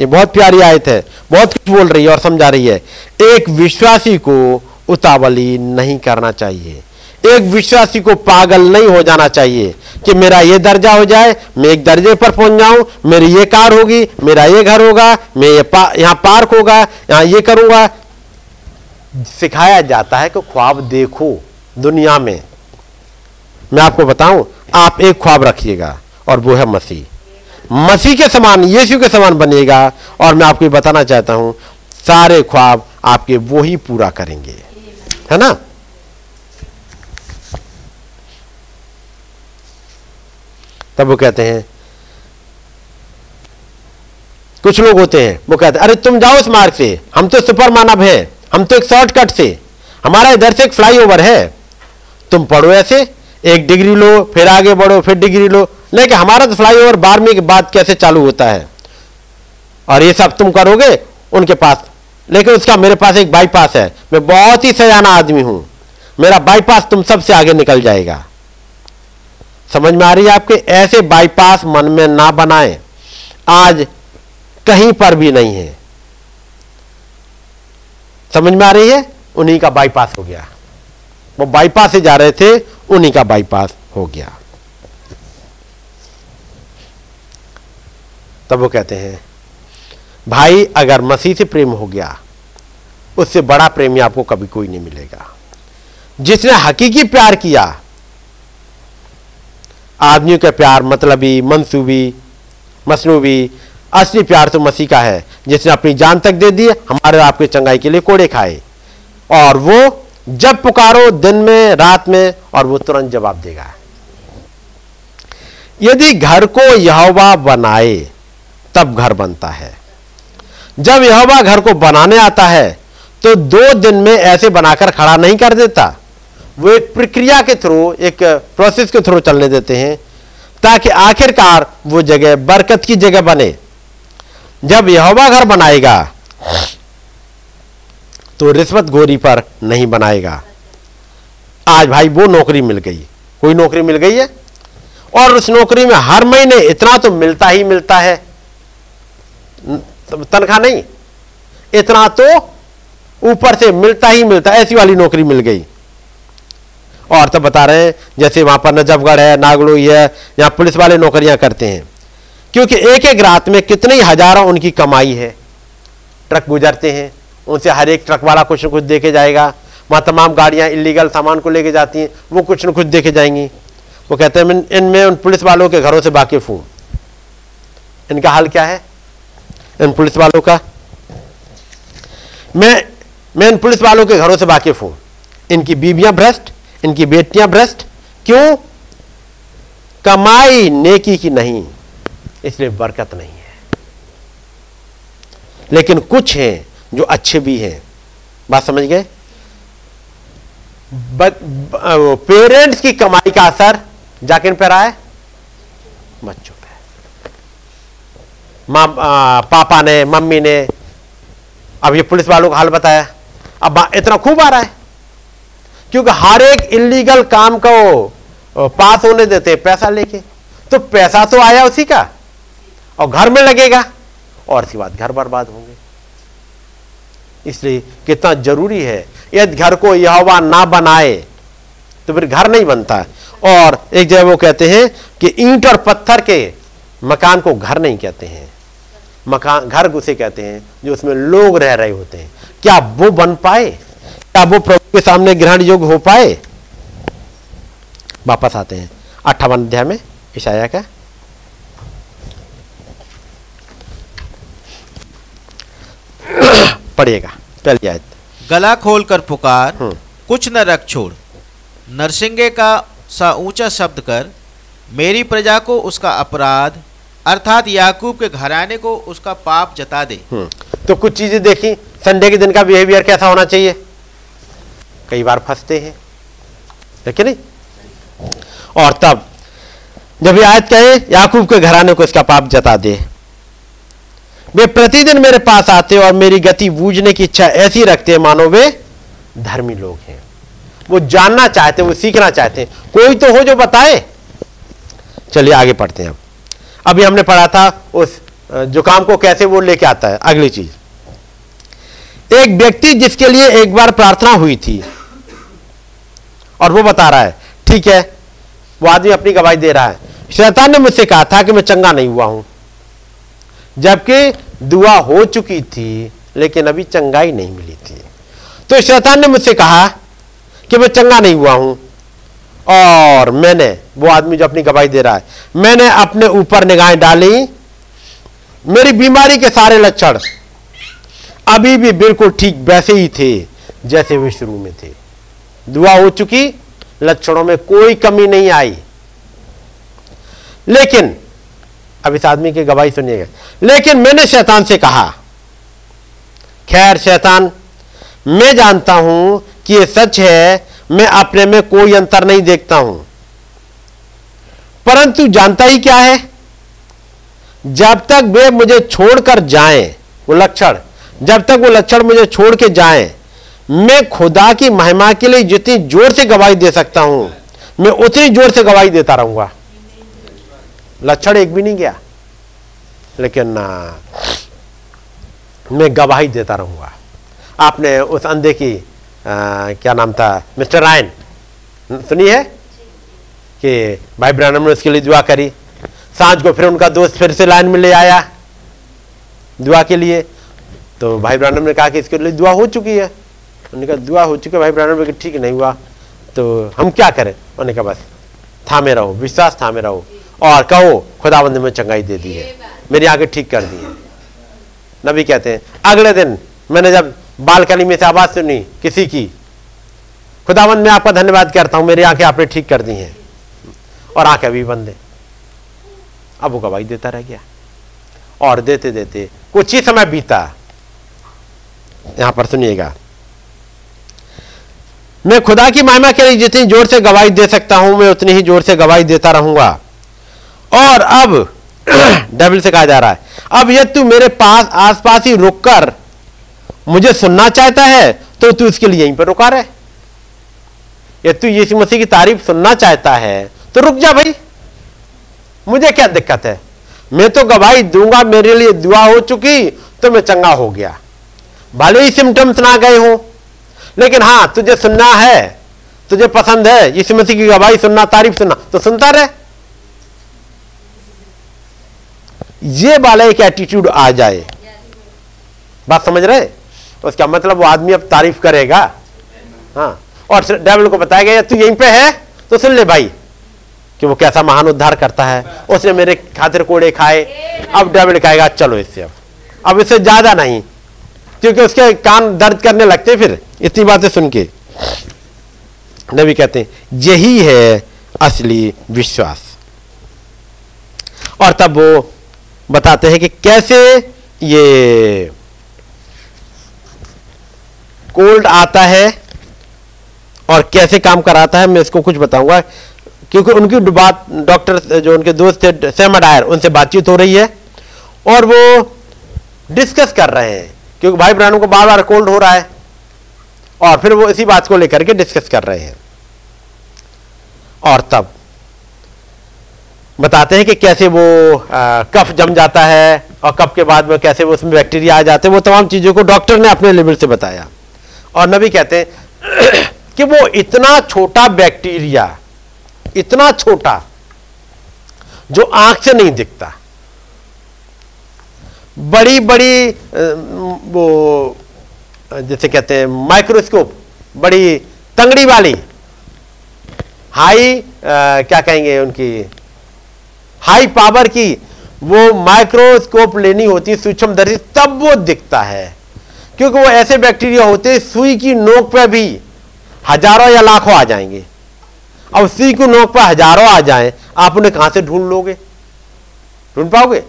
ये बहुत प्यारी आयत है, बहुत कुछ बोल रही है और समझा रही है। एक विश्वासी को उतावली नहीं करना चाहिए, एक विश्वासी को पागल नहीं हो जाना चाहिए कि मेरा ये दर्जा हो जाए, मैं एक दर्जे पर पहुंच जाऊं, मेरी ये कार होगी, मेरा ये घर होगा, मैं ये यहाँ पार्क होगा, यहाँ ये करूँगा। सिखाया जाता है कि ख्वाब देखो। दुनिया में मैं आपको बताऊं, आप एक ख्वाब रखिएगा और वो है मसीह। मसीह के समान, यीशु के समान बनिएगा। और मैं आपको बताना चाहता हूं, सारे ख्वाब आपके वो ही पूरा करेंगे, है ना? तब वो कहते हैं, कुछ लोग होते हैं वो कहते हैं, अरे तुम जाओ इस मार्ग से, हम तो सुपर मानव हैं, हम तो एक शॉर्टकट से, हमारा इधर से एक फ्लाईओवर है, तुम पढ़ो ऐसे, एक डिग्री लो, फिर आगे बढ़ो, फिर डिग्री लो। नहीं कि हमारा तो फ्लाईओवर 12वीं के बाद कैसे चालू होता है, और ये सब तुम करोगे उनके पास। लेकिन उसका मेरे पास एक बाईपास है, मैं बहुत ही सयाना आदमी हूं, मेरा बाईपास तुम सबसे आगे निकल जाएगा। समझ में आ रही है आपके? ऐसे बाईपास मन में ना बनाएं, आज कहीं पर भी नहीं है। समझ में आ रही है? उन्हीं का बाईपास हो गया, वो बाईपास से जा रहे थे, उन्हीं का बाईपास हो गया। तब वो कहते हैं, भाई अगर मसीह से प्रेम हो गया, उससे बड़ा प्रेमी आपको कभी कोई नहीं मिलेगा। जिसने हकीकी प्यार किया, आदमियों का प्यार मतलबी, मनसूबी, मसनूबी, असली प्यार तो मसीह का है, जिसने अपनी जान तक दे दी, हमारे आपके चंगाई के लिए कोड़े खाए, और वो जब पुकारो दिन में रात में, और वो तुरंत जवाब देगा। यदि घर को यहोवा बनाए तब घर बनता है। जब यहोवा घर को बनाने आता है तो 2 दिन में ऐसे बनाकर खड़ा नहीं कर देता, वो एक प्रक्रिया के थ्रू, एक प्रोसेस के थ्रू चलने देते हैं, ताकि आखिरकार वो जगह बरकत की जगह बने। जब यहोवा घर बनाएगा तो रिश्वत गोरी पर नहीं बनाएगा। आज भाई वो नौकरी मिल गई, कोई नौकरी मिल गई है, और उस नौकरी में हर महीने इतना तो मिलता ही मिलता है, तनख्वाह नहीं, इतना तो ऊपर से मिलता ही मिलता, ऐसी वाली नौकरी मिल गई। और तब बता रहे हैं, जैसे वहां पर नजफगढ़ है, नागलोई है, यहाँ पुलिस वाले नौकरियां करते हैं, क्योंकि एक एक रात में कितने हजारों उनकी कमाई है। ट्रक गुजरते हैं, उनसे हर एक ट्रक वाला कुछ न कुछ देके जाएगा। वहाँ तमाम गाड़ियाँ इलीगल सामान को लेके जाती हैं, वो कुछ न कुछ देके जाएंगी। वो कहते हैं, इनमें उन पुलिस वालों के घरों से वाकिफ हूँ। इनका हाल क्या है, इन पुलिस वालों का? मैं इन पुलिस वालों के घरों से वाकिफ हूँ। इनकी बीवियाँ भ्रष्ट, इनकी बेटियाँ भ्रष्ट। क्यों? कमाई नेकी की नहीं, इसलिए बरकत नहीं है। लेकिन कुछ हैं जो अच्छे भी हैं। बात समझ गए? पेरेंट्स की कमाई का असर जाकिन पर आए, बच्चों पे। पापा ने, मम्मी ने, अब ये पुलिस वालों का हाल बताया, अब इतना खूब आ रहा है, क्योंकि हर एक इलीगल काम को पास होने देते हैं पैसा लेके। तो पैसा तो आया उसी का, और घर में लगेगा, और इसके बाद घर बर्बाद होंगे। इसलिए कितना जरूरी है, यदि घर को यहोवा ना बनाए तो फिर घर नहीं बनता। और एक जगह वो कहते हैं कि ईंट और पत्थर के मकान को घर नहीं कहते हैं, मकान घर उसे कहते हैं जो उसमें लोग रह रहे होते हैं। क्या वो बन पाए? क्या वो प्रभु के सामने ग्रहण योग्य हो पाए? वापस आते हैं 58 अध्याय में, इशाया का। पड़ेगा पहली आयत, गला खोल कर पुकार, कुछ न रख छोड़, नरसिंगे का सा ऊंचा शब्द कर, मेरी प्रजा को उसका अपराध अर्थात याकूब के घराने को उसका पाप जता दे। तो कुछ चीजें देखी, संडे के दिन का बिहेवियर कैसा होना चाहिए, कई बार फंसते हैं। है कि नहीं। और तब जब ये आयत कहे याकूब के घराने को इसका पाप जता दे, वे प्रतिदिन मेरे पास आते और मेरी गति बूझने की इच्छा ऐसी रखते हैं मानो वे धर्मी लोग हैं। वो जानना चाहते हैं, वो सीखना चाहते हैं, कोई तो हो जो बताए। चलिए आगे पढ़ते हैं। अभी हमने पढ़ा था उस जुकाम को कैसे वो लेके आता है। अगली चीज, एक व्यक्ति जिसके लिए एक बार प्रार्थना हुई थी और वो बता रहा है, ठीक है, वो आदमी अपनी गवाही दे रहा है, शैतान ने मुझसे कहा था कि मैं चंगा नहीं हुआ हूं, जबकि दुआ हो चुकी थी लेकिन अभी चंगाई नहीं मिली थी। तो शैतान ने मुझसे कहा कि मैं चंगा नहीं हुआ हूं, और मैंने, वो आदमी जो अपनी गवाही दे रहा है, मैंने अपने ऊपर निगाहें डाली, मेरी बीमारी के सारे लक्षण अभी भी बिल्कुल ठीक वैसे ही थे जैसे वे शुरू में थे। दुआ हो चुकी, लक्षणों में कोई कमी नहीं आई। लेकिन अब इस आदमी की गवाही सुनिएगा। लेकिन मैंने शैतान से कहा, खैर शैतान, मैं जानता हूं कि यह सच है, मैं अपने में कोई अंतर नहीं देखता हूं, परंतु जानता ही क्या है, जब तक वे मुझे छोड़कर जाएं, वो लक्षण, जब तक वो लक्षण मुझे छोड़ के जाएं, मैं खुदा की महिमा के लिए जितनी जोर से गवाही दे सकता हूं मैं उतनी जोर से गवाही देता रहूंगा। लक्षण एक भी नहीं गया, लेकिन मैं गवाही देता रहूंगा। आपने उस अंधे की क्या नाम था, मिस्टर रायन, सुनी है कि भाई ब्रायनम ने उसके लिए दुआ करी। सांझ को फिर उनका दोस्त फिर से लाइन में ले आया दुआ के लिए। तो भाई ब्रायनम ने कहा कि इसके लिए दुआ हो चुकी है। उन्होंने कहा दुआ हो चुकी है। भाई ब्रायनम ने कहा ठीक नहीं हुआ तो हम क्या करें। उन्होंने कहा बस थामे रहो, विश्वास थामे रहो और कहो खुदाबंद में चंगाई दे दी है, मेरी आंखें ठीक कर दी है। नबी कहते हैं अगले दिन मैंने जब बालकनी में से आवाज सुनी किसी की, खुदावंद मैं आपका धन्यवाद करता हूं, मेरी आंखें आपने ठीक कर दी हैं, और आंखें भी बंद हैं। अब वो गवाही देता रह गया और देते देते कुछ ही समय बीता। यहां पर सुनिएगा, मैं खुदा की महिमा के लिए जितनी जोर से गवाही दे सकता हूं मैं उतनी ही जोर से गवाही देता रहूंगा। और अब डेविल से कहा जा रहा है, अब यह तू मेरे पास आसपास ही रुककर मुझे सुनना चाहता है तो तू इसके लिए यहीं पर रुका रहे। यदि तू यीशु मसीह की तारीफ सुनना चाहता है तो रुक जा भाई, मुझे क्या दिक्कत है, मैं तो गवाही दूंगा, मेरे लिए दुआ हो चुकी तो मैं चंगा हो गया, भले ही सिम्टम्स ना गए हो, लेकिन हाँ तुझे सुनना है, तुझे पसंद है यीशु मसीह की गवाही सुनना, तारीफ सुनना, तो सुनता रहे। ये वाला एक एटीट्यूड आ जाए, बात समझ रहे, उसका मतलब वो आदमी अब तारीफ करेगा। हाँ, और डेविल को बताया गया तू यहीं पे है तो सुन ले भाई कि वो कैसा महान उद्धार करता है, उसने मेरे खातिर कोड़े खाए। अब डेविल कहेगा चलो इससे अब इससे ज्यादा नहीं, क्योंकि उसके कान दर्द करने लगते फिर इतनी बातें सुन के। नबी कहते हैं यही है असली विश्वास। और तब वो बताते हैं कि कैसे ये कोल्ड आता है और कैसे काम कराता है। मैं इसको कुछ बताऊंगा क्योंकि उनकी बात डॉक्टर जो उनके दोस्त थे सैम डायर, उनसे बातचीत हो रही है और वो डिस्कस कर रहे हैं क्योंकि भाई ब्रायनम को बार बार कोल्ड हो रहा है और फिर वो इसी बात को लेकर के डिस्कस कर रहे हैं। और तब बताते हैं कि कैसे वो कफ जम जाता है और कफ के बाद में कैसे वो उसमें बैक्टीरिया आ जाते हैं। वो तमाम चीज़ों को डॉक्टर ने अपने लेवल से बताया। और नबी कहते हैं कि वो इतना छोटा बैक्टीरिया, इतना छोटा जो आंख से नहीं दिखता, बड़ी बड़ी वो जैसे कहते हैं माइक्रोस्कोप, बड़ी तंगड़ी वाली हाई क्या कहेंगे उनकी हाई पावर की वो माइक्रोस्कोप लेनी होती है सूक्ष्मदर्शी, तब वो दिखता है। क्योंकि वो ऐसे बैक्टीरिया होते हैं सुई की नोक पर भी हजारों या लाखों आ जाएंगे। अब सुई की नोक पर हजारों आ जाएं, आप उन्हें कहां से ढूंढ लोगे, ढूंढ पाओगे?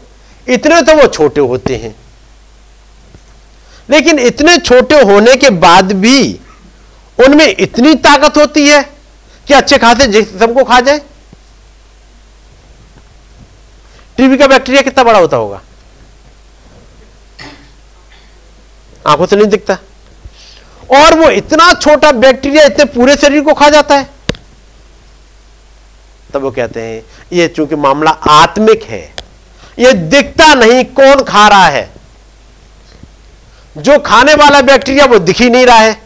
इतने तो वो छोटे होते हैं। लेकिन इतने छोटे होने के बाद भी उनमें इतनी ताकत होती है कि अच्छे खासे जिस्म को खा जाए। टीबी का बैक्टीरिया कितना बड़ा होता होगा, आंखों से नहीं दिखता, और वो इतना छोटा बैक्टीरिया इतने पूरे शरीर को खा जाता है। तब वो कहते हैं ये चूंकि मामला आत्मिक है, ये दिखता नहीं कौन खा रहा है, जो खाने वाला बैक्टीरिया वो दिख ही नहीं रहा है,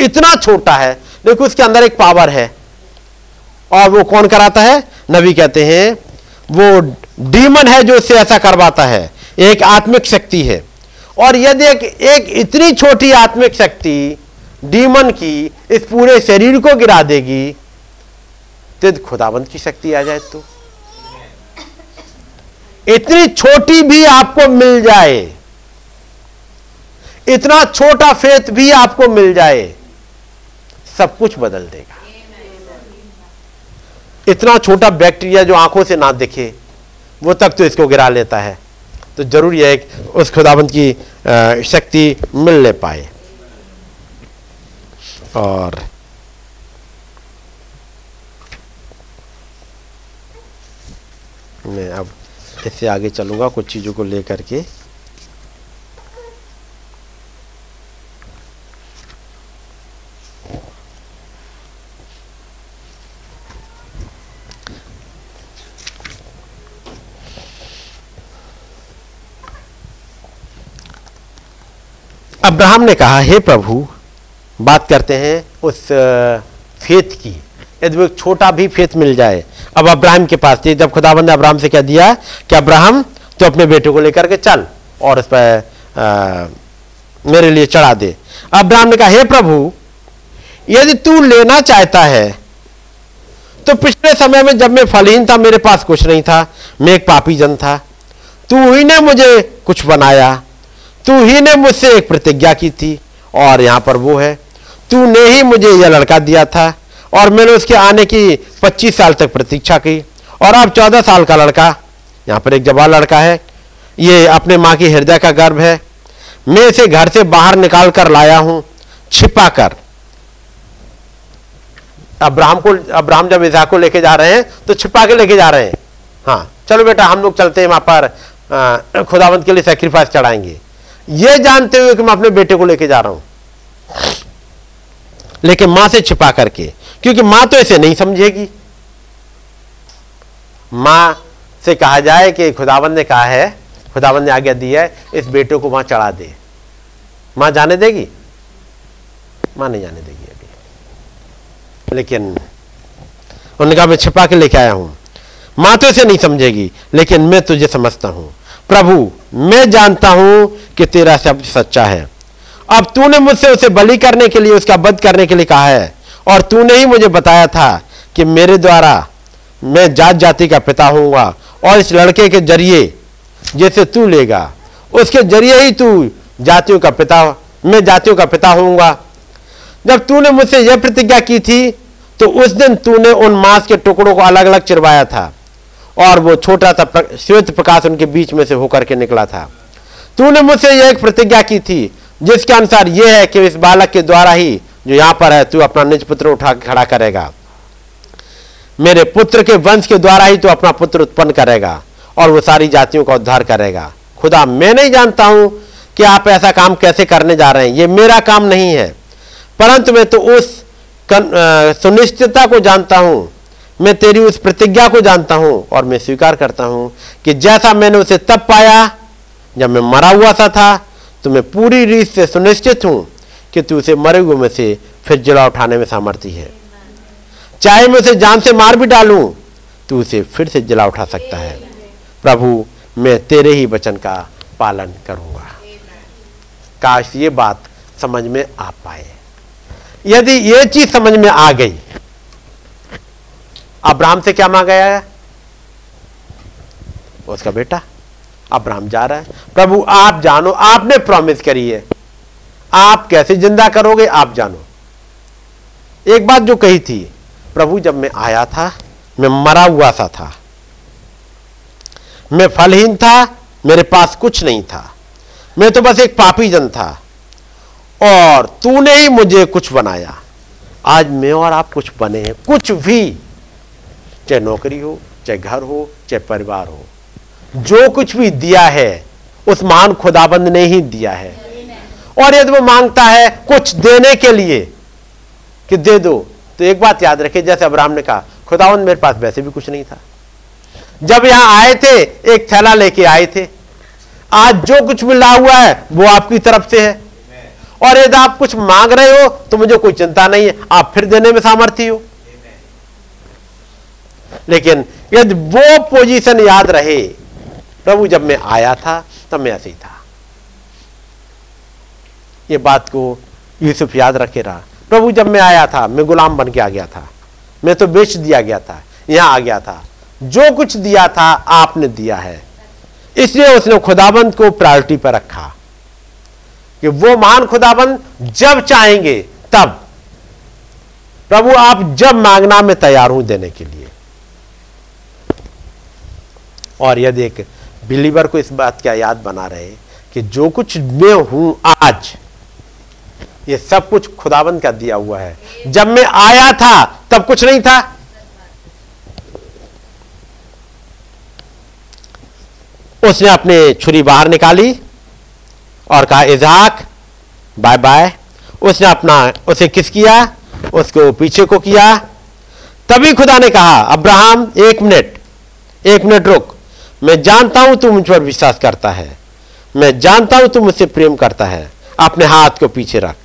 इतना छोटा है, लेकिन उसके अंदर एक पावर है। और वो कौन कराता है? नबी कहते हैं वो डीमन है जो उससे ऐसा करवाता है, एक आत्मिक शक्ति है। और यदि एक इतनी छोटी आत्मिक शक्ति डीमन की इस पूरे शरीर को गिरा देगी, तो खुदाबंद की शक्ति आ जाए, तो इतनी छोटी भी आपको मिल जाए, इतना छोटा फेथ भी आपको मिल जाए, सब कुछ बदल देगा। इतना छोटा बैक्टीरिया जो आंखों से ना दिखे, वो तक तो इसको गिरा लेता है। तो जरूर यह एक उस खुदाबंद की शक्ति मिल ले पाए। और मैं अब इससे आगे चलूंगा कुछ चीज़ों को लेकर के। अब्राहम ने कहा, हे प्रभु, बात करते हैं उस फेथ की, यदि वो छोटा भी फेथ मिल जाए। अब अब्राहम के पास थी, जब खुदावंद ने अब्राहम से क्या दिया कि अब्राहम तो अपने बेटे को लेकर के चल और उस पर मेरे लिए चढ़ा दे। अब्राहम ने कहा, हे प्रभु, यदि तू लेना चाहता है तो पिछले समय में जब मैं फलहीन था, मेरे पास कुछ नहीं था, मैं एक पापी जन था, तू ही ने मुझे कुछ बनाया, तू ही ने मुझसे एक प्रतिज्ञा की थी, और यहाँ पर वो है, तूने ही मुझे यह लड़का दिया था और मैंने उसके आने की 25 साल तक प्रतीक्षा की, और अब 14 साल का लड़का, यहाँ पर एक जवान लड़का है, ये अपने माँ की हृदय का गर्भ है, मैं इसे घर से बाहर निकाल कर लाया हूँ छिपा कर। अब्राहम जब इसहाक को लेके जा रहे हैं तो छिपा के लेके जा रहे हैं। हाँ चलो बेटा, हम लोग चलते हैं, वहाँ पर खुदावंत के लिए सेक्रीफाइस चढ़ाएंगे, ये जानते हुए कि मैं अपने बेटे को लेके जा रहा हूँ, लेकिन माँ से छिपा करके, क्योंकि माँ तो इसे नहीं समझेगी। माँ से कहा जाए कि खुदावंद ने कहा है, खुदावंद ने आज्ञा दी है, इस बेटे को वहां चढ़ा दे, माँ जाने देगी? माँ नहीं जाने देगी अभी। लेकिन उन्होंने कहा मैं छिपा के लेके आया हूँ, माँ तो इसे नहीं समझेगी, लेकिन मैं तुझे समझता हूँ प्रभु, मैं जानता हूँ कि तेरा शब्द सच्चा है। अब तूने मुझसे उसे बलि करने के लिए, उसका वध करने के लिए कहा है, और तूने ही मुझे बताया था कि मेरे द्वारा मैं जात जाति का पिता होऊंगा, और इस लड़के के जरिए जैसे तू लेगा उसके जरिए ही तू जातियों का पिता, मैं जातियों का पिता होऊंगा। जब तूने मुझसे यह प्रतिज्ञा की थी तो उस दिन तूने उन मांस के टुकड़ों को अलग अलग चिरवाया था, और वो छोटा सा श्वेत प्रकाश उनके बीच में से होकर के निकला था। तूने मुझसे यह एक प्रतिज्ञा की थी जिसके अनुसार यह है कि इस बालक के द्वारा ही जो यहाँ पर है, तू अपना निज पुत्र उठा खड़ा करेगा, मेरे पुत्र के वंश के द्वारा ही तू अपना पुत्र उत्पन्न करेगा, और वो सारी जातियों का उद्धार करेगा। खुदा, मैं नहीं जानता हूँ कि आप ऐसा काम कैसे करने जा रहे हैं, ये मेरा काम नहीं है, परंतु मैं तो उस सुनिश्चितता को जानता हूँ, मैं तेरी उस प्रतिज्ञा को जानता हूँ, और मैं स्वीकार करता हूँ कि जैसा मैंने उसे तब पाया जब मैं मरा हुआ सा था, तो मैं पूरी रीत से सुनिश्चित हूँ कि तू उसे मरे हुए में से फिर जिला उठाने में सामर्थ्य है। चाहे मैं उसे जान से मार भी डालूं, तू उसे फिर से जिला उठा सकता है। प्रभु, मैं तेरे ही वचन का पालन करूँगा। काश ये बात समझ में आ पाए। यदि ये चीज़ समझ में आ गई, अब्राहम से क्या मांगा गया? उसका बेटा। अब्राहम जा रहा है, प्रभु आप जानो, आपने प्रॉमिस करी है, आप कैसे जिंदा करोगे आप जानो। एक बात जो कही थी, प्रभु जब मैं आया था मैं मरा हुआ सा था, मैं फलहीन था, मेरे पास कुछ नहीं था, मैं तो बस एक पापी जन था, और तूने ही मुझे कुछ बनाया, आज मैं और आप कुछ बने हैं, कुछ भी, चाहे नौकरी हो, चाहे घर हो, चाहे परिवार हो, जो कुछ भी दिया है उस महान खुदाबंद ने ही दिया है। और यदि वो मांगता है कुछ देने के लिए कि दे दो, तो एक बात याद रखें, जैसे अब्राहम ने कहा खुदावंद मेरे पास वैसे भी कुछ नहीं था, जब यहां आए थे एक थैला लेके आए थे, आज जो कुछ मिला हुआ है वो आपकी तरफ से है। और यदि आप कुछ मांग रहे हो तो मुझे कोई चिंता नहीं है, आप फिर देने में सामर्थ्य हो। लेकिन यदि वो पोजीशन याद रहे, प्रभु जब मैं आया था तब मैं ऐसे ही था, ये बात को यूसुफ याद रखे रहा। प्रभु जब मैं आया था मैं गुलाम बन के आ गया था, मैं तो बेच दिया गया था, यहाँ आ गया था, जो कुछ दिया था आपने दिया है। इसलिए उसने खुदाबंद को प्रायोरिटी पर रखा कि वो महान खुदाबंद जब चाहेंगे तब, प्रभु आप जब मांगना मैं तैयार हूं देने के लिए। और यदि एक बिलीवर को इस बात का याद बना रहे कि जो कुछ मैं हूं आज ये सब कुछ खुदाबंद का दिया हुआ है, जब मैं आया था तब कुछ नहीं था। उसने अपने छुरी बाहर निकाली और कहा इजहाक बाय बाय। उसने अपना उसे किस किया, उसको पीछे को किया। तभी खुदा ने कहा अब्राहम एक मिनट रुक, मैं जानता हूं तू मुझ पर विश्वास करता है, मैं जानता हूं तू मुझसे प्रेम करता है, अपने हाथ को पीछे रख।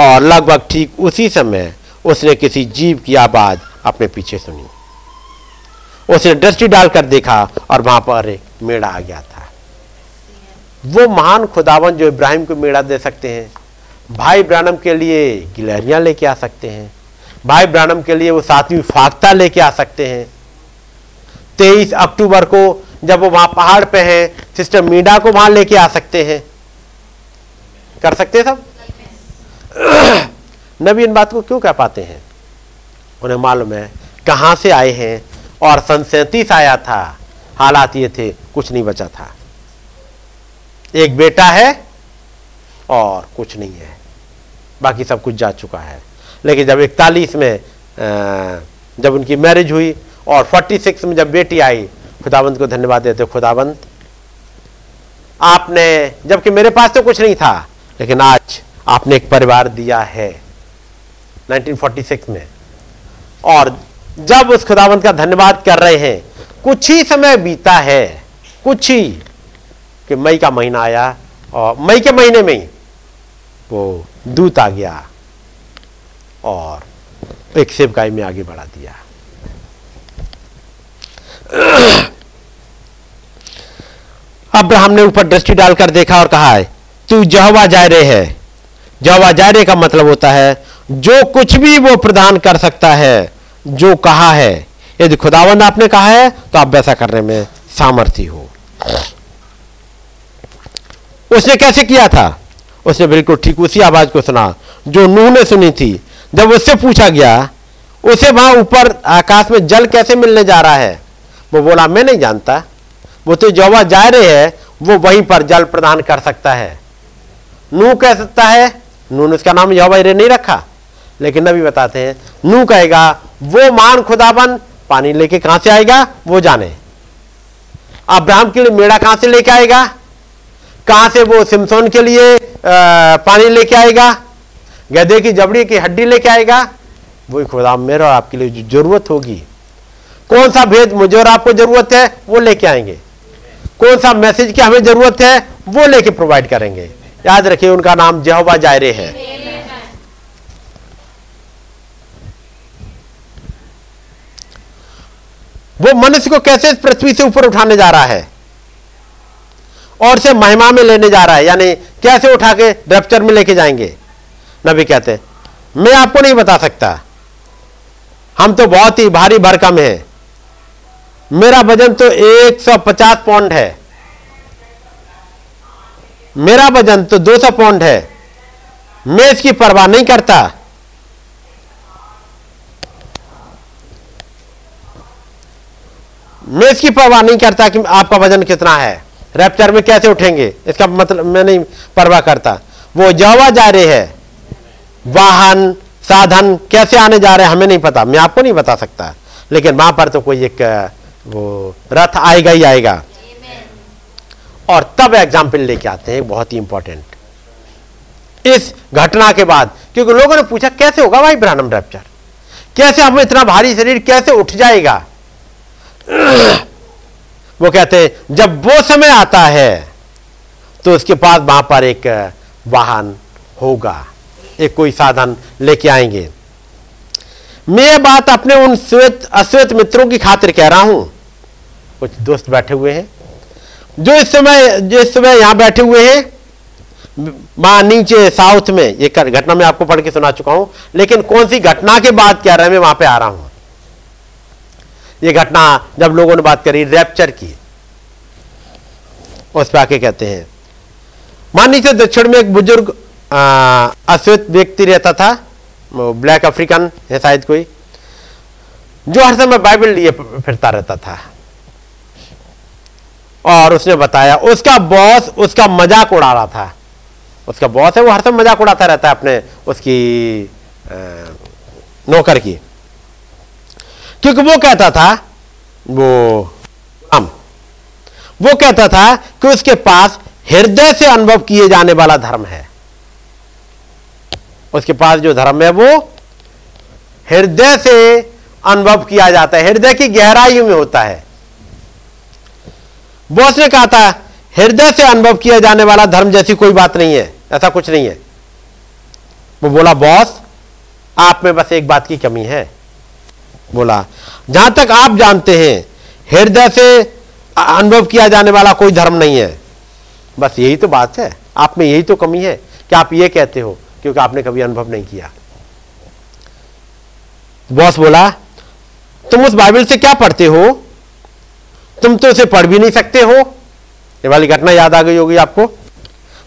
और लगभग ठीक उसी समय उसने किसी जीव की आवाज अपने पीछे सुनी। उसने दृष्टि डालकर देखा और वहां पर एक मेढ़ा आ गया था। वो महान खुदावन जो इब्राहिम को मेढ़ा दे सकते हैं, भाई ब्रायनम के लिए गिलहरियां लेके आ सकते हैं, भाई ब्रायनम के लिए वो सातवीं फाख्ता लेके आ सकते हैं। 23 अक्टूबर को जब वो वहां पहाड़ पे हैं, सिस्टर मीडा को वहां लेके आ सकते हैं। कर सकते हैं सब। नबी इन बात को क्यों कह पाते हैं? उन्हें मालूम है कहां से आए हैं। और सन 37 आया था, हालात ये थे कुछ नहीं बचा था, एक बेटा है और कुछ नहीं है, बाकी सब कुछ जा चुका है। लेकिन जब 41 में जब उनकी मैरिज हुई और 46 में जब बेटी आई, खुदावंत को धन्यवाद देते, खुदावंत आपने, जबकि मेरे पास तो कुछ नहीं था, लेकिन आज आपने एक परिवार दिया है 1946 में। और जब उस खुदावंत का धन्यवाद कर रहे हैं, कुछ ही समय बीता है, कुछ ही कि मई का महीना आया और मई के महीने में वो दूत आ गया और एक सेवकाई में आगे बढ़ा दिया। अब्राहम ने ऊपर दृष्टि डालकर देखा और कहा है तू यहोवा जायरे है। यहोवा जायरे का मतलब होता है जो कुछ भी वो प्रदान कर सकता है, जो कहा है। यदि खुदावंद आपने कहा है तो आप वैसा करने में सामर्थी हो। उसने कैसे किया था? उसने बिल्कुल ठीक उसी आवाज को सुना जो नूह ने सुनी थी। जब उससे पूछा गया उसे वहां ऊपर आकाश में जल कैसे मिलने जा रहा है, वो बोला मैं नहीं जानता, वो तो यहोवा जायरे है, वो वहीं पर जल प्रदान कर सकता है। नूह कह सकता है, नूह ने उसका नाम यहोवा जायरे नहीं रखा, लेकिन नबी बताते हैं नूह कहेगा वो मान खुदाबन पानी लेके कहां से आएगा वो जाने। अब्राहम के लिए मेढ़ा कहां से लेके आएगा, कहां से वो सिमसोन के लिए पानी लेके आएगा, गधे की जबड़ी की हड्डी लेके आएगा, वही खुदा मेरे और आपके लिए जो जरूरत होगी। कौन सा भेद मुझे और आपको जरूरत है वो लेके आएंगे, कौन सा मैसेज की हमें जरूरत है वो लेके प्रोवाइड करेंगे। याद रखिए उनका नाम यहोवा जायरे है। वो मनुष्य को कैसे इस पृथ्वी से ऊपर उठाने जा रहा है और से महिमा में लेने जा रहा है, यानी कैसे उठा के रैप्चर में लेके जाएंगे। नबी कहते हैं मैं आपको नहीं बता सकता, हम तो बहुत ही भारी भरकम है, मेरा वजन तो 150 पाउंड है, मेरा वजन तो 200 पाउंड है, मैं इसकी परवाह नहीं करता। मैं इसकी परवाह नहीं करता कि आपका वजन कितना है, रैप्चर में कैसे उठेंगे इसका मतलब मैं नहीं परवाह करता। वो यहोवा जायरे है, वाहन साधन कैसे आने जा रहे हैं हमें नहीं पता, मैं आपको नहीं बता सकता, लेकिन वहाँ पर तो कोई एक वो रथ आएगा ही आएगा। और तब एग्जाम्पल लेके आते हैं बहुत ही इंपॉर्टेंट इस घटना के बाद, क्योंकि लोगों ने पूछा कैसे होगा भाई ब्रायनम रैप्चर, कैसे हमें इतना भारी शरीर कैसे उठ जाएगा। वो कहते हैं जब वो समय आता है तो उसके पास वहां पर एक वाहन होगा, एक कोई साधन लेके आएंगे। मैं ये बात अपने उन श्वेत अश्वेत मित्रों की खातिर कह रहा हूं, कुछ दोस्त बैठे हुए हैं जो इस समय यहां बैठे हुए हैं मां नीचे साउथ में। ये घटना मैं आपको पढ़ के सुना चुका हूं, लेकिन कौन सी घटना के बात कह रहे हैं मैं वहां पे आ रहा हूं। ये घटना जब लोगों ने बात करी रैप्चर की, उस पर आके कहते हैं मां नीचे दक्षिण में एक बुजुर्ग अश्वेत व्यक्ति रहता था, ब्लैक अफ्रीकन है शायद कोई, जो हर समय बाइबल लिए फिरता रहता था। और उसने बताया उसका बॉस उसका मजाक उड़ा रहा था, उसका बॉस है वो हर समय मजाक उड़ाता रहता है अपने उसकी नौकर की, क्योंकि वो कहता था वो कहता था कि उसके पास हृदय से अनुभव किए जाने वाला धर्म है, उसके पास जो धर्म है वो हृदय से अनुभव किया जाता है, हृदय की गहराइयों में होता है। बॉस ने कहा था हृदय से अनुभव किया जाने वाला धर्म जैसी कोई बात नहीं है, ऐसा कुछ नहीं है। वो बोला बॉस आप में बस एक बात की कमी है, बोला जहां तक आप जानते हैं हृदय से अनुभव किया जाने वाला कोई धर्म नहीं है, बस यही तो बात है, आप में यही तो कमी है कि आप ये कहते हो क्योंकि आपने कभी अनुभव नहीं किया। बॉस बोला तुम उस बाइबल से क्या पढ़ते हो, तुम तो उसे पढ़ भी नहीं सकते हो। ये वाली घटना याद आ गई होगी आपको।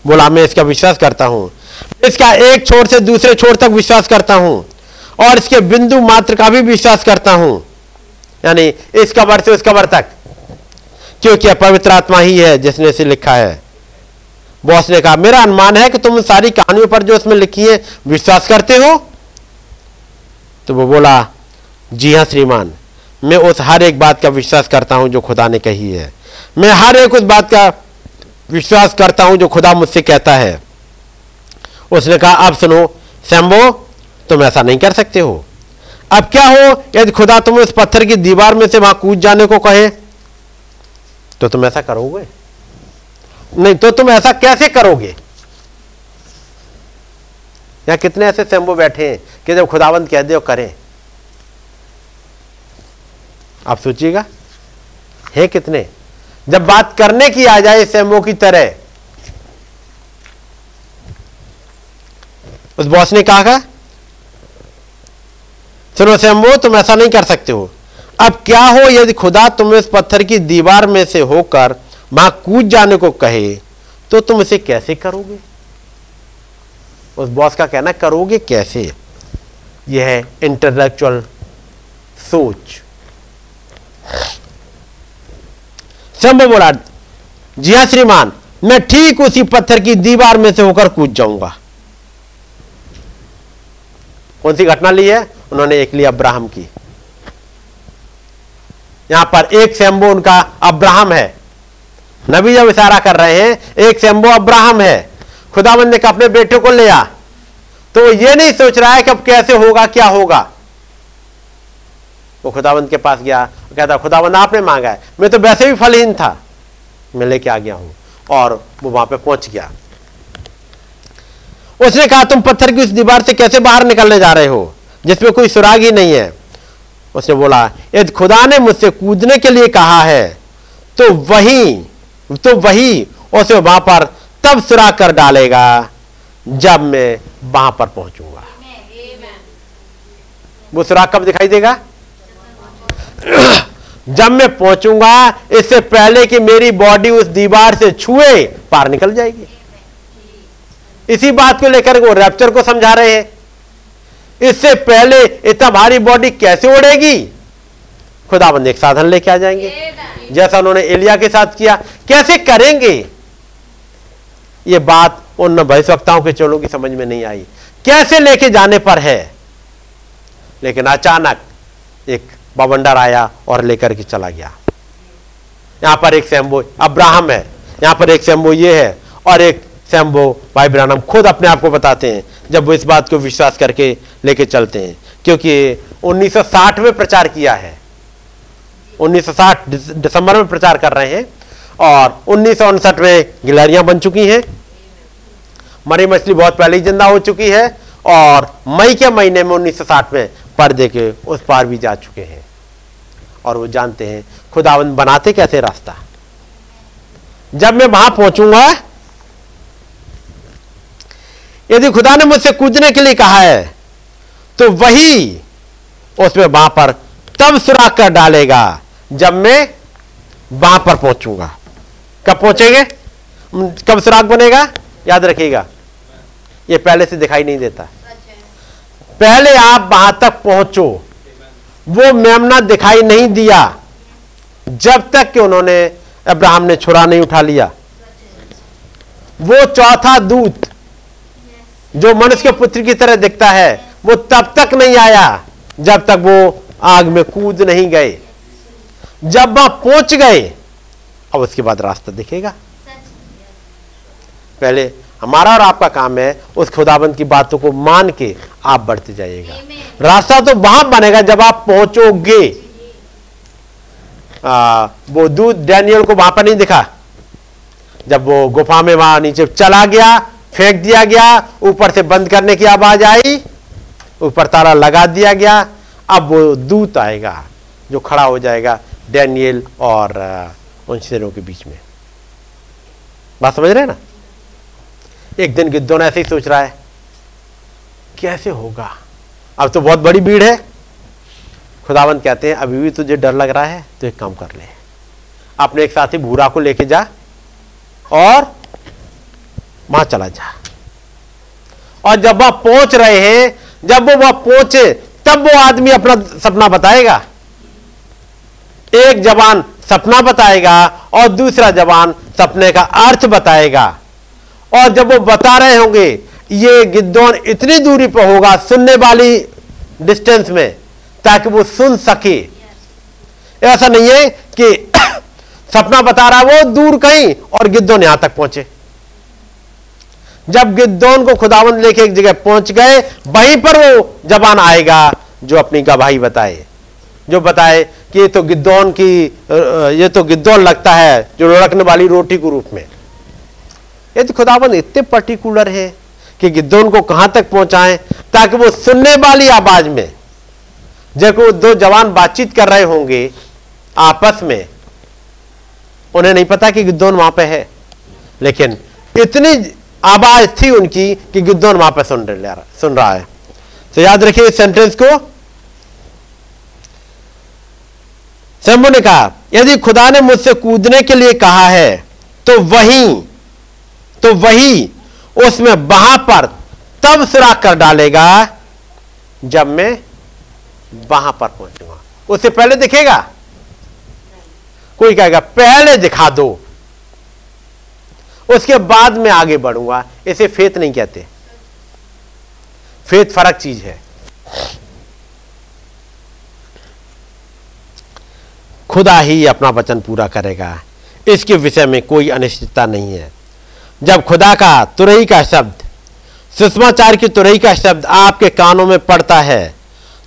बोला मैं इसका विश्वास करता हूं, इसका एक छोर से दूसरे छोर तक विश्वास करता हूं और इसके बिंदु मात्र का भी विश्वास करता हूं, यानी इस कबर से उस कबर तक, क्योंकि पवित्र आत्मा ही है जिसने इसे लिखा है। बॉस ने कहा मेरा अनुमान है कि तुम सारी कहानियों पर जो उसमें लिखी है विश्वास करते हो। तो वो बोला जी हाँ श्रीमान, मैं उस हर एक बात का विश्वास करता हूं जो खुदा ने कही है, मैं हर एक उस बात का विश्वास करता हूं जो खुदा मुझसे कहता है। उसने कहा अब सुनो शैम्बो, तुम ऐसा नहीं कर सकते हो। अब क्या हो यदि खुदा तुम्हें उस पत्थर की दीवार में से वहां कूद जाने को कहे तो तुम ऐसा करोगे नहीं, तो तुम ऐसा कैसे करोगे। या कितने ऐसे शैम्बो बैठे हैं कि जब खुदावंद कह दे और करें, आप सोचिएगा है कितने। जब बात करने की आ जाए शैम्बो की तरह। उस बॉस ने कहा सुनो शैम्बो तुम ऐसा नहीं कर सकते हो, अब क्या हो यदि खुदा तुम्हें उस पत्थर की दीवार में से होकर वहां कूद जाने को कहे तो तुम इसे कैसे करोगे। उस बॉस का कहना करोगे कैसे, यह है इंटेलेक्चुअल सोच। शैम्बो बोला जी हां श्रीमान, मैं ठीक उसी पत्थर की दीवार में से होकर कूद जाऊंगा। कौन सी घटना ली है उन्होंने, एक ली अब्राहम की। यहां पर एक शैम्बो उनका अब्राहम है, नबी जब इशारा कर रहे हैं एक शैम्बो अब्राहम है। खुदावंद ने अपने बेटे को ले आ, तो ये नहीं सोच रहा है कि अब कैसे होगा क्या होगा। वो खुदावंद के पास गया, कहता खुदावंद आपने मांगा है, मैं तो वैसे भी फलहीन था, मैं लेके आ गया हूं। और वो वहां पे पहुंच गया। उसने कहा तुम पत्थर की उस दीवार से कैसे बाहर निकलने जा रहे हो जिसमें कोई सुराग ही नहीं है। उसने बोला यदि खुदा ने मुझसे कूदने के लिए कहा है तो वही उसे वहां पर तब सुराग कर डालेगा जब मैं वहां पर पहुंचूंगा। वो सुराग कब दिखाई देगा, जब मैं पहुंचूंगा, इससे पहले कि मेरी बॉडी उस दीवार से छुए पार निकल जाएगी। इसी बात को लेकर वो रैप्चर को समझा रहे हैं, इससे पहले इतना भारी बॉडी कैसे उड़ेगी। खुदाबंद एक साधन लेके आ जाएंगे, जैसा उन्होंने एलिया के साथ किया। कैसे करेंगे ये बात उन भविष्यवक्ताओं के चेलों की समझ में नहीं आई, कैसे लेके जाने पर है। लेकिन अचानक एक बवंडर आया और लेकर के चला गया। यहाँ पर एक सैम्बो अब्राहम है, यहाँ पर एक सैम्बो ये है और एक सैम्बो भाई ब्रायनम खुद अपने आप को बताते हैं जब वो इस बात को विश्वास करके लेके चलते हैं, क्योंकि 1960 में प्रचार किया है, 1960 दिसंबर में प्रचार कर रहे हैं और 1959 में गिलहरियां बन चुकी हैं, मरी मछली बहुत पहले ही जिंदा हो चुकी है और मई के महीने में 1960 में पर्दे के उस पार भी जा चुके हैं। और वो जानते हैं खुदावंद बनाते कैसे रास्ता। जब मैं वहां पहुंचूंगा, यदि खुदा ने मुझसे कूदने के लिए कहा है तो वही उसमें वहां पर तब सुराख कर डालेगा जब मैं वहां पर पहुंचूंगा। कब पहुंचेंगे, कब सुराख बनेगा, याद रखिएगा, ये पहले से दिखाई नहीं देता। पहले आप वहां तक पहुंचो। वो मेमना दिखाई नहीं दिया जब तक कि उन्होंने अब्राहम ने छुरा नहीं उठा लिया। वो चौथा दूत जो मनुष्य के पुत्र की तरह दिखता है वो तब तक नहीं आया जब तक वो आग में कूद नहीं गए। जब वहां पहुंच गए अब उसके बाद रास्ता दिखेगा। पहले हमारा और आपका काम है उस खुदाबंद की बातों को मान के आप बढ़ते जाइएगा। रास्ता तो वहां बनेगा जब आप पहुंचोगे। वो दूध डैनियल को वहां पर नहीं दिखा, जब वो गुफा में वहां नीचे चला गया, फेंक दिया गया, ऊपर से बंद करने की आवाज आई, ऊपर ताला लगा दिया गया। अब वो दूत आएगा जो खड़ा हो जाएगा डैनियल और उन शेरों के बीच में। बात समझ रहे हैं ना। एक दिन गिद्धों ने ऐसे ही सोच रहा है कैसे होगा, अब तो बहुत बड़ी भीड़ है। खुदावंद कहते हैं अभी भी तुझे डर लग रहा है तो एक काम कर ले, अपने एक साथी भूरा को लेके जा और वहां चला जा। और जब वह पहुंच रहे हैं, जब वो वहां पहुंचे तब वो आदमी अपना सपना बताएगा। एक जवान सपना बताएगा और दूसरा जवान सपने का अर्थ बताएगा। और जब वो बता रहे होंगे ये गिद्धौन इतनी दूरी पर होगा सुनने वाली डिस्टेंस में ताकि वो सुन सके। ऐसा नहीं है कि सपना बता रहा है वो दूर कहीं और गिद्धौन यहां तक पहुंचे। जब गिद्धौन को खुदावंद लेके एक जगह पहुंच गए वहीं पर वो जवान आएगा जो अपनी गवाही बताए, जो बताए कि ये तो गिद्धौन लगता है जो लुढ़कने वाली रोटी के रूप में। यदि खुदावंद इतने पर्टिकुलर है कि गिद्धों को कहां तक पहुंचाएं ताकि वो सुनने वाली आवाज में, जब वो दो जवान बातचीत कर रहे होंगे आपस में, उन्हें नहीं पता कि गिद्धों वहां पे है, लेकिन इतनी आवाज थी उनकी कि गिद्धों वहां पे सुन रहा है। तो याद रखिए इस सेंटेंस को। शम्भू ने कहा यदि खुदा ने मुझसे कूदने के लिए कहा है तो वही उसमें वहां पर तब सुराख कर डालेगा जब मैं वहां पर पहुंचूंगा। उससे पहले दिखेगा। कोई कहेगा पहले दिखा दो उसके बाद मैं आगे बढ़ूंगा। इसे फेथ नहीं कहते, फेथ फर्क चीज है। खुदा ही अपना वचन पूरा करेगा, इसके विषय में कोई अनिश्चितता नहीं है। जब खुदा का तुरही का शब्द, सुसमाचार की तुरही का शब्द आपके कानों में पड़ता है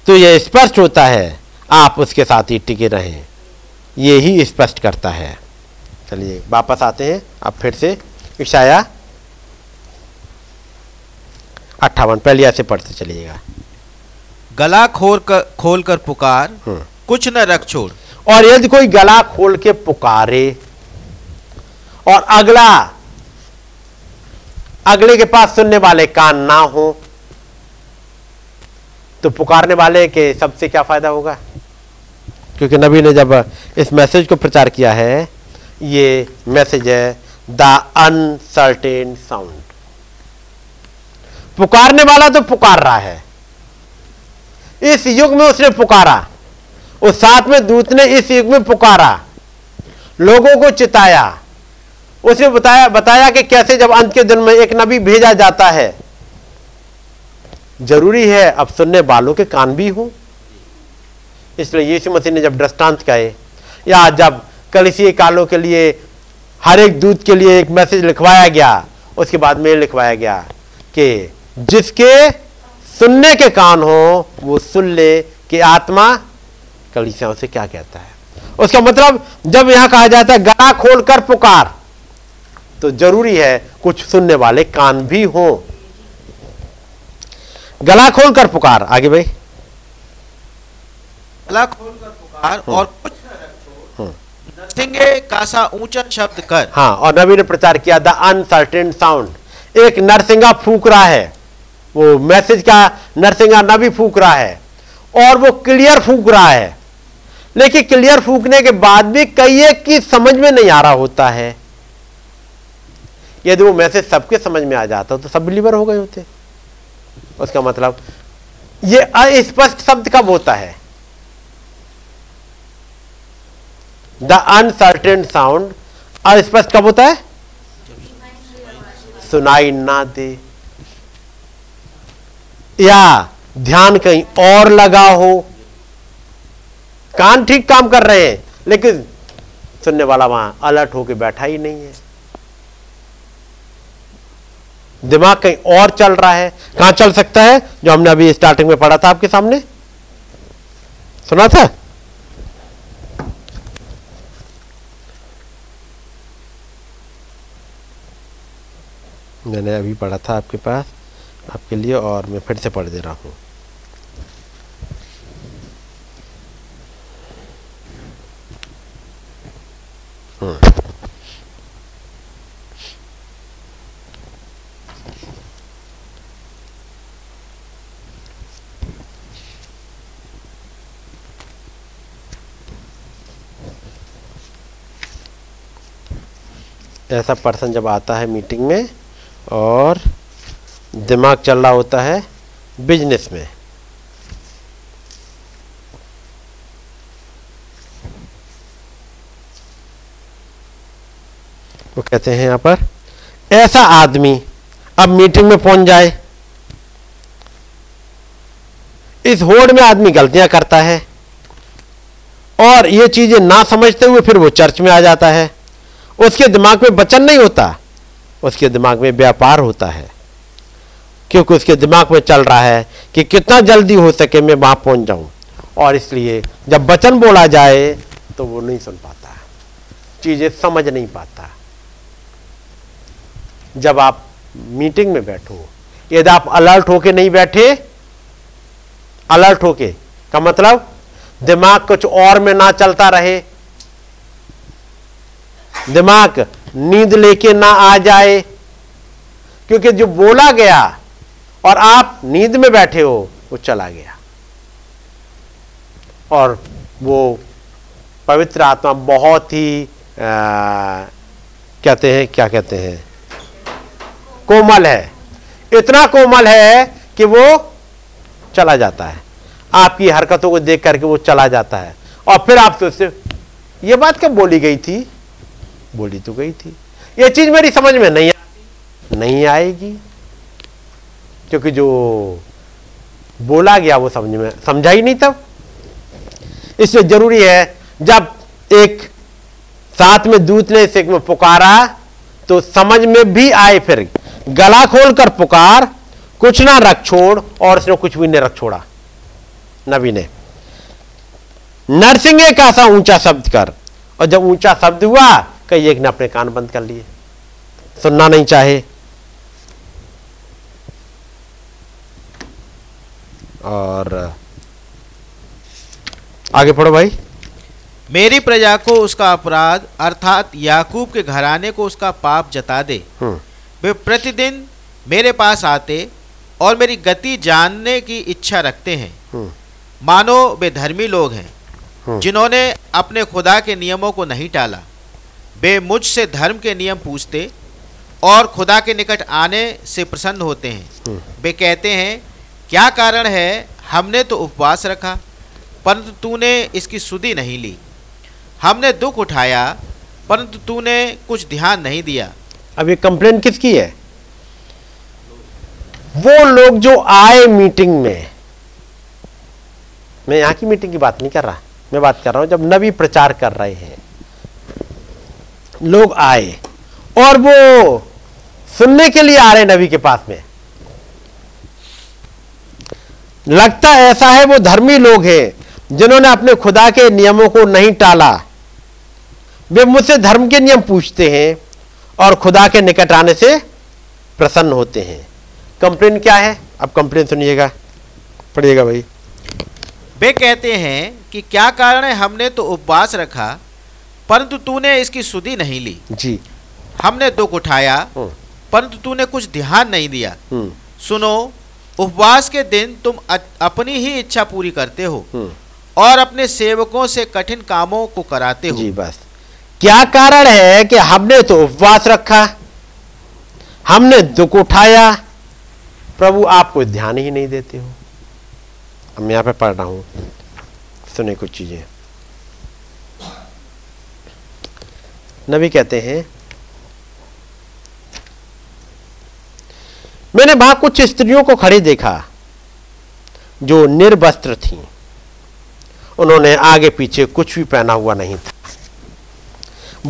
तो यह स्पष्ट होता है आप उसके साथ ही टिके रहें। ये ही स्पष्ट करता है। चलिए वापस आते हैं अब फिर से इशाया 58 पहले ऐसे पढ़ते चलिएगा। गला खोल कर पुकार, कुछ न रख छोड़। और यदि कोई गला खोल के पुकारे और अगले के पास सुनने वाले कान ना हो तो पुकारने वाले के सबसे क्या फायदा होगा। क्योंकि नबी ने जब इस मैसेज को प्रचार किया है, ये मैसेज है द अनसर्टेन साउंड। पुकारने वाला तो पुकार रहा है, इस युग में उसने पुकारा, उस साथ में दूत ने इस युग में पुकारा, लोगों को चिताया, उसने बताया कि कैसे जब अंत के दिन में एक नबी भेजा जाता है जरूरी है अब सुनने वालों के कान भी हो। इसलिए यीशु मसीह ने जब दृष्टांत कहे या जब कलीसिया कालों के लिए हर एक दूत के लिए एक मैसेज लिखवाया गया, उसके बाद में लिखवाया गया कि जिसके सुनने के कान हो वो सुन ले कि आत्मा कलीसियाओं से क्या कहता है। उसका मतलब जब यहाँ कहा जाता है गला खोल कर पुकार, तो जरूरी है कुछ सुनने वाले कान भी हो। गला खोल कर पुकार, आगे भाई, गला खोल कर पुकार और कुछ कासा ऊंचा शब्द कर। हाँ, और नबी ने प्रचार किया द अनसर्टेन साउंड। एक नरसिंगा फूंक रहा है, वो मैसेज का नरसिंगा नबी फूंक रहा है और वो क्लियर फूंक रहा है, लेकिन क्लियर फूंकने के बाद भी कई एक की समझ में नहीं आ रहा होता है। यदि वो मैसेज सबके समझ में आ जाता तो सब बिलीवर हो गए होते। उसका मतलब ये अस्पष्ट शब्द कब होता है? द अनसर्टेन साउंड अस्पष्ट कब होता है? सुनाई ना दे या ध्यान कहीं और लगा हो। कान ठीक काम कर रहे हैं लेकिन सुनने वाला वहां अलर्ट होकर बैठा ही नहीं है, दिमाग कहीं और चल रहा है। कहां चल सकता है? जो हमने अभी स्टार्टिंग में पढ़ा था, आपके सामने सुना था, मैंने अभी पढ़ा था आपके पास, आपके लिए, और मैं फिर से पढ़ दे रहा हूँ। ऐसा पर्सन जब आता है मीटिंग में और दिमाग चल रहा होता है बिजनेस में, वो कहते हैं यहाँ पर ऐसा आदमी अब मीटिंग में पहुंच जाए। इस होड़ में आदमी गलतियां करता है और ये चीजें ना समझते हुए फिर वो चर्च में आ जाता है। उसके दिमाग में वचन नहीं होता, उसके दिमाग में व्यापार होता है, क्योंकि उसके दिमाग में चल रहा है कि कितना जल्दी हो सके मैं वहाँ पहुँच जाऊँ, और इसलिए जब वचन बोला जाए तो वो नहीं सुन पाता, चीज़ें समझ नहीं पाता। जब आप मीटिंग में बैठो, यदि आप अलर्ट होके नहीं बैठे, अलर्ट होके का मतलब दिमाग कुछ और में ना चलता रहे, दिमाग नींद लेके ना आ जाए, क्योंकि जो बोला गया और आप नींद में बैठे हो वो चला गया, और वो पवित्र आत्मा बहुत ही क्या कहते हैं कोमल है, इतना कोमल है कि वो चला जाता है। आपकी हरकतों को देख करके वो चला जाता है, और फिर आप सोचते ये बात कब बोली गई थी? बोली तो गई थी, ये चीज मेरी समझ में नहीं आती, नहीं आएगी, क्योंकि जो बोला गया वो समझ में समझा ही नहीं। तब इसलिए जरूरी है जब एक साथ में दूत ने एक में पुकारा तो समझ में भी आए। फिर गला खोल कर पुकार, कुछ ना रख छोड़, और उसने कुछ भी नहीं रख छोड़ा। नबी ने नरसिंह का सा ऊंचा शब्द कर, और जब ऊंचा शब्द हुआ कई एक ने अपने कान बंद कर लिए, सुनना नहीं चाहे, और आगे पढ़ो भाई। मेरी प्रजा को उसका अपराध अर्थात याकूब के घराने को उसका पाप जता दे। वे प्रतिदिन मेरे पास आते और मेरी गति जानने की इच्छा रखते हैं, मानो वे धर्मी लोग हैं जिन्होंने अपने खुदा के नियमों को नहीं टाला। वे मुझसे धर्म के नियम पूछते और खुदा के निकट आने से प्रसन्न होते हैं। वे कहते हैं क्या कारण है हमने तो उपवास रखा परंतु तूने इसकी सुधि नहीं ली, हमने दुख उठाया परंतु तूने कुछ ध्यान नहीं दिया। अब ये कंप्लेंट किसकी है? वो लोग जो आए मीटिंग में, मैं यहाँ की मीटिंग की बात नहीं कर रहा, मैं बात कर रहा हूँ जब नबी प्रचार कर रहे हैं, लोग आए और वो सुनने के लिए आ रहे नबी के पास में। लगता ऐसा है वो धर्मी लोग हैं जिन्होंने अपने खुदा के नियमों को नहीं टाला। वे मुझसे धर्म के नियम पूछते हैं और खुदा के निकट आने से प्रसन्न होते हैं। कंप्लेन क्या है? अब कंप्लेन सुनिएगा, पढ़िएगा भाई। वे कहते हैं कि क्या कारण है, हमने तो उपवास रखा परंतु तूने इसकी सुधि नहीं ली जी, हमने दुख उठाया परंतु तूने कुछ ध्यान नहीं दिया। सुनो, उपवास के दिन तुम अपनी ही इच्छा पूरी करते हो और अपने सेवकों से कठिन कामों को कराते हो। जी बस, क्या कारण है कि हमने तो उपवास रखा, हमने दुख उठाया, प्रभु आप कोई ध्यान ही नहीं देते हो। हम यहाँ पे पढ़ रहा हूँ, सुने कुछ चीजें। नबी कहते हैं, मैंने वहां कुछ स्त्रियों को खड़ी देखा जो निर्वस्त्र थीं, उन्होंने आगे पीछे कुछ भी पहना हुआ नहीं था,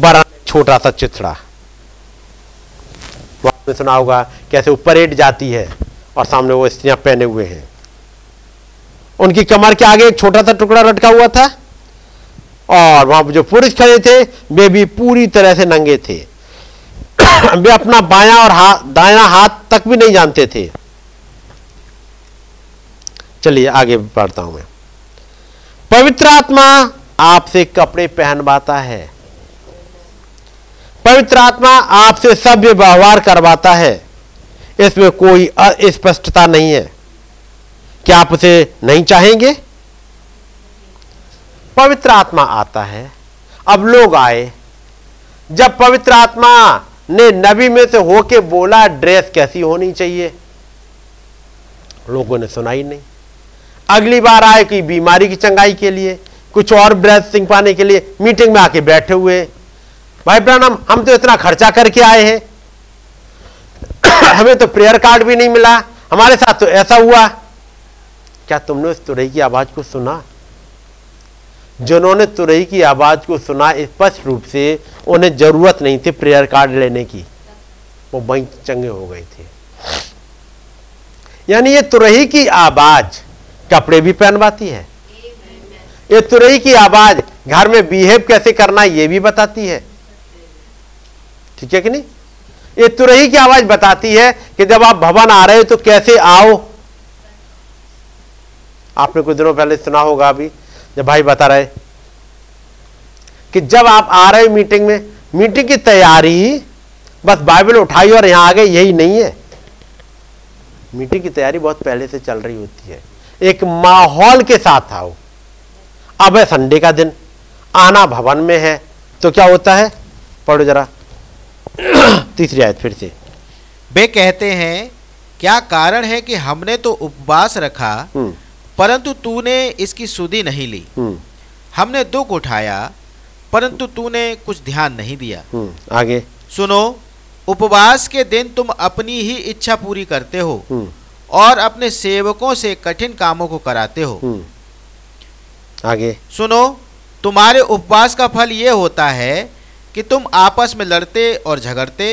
बड़ा छोटा सा चिथड़ा। आपने सुना होगा कैसे वो परेड जाती है और सामने वो स्त्रियां पहने हुए हैं, उनकी कमर के आगे एक छोटा सा टुकड़ा लटका हुआ था, और वहां जो पुरुष खड़े थे वे भी पूरी तरह से नंगे थे। वे अपना बायां और दायां हाथ तक भी नहीं जानते थे। चलिए आगे बढ़ता हूं मैं। पवित्र आत्मा आपसे कपड़े पहनवाता है, पवित्र आत्मा आपसे सभ्य व्यवहार करवाता है, इसमें कोई अस्पष्टता नहीं है। क्या आप उसे नहीं चाहेंगे? पवित्र आत्मा आता है। अब लोग आए, जब पवित्र आत्मा ने नबी में से होके बोला ड्रेस कैसी होनी चाहिए, लोगों ने सुना ही नहीं। अगली बार आए कि बीमारी की चंगाई के लिए, कुछ और ब्लेसिंग पाने के लिए। मीटिंग में आके बैठे हुए, भाई ब्रायनम हम तो इतना खर्चा करके आए हैं, हमें तो प्रेयर कार्ड भी नहीं मिला, हमारे साथ तो ऐसा हुआ। क्या तुमने उस तुरही की आवाज को सुना? जिन्होंने तुरही की आवाज को सुना स्पष्ट रूप से, उन्हें जरूरत नहीं थी प्रेयर कार्ड लेने की, वो वहीं चंगे हो गए थे। यानी ये तुरही की आवाज कपड़े भी पहनवाती है, ये तुरही की आवाज घर में बिहेव कैसे करना ये भी बताती है, ठीक है कि नहीं? ये तुरही की आवाज बताती है कि जब आप भवन आ रहे हो तो कैसे आओ। आपने कुछ दिनों पहले सुना होगा, अभी जब भाई बता रहे कि जब आप आ रहे हो मीटिंग में, मीटिंग की तैयारी बस बाइबल उठाई और यहां आ गए, यही नहीं है। मीटिंग की तैयारी बहुत पहले से चल रही होती है, एक माहौल के साथ आओ। अब है संडे का दिन, आना भवन में है, तो क्या होता है? पढ़ो जरा तीसरी आयत फिर से। वे कहते हैं क्या कारण है कि हमने तो उपवास रखा परंतु तूने इसकी सुधि नहीं ली, हमने दुख उठाया परंतु तूने कुछ ध्यान नहीं दिया। आगे सुनो, उपवास के दिन तुम अपनी ही इच्छा पूरी करते हो और अपने सेवकों से कठिन कामों को कराते हो। आगे सुनो, तुम्हारे उपवास का फल ये होता है कि तुम आपस में लड़ते और झगड़ते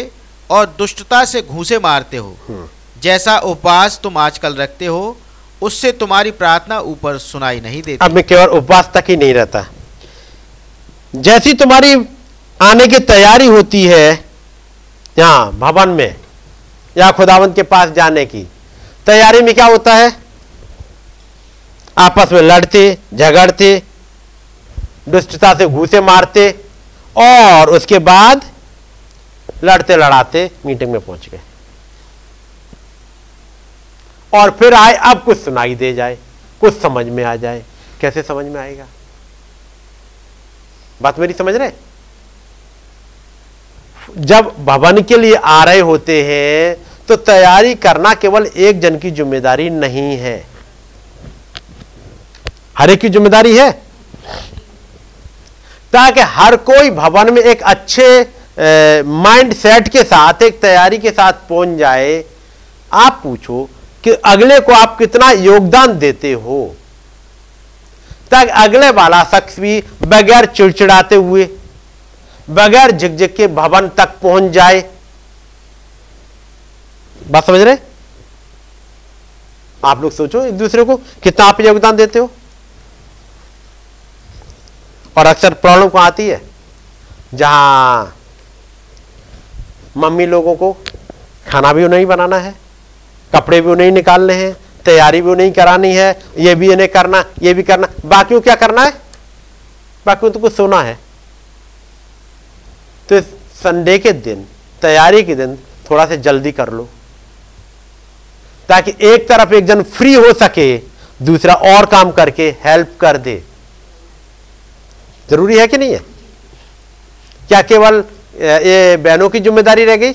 और दुष्टता से घूंसे मारते हो। जैसा उपवास तुम आजकल रखते हो उससे तुम्हारी प्रार्थना ऊपर सुनाई नहीं देती। अब मैं केवल उपवास तक ही नहीं रहता, जैसी तुम्हारी आने की तैयारी होती है यहाँ भवन में या खुदावंत के पास जाने की तैयारी में, क्या होता है? आपस में लड़ते झगड़ते, दुष्टता से घूंसे मारते, और उसके बाद लड़ते लड़ाते मीटिंग में पहुंच गए, और फिर आए अब कुछ सुनाई दे जाए, कुछ समझ में आ जाए। कैसे समझ में आएगा? बात मेरी समझ रहे? जब भवन के लिए आ रहे होते हैं तो तैयारी करना केवल एक जन की जिम्मेदारी नहीं है, हर एक की जिम्मेदारी है, ताकि हर कोई भवन में एक अच्छे माइंड सेट के साथ, एक तैयारी के साथ पहुंच जाए। आप पूछो कि अगले को आप कितना योगदान देते हो, ताकि अगले वाला शख्स भी बगैर चिड़चिड़ाते हुए, बगैर झिकझिक के भवन तक पहुंच जाए। बात समझ रहे? आप लोग सोचो एक दूसरे को कितना आप योगदान देते हो। और अक्सर प्रॉब्लम कहाँ आती है? जहां मम्मी लोगों को खाना भी नहीं बनाना है, कपड़े भी नहीं निकालने हैं, तैयारी भी नहीं करानी है, ये भी इन्हें करना, ये भी करना, बाकियों क्या करना है, बाकियों तो कुछ सोना है। तो संडे के दिन, तैयारी के दिन थोड़ा सा जल्दी कर लो, ताकि एक तरफ एक जन फ्री हो सके, दूसरा और काम करके हेल्प कर दे। जरूरी है कि नहीं है? क्या केवल ये बहनों की जिम्मेदारी रह गई?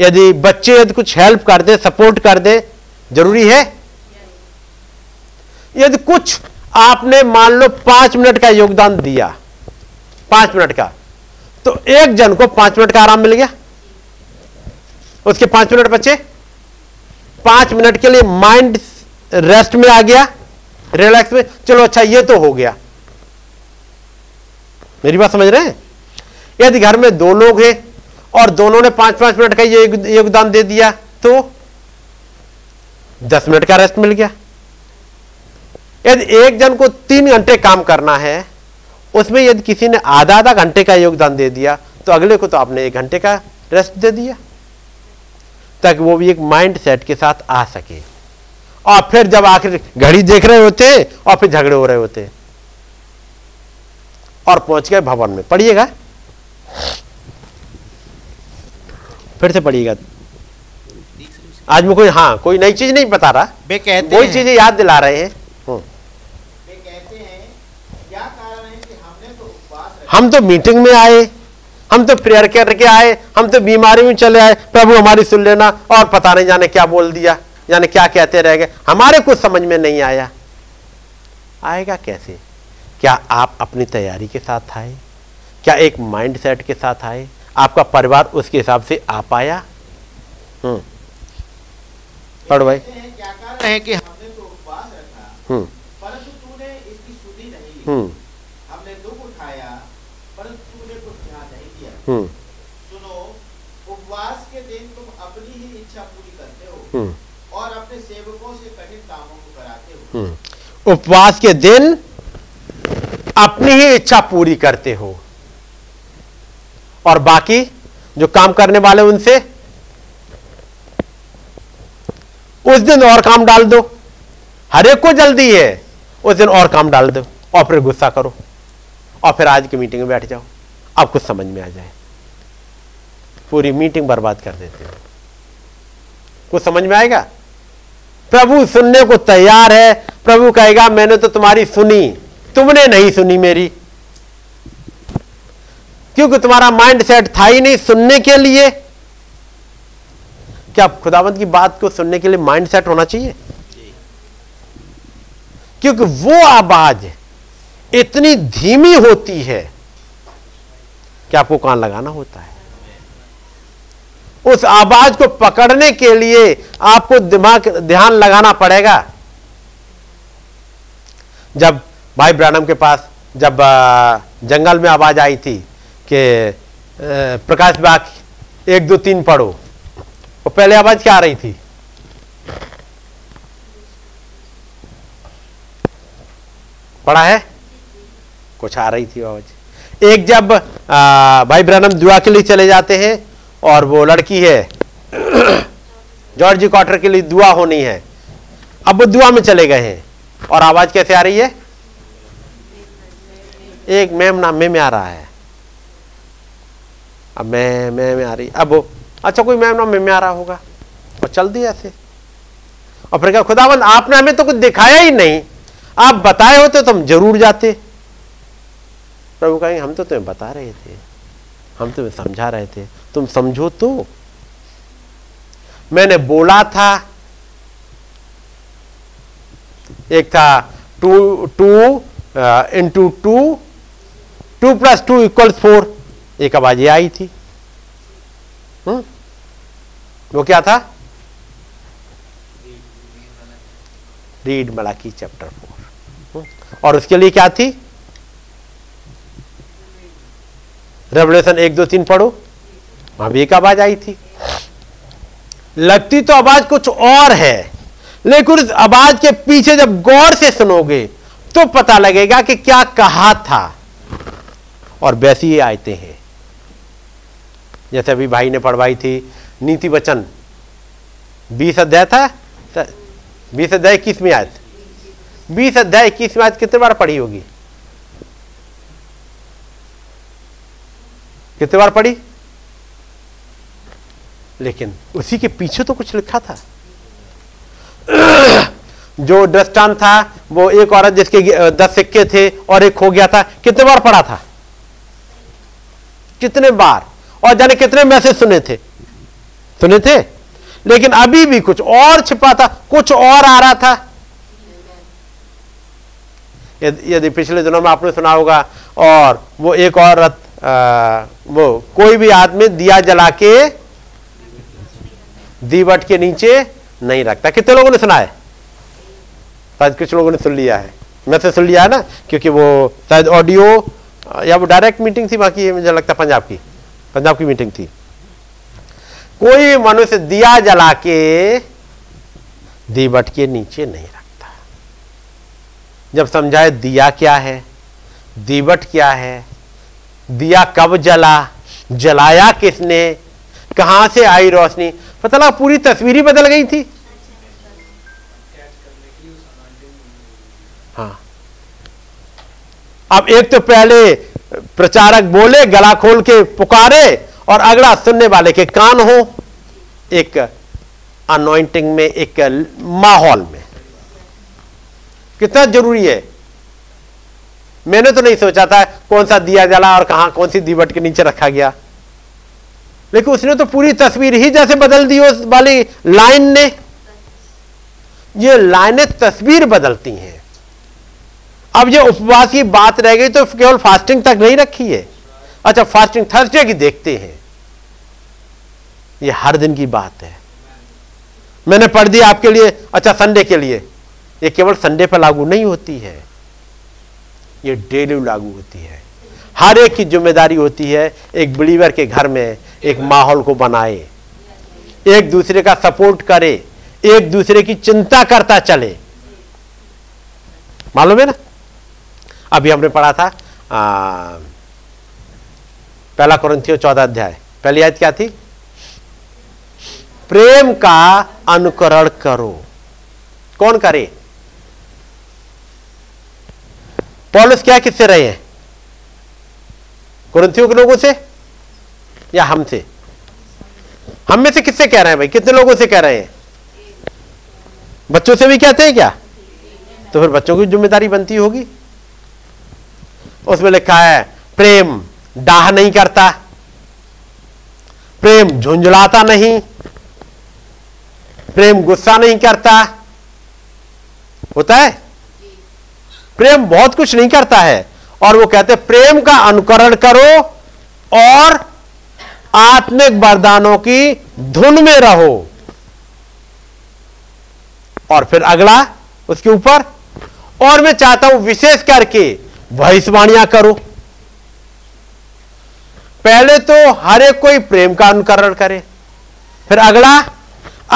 यदि बच्चे यदि कुछ हेल्प कर दे, सपोर्ट कर दे, जरूरी है? यदि कुछ आपने मान लो 5 मिनट का योगदान दिया, 5 मिनट का, तो एक जन को 5 मिनट का आराम मिल गया, उसके 5 मिनट बचे, 5 मिनट के लिए माइंड रेस्ट में आ गया, रिलैक्स में, चलो अच्छा ये तो हो गया। मेरी बात समझ रहे हैं? यदि घर में 2 लोग हैं और दोनों ने 5-5 मिनट का ये योगदान दे दिया, तो 10 मिनट का रेस्ट मिल गया। यदि एक जन को 3 घंटे काम करना है, उसमें यदि किसी ने आधा घंटे का योगदान दे दिया, तो अगले को तो आपने 1 घंटे का रेस्ट दे दिया, ताकि वो भी एक माइंड सेट के साथ आ सके। और फिर जब आखिर घड़ी देख रहे होते हैं और फिर झगड़े हो रहे होते हैं और पहुंच गए भवन में। पढ़िएगा, फिर से पढ़िएगा, आज मैं कोई कोई नई चीज नहीं बता रहा, वे कहते कोई चीजें याद दिला रहे हैं। वे कहते हैं क्या कारण है कि हम तो मीटिंग में आए, हम तो प्रेयर करके आए, हम तो बीमारी में चले आए, प्रभु हमारी सुन लेना, और पता नहीं जाने क्या बोल दिया, जाने क्या कहते रह गए, हमारे कुछ समझ में नहीं आया। आएगा कैसे? क्या आप अपनी तैयारी के साथ आए? क्या एक माइंड सेट के साथ आए? आपका परिवार उसके हिसाब से आ पाया? पढ़ो भाई। क्या कारण है कि हमने तो उपवास रखा, परंतु तूने इसकी सुधि नहीं ली। हमने दुख उठाया, परंतु तूने कुछ ध्यान नहीं दिया। सुनो, उपवास के दिन तुम अपनी ही इच्छा पूरी करते हो और अपने सेवकों से कठिन कामों को कराते हो। उपवास के दिन अपनी ही इच्छा पूरी करते हो और बाकी जो काम करने वाले उनसे उस दिन और काम डाल दो। हर एक को जल्दी है, उस दिन और काम डाल दो और फिर गुस्सा करो और फिर आज की मीटिंग में बैठ जाओ, आप कुछ समझ में आ जाए। पूरी मीटिंग बर्बाद कर देते हो। कुछ समझ में आएगा? प्रभु सुनने को तैयार है, प्रभु कहेगा मैंने तो तुम्हारी सुनी, तुमने नहीं सुनी मेरी, क्योंकि तुम्हारा माइंड सेट था ही नहीं सुनने के लिए। क्या खुदावंद की बात को सुनने के लिए माइंड सेट होना चाहिए? क्योंकि वो आवाज इतनी धीमी होती है कि आपको कान लगाना होता है। उस आवाज को पकड़ने के लिए आपको दिमाग ध्यान लगाना पड़ेगा। जब भाई ब्रायनम के पास जब जंगल में आवाज आई थी कि प्रकाश वाक्य 1 2 3 पढ़ो, और पहले आवाज क्या आ रही थी? पढ़ा है? कुछ आ रही थी आवाज। एक जब भाई ब्रायनम दुआ के लिए चले जाते हैं और वो लड़की है जॉर्जी क्वार्टर के लिए दुआ होनी है, अब वो दुआ में चले गए हैं और आवाज कैसे आ रही है? एक मैम नाम में आ रहा है। अब मैं आ रही, अब वो अच्छा कोई मैम नाम में आ रहा होगा और चल दिया ऐसे। और फिर क्या खुदावंद आपने हमें तो कुछ दिखाया ही नहीं, आप बताए होते तो हम जरूर जाते। प्रभु कहेंगे हम तो तुम्हें बता रहे थे, हम तुम्हें समझा रहे थे, तुम समझो तो। मैंने बोला था, एक था 2 × 2 2 + 2 = 4, एक आवाज ये आई थी। वो क्या था? Read Malachi chapter 4। और उसके लिए क्या थी? रेवलेशन 1, 2, 3 पढ़ो, वहां भी एक आवाज आई थी। लगती तो आवाज कुछ और है, लेकिन उस आवाज के पीछे जब गौर से सुनोगे तो पता लगेगा कि क्या कहा था। और वैसी ये आयतें हैं जैसे अभी भाई ने पढ़वाई थी, नीति वचन 20 अध्याय था, 20 अध्याय 21 आयत, 20 अध्याय 21 आयत कितने बार पढ़ी होगी? कितने बार पढ़ी? लेकिन उसी के पीछे तो कुछ लिखा था। जो दृष्टांत था वो एक औरत जिसके 10 सिक्के थे और एक खो गया था, कितने बार पढ़ा था? कितने बार, और जाने कितने मैसेज सुने थे। लेकिन अभी भी कुछ और छिपा था, कुछ और आ रहा था। यदि पिछले दिनों में आपने सुना होगा, और वो एक औरत वो कोई भी आदमी दिया जला के दीवट के नीचे नहीं रखता। कितने लोगों ने सुना है? शायद कुछ लोगों ने सुन लिया है, मैसेज सुन लिया है ना, क्योंकि वो शायद ऑडियो या वो डायरेक्ट मीटिंग थी, बाकी मुझे लगता पंजाब की मीटिंग थी। कोई मनुष्य दिया जला के दीवट के नीचे नहीं रखता। जब समझाए दिया क्या है, दीवट क्या है, दिया कब जला, जलाया किसने, कहां से आई रोशनी, पता लगा पूरी तस्वीर ही बदल गई थी। हाँ, अब एक तो पहले प्रचारक बोले, गला खोल के पुकारे, और अगला सुनने वाले के कान हो, एक अनॉइंटिंग में, एक माहौल में। कितना जरूरी है। मैंने तो नहीं सोचा था कौन सा दिया जला और कहां कौन सी दीवट के नीचे रखा गया, लेकिन उसने तो पूरी तस्वीर ही जैसे बदल दी। उस वाली लाइन ने, ये लाइनें तस्वीर बदलती हैं। अब ये उपवास की बात रह गई तो केवल फास्टिंग तक नहीं रखी है। अच्छा, फास्टिंग थर्सडे की देखते हैं, ये हर दिन की बात है। मैंने पढ़ दिया आपके लिए, अच्छा संडे के लिए। ये केवल संडे पर लागू नहीं होती है, ये डेली लागू होती है। हर एक की जिम्मेदारी होती है एक बिलीवर के घर में एक माहौल को बनाए, एक दूसरे का सपोर्ट करे, एक दूसरे की चिंता करता चले। मालूम है ना, अभी हमने पढ़ा था 1 कुरिन्थियों 14 अध्याय, पहली आयत क्या थी? प्रेम का अनुकरण करो। कौन करे? पौलुस क्या किससे रहे हैं? कुरिन्थियों के लोगों से या हमसे? हम में से किससे कह रहे हैं भाई? कितने लोगों से कह रहे हैं? बच्चों से भी कहते हैं क्या? तो फिर बच्चों की जिम्मेदारी बनती होगी। उसमें लिखा है प्रेम डाह नहीं करता, प्रेम झुंझुलाता नहीं, प्रेम गुस्सा नहीं करता। होता है प्रेम बहुत कुछ नहीं करता है। और वो कहते प्रेम का अनुकरण करो और आत्मिक वरदानों की धुन में रहो। और फिर अगला उसके ऊपर, और मैं चाहता हूं विशेष करके भविष्यवाणियां करो। पहले तो हर एक कोई प्रेम का अनुकरण करे, फिर अगला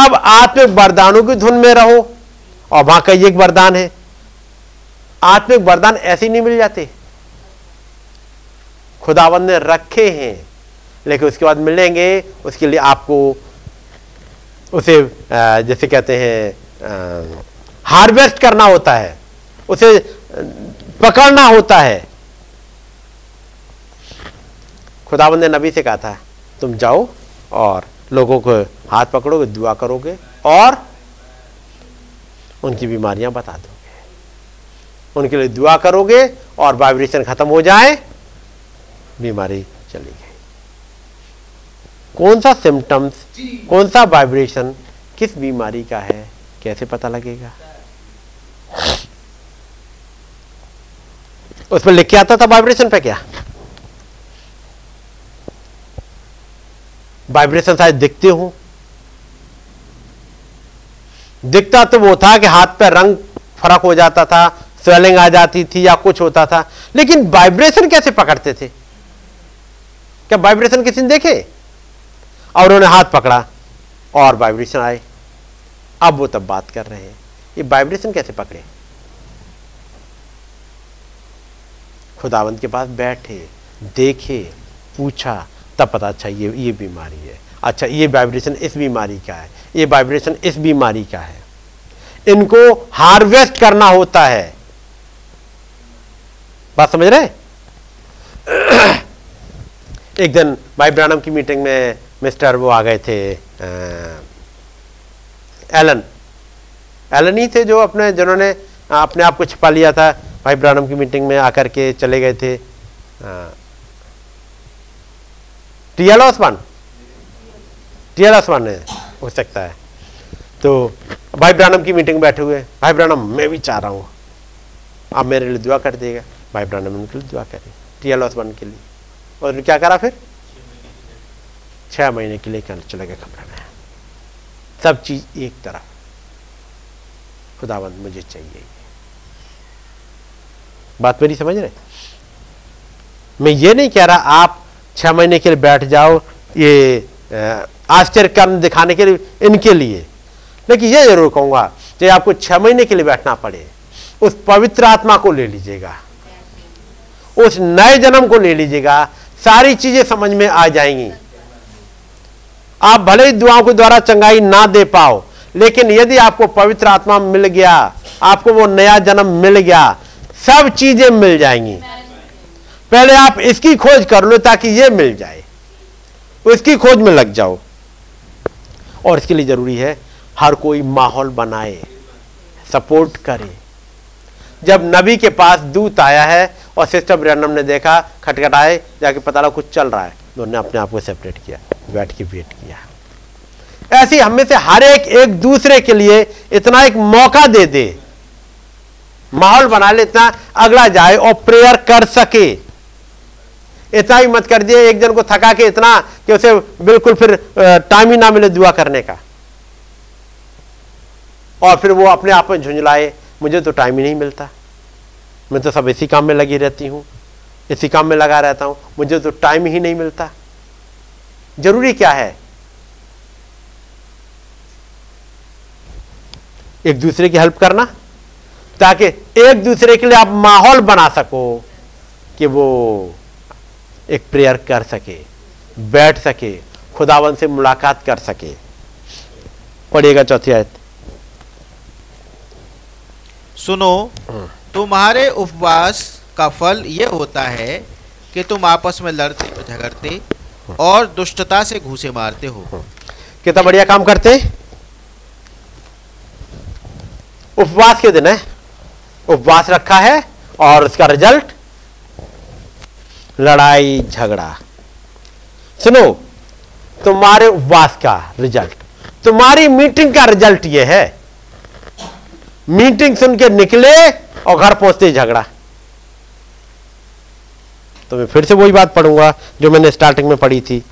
अब आत्मिक वरदानों की धुन में रहो। और वहां का एक वरदान है, आत्मिक वरदान ऐसे नहीं मिल जाते, खुदावंद ने रखे हैं, लेकिन उसके बाद मिलेंगे। उसके लिए आपको उसे जैसे कहते हैं हार्वेस्ट करना होता है, उसे पकड़ना होता है। खुदावंद ने नबी से कहा था तुम जाओ और लोगों को हाथ पकड़ोगे, दुआ करोगे और उनकी बीमारियां बता दोगे, उनके लिए दुआ करोगे और वाइब्रेशन खत्म हो जाए, बीमारी चली गई। कौन सा सिम्टम्स, कौन सा वाइब्रेशन किस बीमारी का है, कैसे पता लगेगा? उस पर लिख के आता था वाइब्रेशन पे। क्या वाइब्रेशन शायद दिखते हो, दिखता तो वो था कि हाथ पे रंग फर्क हो जाता था, स्वेलिंग आ जाती थी या कुछ होता था, लेकिन वाइब्रेशन कैसे पकड़ते थे? क्या वाइब्रेशन किसी ने देखे? और उन्होंने हाथ पकड़ा और वाइब्रेशन आए। अब वो तब बात कर रहे हैं, ये वाइब्रेशन कैसे पकड़े? खुदावंद के पास बैठे, देखे, पूछा, तब पता अच्छा ये बीमारी है, अच्छा ये वाइब्रेशन इस बीमारी का है, ये वाइब्रेशन इस बीमारी का है। इनको हार्वेस्ट करना होता है। बात समझ रहे हैं? एक दिन भाई ब्रायनम की मीटिंग में मिस्टर वो आ गए थे, एलन ही थे जिन्होंने अपने आप को छिपा लिया था। भाई ब्रायनम की मीटिंग में आकर के चले गए थे। टीएल ओसमान ने हो सकता है। तो भाई ब्रायनम की मीटिंग बैठे हुए, भाई ब्रायनम मैं भी चाह रहा हूँ, आप मेरे लिए दुआ कर देगा। भाई ब्रायनम उनके लिए दुआ करें, टीएल ओसमान के लिए, और क्या करा फिर 6 महीने के लिए कर चले गए कमरे में। सब चीज़ एक तरफ, खुदावंद मुझे चाहिए। बात मेरी समझ रहे? मैं ये नहीं कह रहा आप 6 महीने के लिए बैठ जाओ ये आश्चर्य कर्म दिखाने के लिए इनके लिए, लेकिन ये जरूर कहूँगा कि आपको 6 महीने के लिए बैठना पड़े, उस पवित्र आत्मा को ले लीजिएगा, उस नए जन्म को ले लीजिएगा, सारी चीज़ें समझ में आ जाएंगी। आप भले ही दुआओं के द्वारा चंगाई ना दे पाओ, लेकिन यदि आपको पवित्र आत्मा मिल गया, आपको वो नया जन्म मिल गया, सब चीजें मिल जाएंगी। पहले आप इसकी खोज कर लो ताकि ये मिल जाए, उसकी खोज में लग जाओ। और इसके लिए जरूरी है हर कोई माहौल बनाए, सपोर्ट करे। जब नबी के पास दूत आया है और सिस्टर ब्रायनम ने देखा, खटखटाए, जाके पता लगा कुछ चल रहा है, उन्होंने अपने आप को सेपरेट किया, बैठ के वेट किया। ऐसे हम में से हर एक दूसरे के लिए इतना एक मौका दे दे, माहौल बना ले, इतना अगला जाए और प्रेयर कर सके। इतना ही मत कर दिए एक जन को थका के इतना कि उसे बिल्कुल फिर टाइम ही ना मिले दुआ करने का, और फिर वो अपने आप में झुंझलाए मुझे तो टाइम ही नहीं मिलता, मैं तो सब इसी काम में लगी रहती हूँ, इसी काम में लगा रहता हूँ, मुझे तो टाइम ही नहीं मिलता। जरूरी क्या है? एक दूसरे की हेल्प करना, ताकि एक दूसरे के लिए आप माहौल बना सको कि वो एक प्रेयर कर सके, बैठ सके, खुदावन से मुलाकात कर सके। पढ़िएगा 4 आयत। सुनो, तुम्हारे उपवास का फल ये होता है कि तुम आपस में लड़ते झगड़ते और दुष्टता से घूसे मारते हो। कितना बढ़िया काम करते हैं। उपवास के दिन है, उपवास रखा है, और उसका रिजल्ट लड़ाई झगड़ा। सुनो, तुम्हारे उपवास का रिजल्ट, तुम्हारी मीटिंग का रिजल्ट यह है, मीटिंग सुन के निकले और घर पहुंचते ही झगड़ा। तो मैं फिर से वही बात पढ़ूंगा जो मैंने स्टार्टिंग में पढ़ी थी,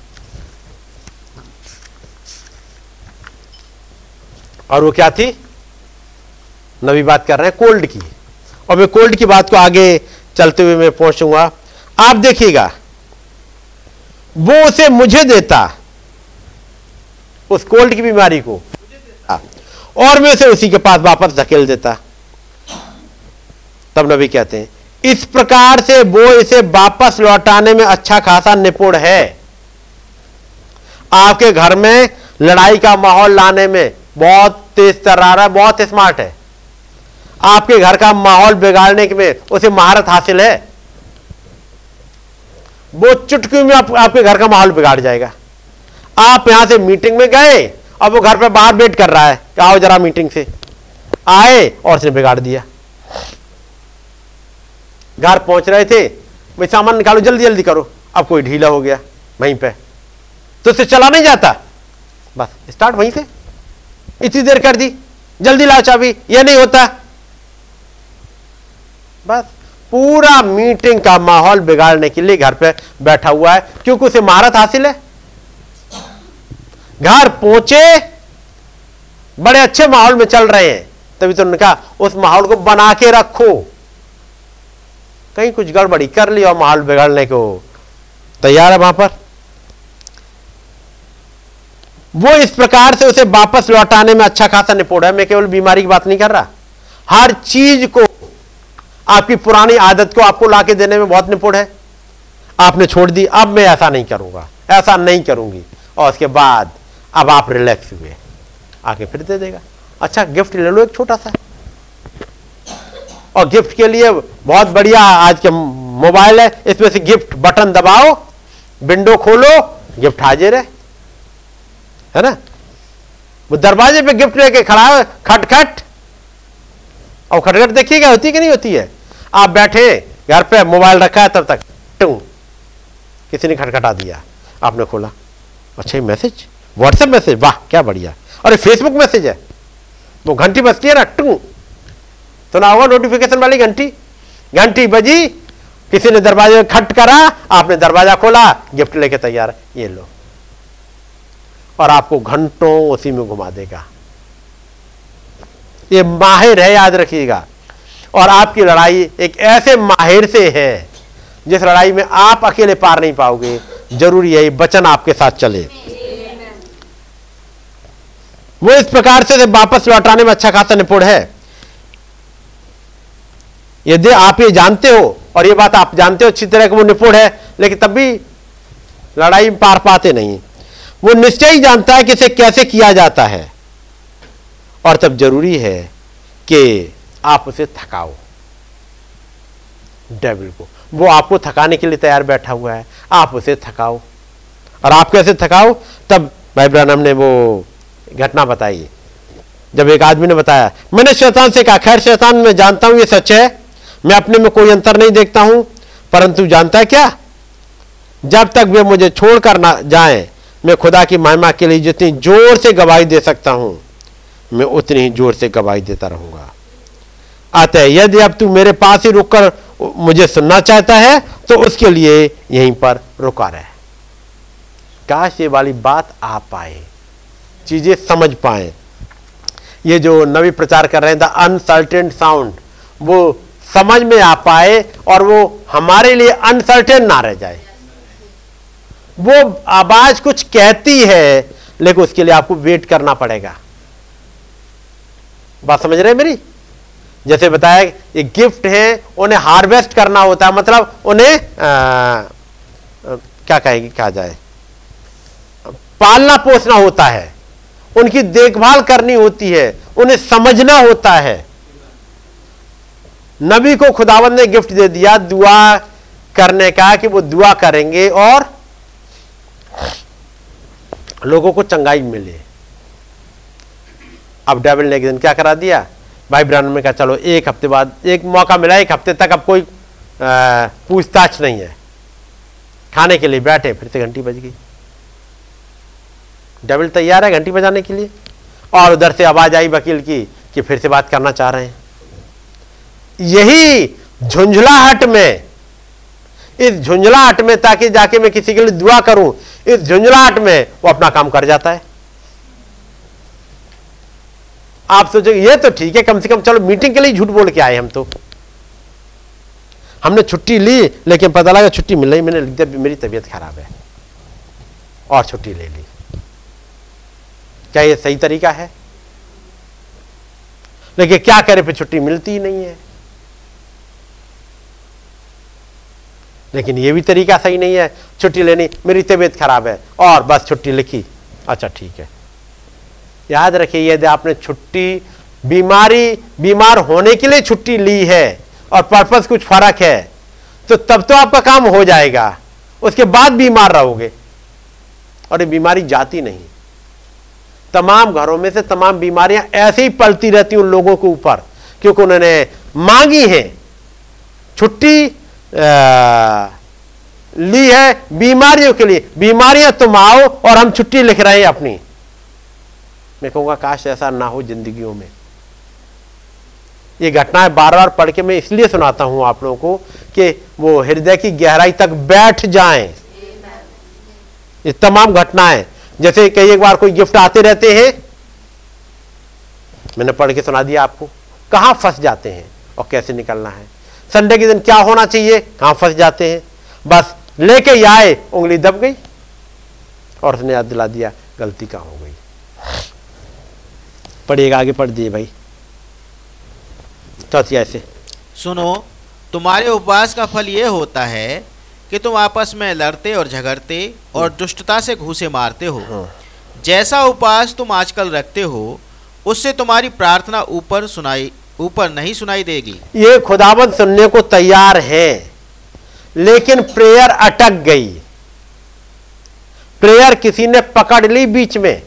और वो क्या थी? नबी बात कर रहे हैं कोल्ड की, और मैं कोल्ड की बात को आगे चलते हुए मैं पहुंचूंगा। आप देखिएगा, वो उसे मुझे देता, उस कोल्ड की बीमारी को, और मैं उसे उसी के पास वापस धकेल देता। तब नबी कहते हैं इस प्रकार से वो इसे वापस लौटाने में अच्छा खासा निपुण है। आपके घर में लड़ाई का माहौल लाने में बहुत तेज तर्रार है, बहुत स्मार्ट है। आपके घर का माहौल बिगाड़ने में उसे महारत हासिल है। वो चुटकी में आपके घर का माहौल बिगाड़ जाएगा। आप यहां से मीटिंग में गए और वो घर पर बाहर वेट कर रहा है, आओ जरा मीटिंग से, आए और उसने बिगाड़ दिया। घर पहुंच रहे थे, भाई सामान निकालो, जल्दी जल्दी करो, अब कोई ढीला हो गया वहीं पे, तो उससे चला नहीं जाता, बस स्टार्ट वहीं से, इतनी देर कर दी, जल्दी लाओ चाबी, ये नहीं होता, बस पूरा मीटिंग का माहौल बिगाड़ने के लिए घर पे बैठा हुआ है, क्योंकि उसे महारत हासिल है। घर पहुंचे, बड़े अच्छे माहौल में चल रहे हैं, तभी तो उन्होंने कहा उस माहौल को बना के रखो, कहीं कुछ गड़बड़ी कर ली और माहौल बिगाड़ने को तैयार है वहां पर। वो इस प्रकार से उसे वापस लौटाने में अच्छा खासा निपुण है। मैं केवल बीमारी की बात नहीं कर रहा, हर चीज को, आपकी पुरानी आदत को आपको लाके देने में बहुत निपुण है। आपने छोड़ दी, अब मैं ऐसा नहीं करूंगा, ऐसा नहीं करूंगी, और उसके बाद अब आप रिलैक्स हुए, आके फिर दे देगा। अच्छा गिफ्ट ले लो एक छोटा सा, और गिफ्ट के लिए बहुत बढ़िया आज के मोबाइल है, इसमें से गिफ्ट बटन दबाओ, विंडो खोलो, गिफ्ट हाजिर है ना। वो दरवाजे पे गिफ्ट लेके खड़ा है, खटखट, और खटखट देखिएगा होती कि नहीं होती है। आप बैठे घर पे, मोबाइल रखा है, तब तक टूं किसी ने खटखटा दिया, आपने खोला, अच्छा ये मैसेज, व्हाट्सएप मैसेज, वाह क्या बढ़िया, अरे फेसबुक मैसेज है। वो घंटी बजती है ना, टूं, तो ना होगा नोटिफिकेशन वाली घंटी, घंटी बजी, किसी ने दरवाजे खट करा, आपने दरवाजा खोला, गिफ्ट लेके तैयार, ये लो, और आपको घंटों उसी में घुमा देगा। ये माहिर है, याद रखिएगा। और आपकी लड़ाई एक ऐसे माहिर से है जिस लड़ाई में आप अकेले पार नहीं पाओगे। जरूरी है ये वचन आपके साथ चले। वो इस प्रकार से वापस लौटाने में अच्छा खासा निपुण है। यदि आप ये जानते हो, और ये बात आप जानते हो अच्छी तरह कि वो निपुण है, लेकिन तब भी लड़ाई में पार पाते नहीं। वो निश्चय ही जानता है कि इसे कैसे किया जाता है, और तब जरूरी है कि आप उसे थकाओ, डेविल को। वो आपको थकाने के लिए तैयार बैठा हुआ है, आप उसे थकाओ। और आप कैसे थकाओ? तब भाई ब्रायनम ने वो घटना बताई जब एक आदमी ने बताया, मैंने शैतान से कहा, खैर शैतान मैं जानता हूं ये सच है, मैं अपने में कोई अंतर नहीं देखता हूं, परंतु जानता है क्या, जब तक वे मुझे छोड़कर ना जाएं, मैं खुदा की महिमा के लिए जितनी जोर से गवाही दे सकता हूं, मैं उतनी ही जोर से गवाही देता रहूंगा। अतः यदि अब तू मेरे पास ही रुककर मुझे सुनना चाहता है तो उसके लिए यहीं पर रुका रहे। काश ये वाली बात आ पाए, चीजें समझ पाए। ये जो नवी प्रचार कर रहे हैं, द अनसर्टेन साउंड, वो समझ में आ पाए और वो हमारे लिए अनसर्टेन ना रह जाए। वो आवाज कुछ कहती है, लेकिन उसके लिए आपको वेट करना पड़ेगा। बात समझ रहे हैं मेरी? जैसे बताया ये गिफ्ट है, उन्हें हार्वेस्ट करना होता है, मतलब उन्हें क्या कहेंगे, कहा जाए, पालना पोसना होता है, उनकी देखभाल करनी होती है, उन्हें समझना होता है। नबी को खुदावंद ने गिफ्ट दे दिया दुआ करने का, कि वो दुआ करेंगे और लोगों को चंगाई मिले। अब डेविल ने एक दिन क्या करा दिया, भाई ब्रायनम ने कहा चलो एक हफ्ते बाद, एक मौका मिला, एक हफ्ते तक अब कोई पूछताछ नहीं है, खाने के लिए बैठे, फिर से घंटी बज गई। डेविल तैयार है घंटी बजाने के लिए, और उधर से आवाज आई वकील की कि फिर से बात करना चाह रहे हैं। यही झुंझुलाहट में, इस झुंझुलाहट में, ताकि जाके मैं किसी के लिए दुआ करूं, इस झुंझुलाहट में वो अपना काम कर जाता है। आप सोचोगे ये तो ठीक है, कम से कम चलो मीटिंग के लिए झूठ बोल के आए हम, तो हमने छुट्टी ली, लेकिन पता लगा छुट्टी मिल रही, मैंने लिख दिया मेरी तबीयत खराब है और छुट्टी ले ली। क्या ये सही तरीका है? लेकिन क्या करे, फिर छुट्टी मिलती ही नहीं है। लेकिन ये भी तरीका सही नहीं है, छुट्टी लेनी, मेरी तबीयत खराब है, और बस छुट्टी लिखी, अच्छा ठीक है। याद रखिए, यदि आपने छुट्टी बीमार होने के लिए छुट्टी ली है और पर्पस कुछ फर्क है, तो तब तो आपका काम हो जाएगा, उसके बाद बीमार रहोगे, और ये बीमारी जाती नहीं। तमाम घरों में से तमाम बीमारियां ऐसे ही पलती रहती उन लोगों के ऊपर, क्योंकि उन्होंने मांगी है, छुट्टी ली है बीमारियों के लिए। बीमारियां तुम आओ और हम छुट्टी लिख रहे हैं अपनी। मैं कहूँगा काश ऐसा ना हो जिंदगियों में। ये घटनाएं बार बार पढ़ के मैं इसलिए सुनाता हूं आप लोगों को कि वो हृदय की गहराई तक बैठ जाएं। ये तमाम घटनाएं, जैसे कई एक बार कोई गिफ्ट आते रहते हैं, मैंने पढ़ के सुना दिया आपको, कहाँ फंस जाते हैं और कैसे निकलना है। संडे के दिन क्या होना चाहिए, कहाँ फंस जाते हैं। बस लेके आए, उंगली दब गई और उसने याद दिला दिया गलती कहाँ हो गई। पढ़िएगा, आगे पढ़ दिए भाई। चौथी आयत से, सुनो तुम्हारे उपवास का फल ये होता है कि तुम आपस में लड़ते और झगड़ते और दुष्टता से घूंसे मारते हो। जैसा उपवास तुम आजकल रखते हो उससे तुम्हारी प्रार्थना ऊपर नहीं सुनाई देगी। ये खुदावंद सुनने को तैयार है लेकिन प्रेयर अटक गई, प्रेयर किसी ने पकड़ ली बीच में।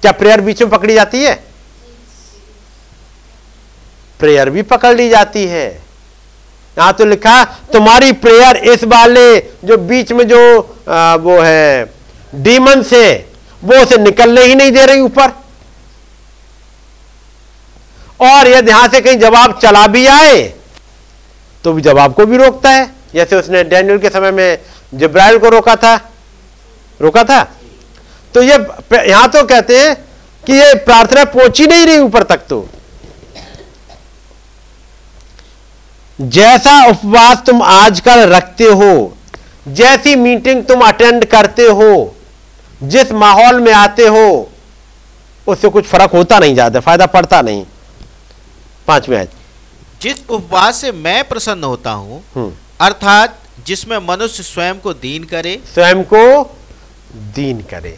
क्या प्रेयर बीच में पकड़ी जाती है? प्रेयर भी पकड़ ली जाती है। यहां तो लिखा तुम्हारी प्रेयर इस वाले जो बीच में जो वो है डीमन से, वो उसे निकलने ही नहीं दे रही ऊपर। और यदि यहां से कहीं जवाब चला भी आए तो भी जवाब को भी रोकता है, जैसे उसने डैनियल के समय में जिब्राइल को रोका था। तो ये यहां तो कहते हैं कि ये प्रार्थना पहुंची नहीं रही ऊपर तक। तो जैसा उपवास तुम आजकल रखते हो, जैसी मीटिंग तुम अटेंड करते हो, जिस माहौल में आते हो, उससे कुछ फर्क होता नहीं, ज्यादा फायदा पड़ता नहीं। पांचवें आयत, जिस उपवास से मैं प्रसन्न होता हूं, अर्थात जिसमें मनुष्य स्वयं को दीन करे।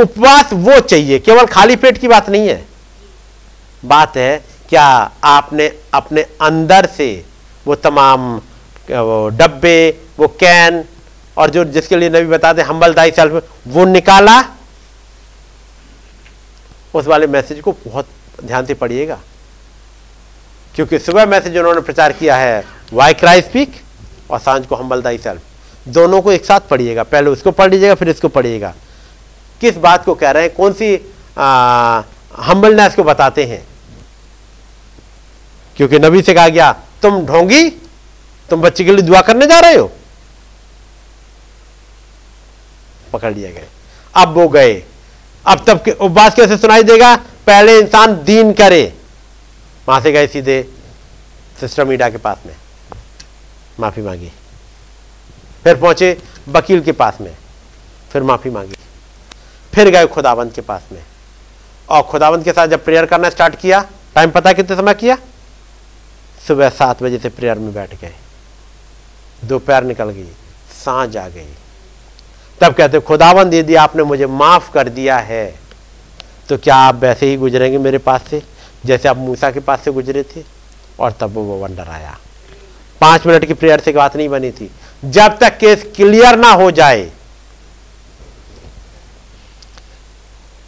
उपवास वो चाहिए, केवल खाली पेट की बात नहीं है। बात है क्या आपने अपने अंदर से वो तमाम डब्बे, वो कैन, और जो जिसके लिए नबी बताते हम्बल दाई सेल्फ, वो निकाला। उस वाले मैसेज को बहुत ध्यान से पढ़िएगा, क्योंकि सुबह मैसेज उन्होंने प्रचार किया है वाई क्राइस्ट स्पीक, और सांझ को हम्बल दाई सेल्फ। दोनों को एक साथ पढ़िएगा, पहले उसको पढ़ लीजिएगा फिर इसको पढ़िएगा। किस बात को कह रहे हैं, कौन सी हम्बलनेस को बताते हैं, क्योंकि नबी से कहा गया तुम ढोंगी, तुम बच्चे के लिए दुआ करने जा रहे हो। पकड़ लिए गए, अब वो गए। अब तब उपवास कैसे सुनाई देगा, पहले इंसान दीन करे। वहां से गए सीधे सिस्टर मीडा के पास में, माफी मांगी, फिर पहुंचे वकील के पास में, फिर माफी मांगी, फिर गए खुदावंद के पास में। और खुदावंद के साथ जब प्रेयर करना स्टार्ट किया, टाइम पता कितने समय किया, सुबह 7 बजे से प्रेयर में बैठ गए, दोपहर निकल गई, सांझ आ गई। तब कहते खुदावंद यदि आपने मुझे माफ कर दिया है तो क्या आप वैसे ही गुजरेंगे मेरे पास से जैसे आप मूसा के पास से गुजरे थे। और तब वो वंडर आया। 5 मिनट की प्रेयर से बात नहीं बनी थी, जब तक केस क्लियर ना हो जाए।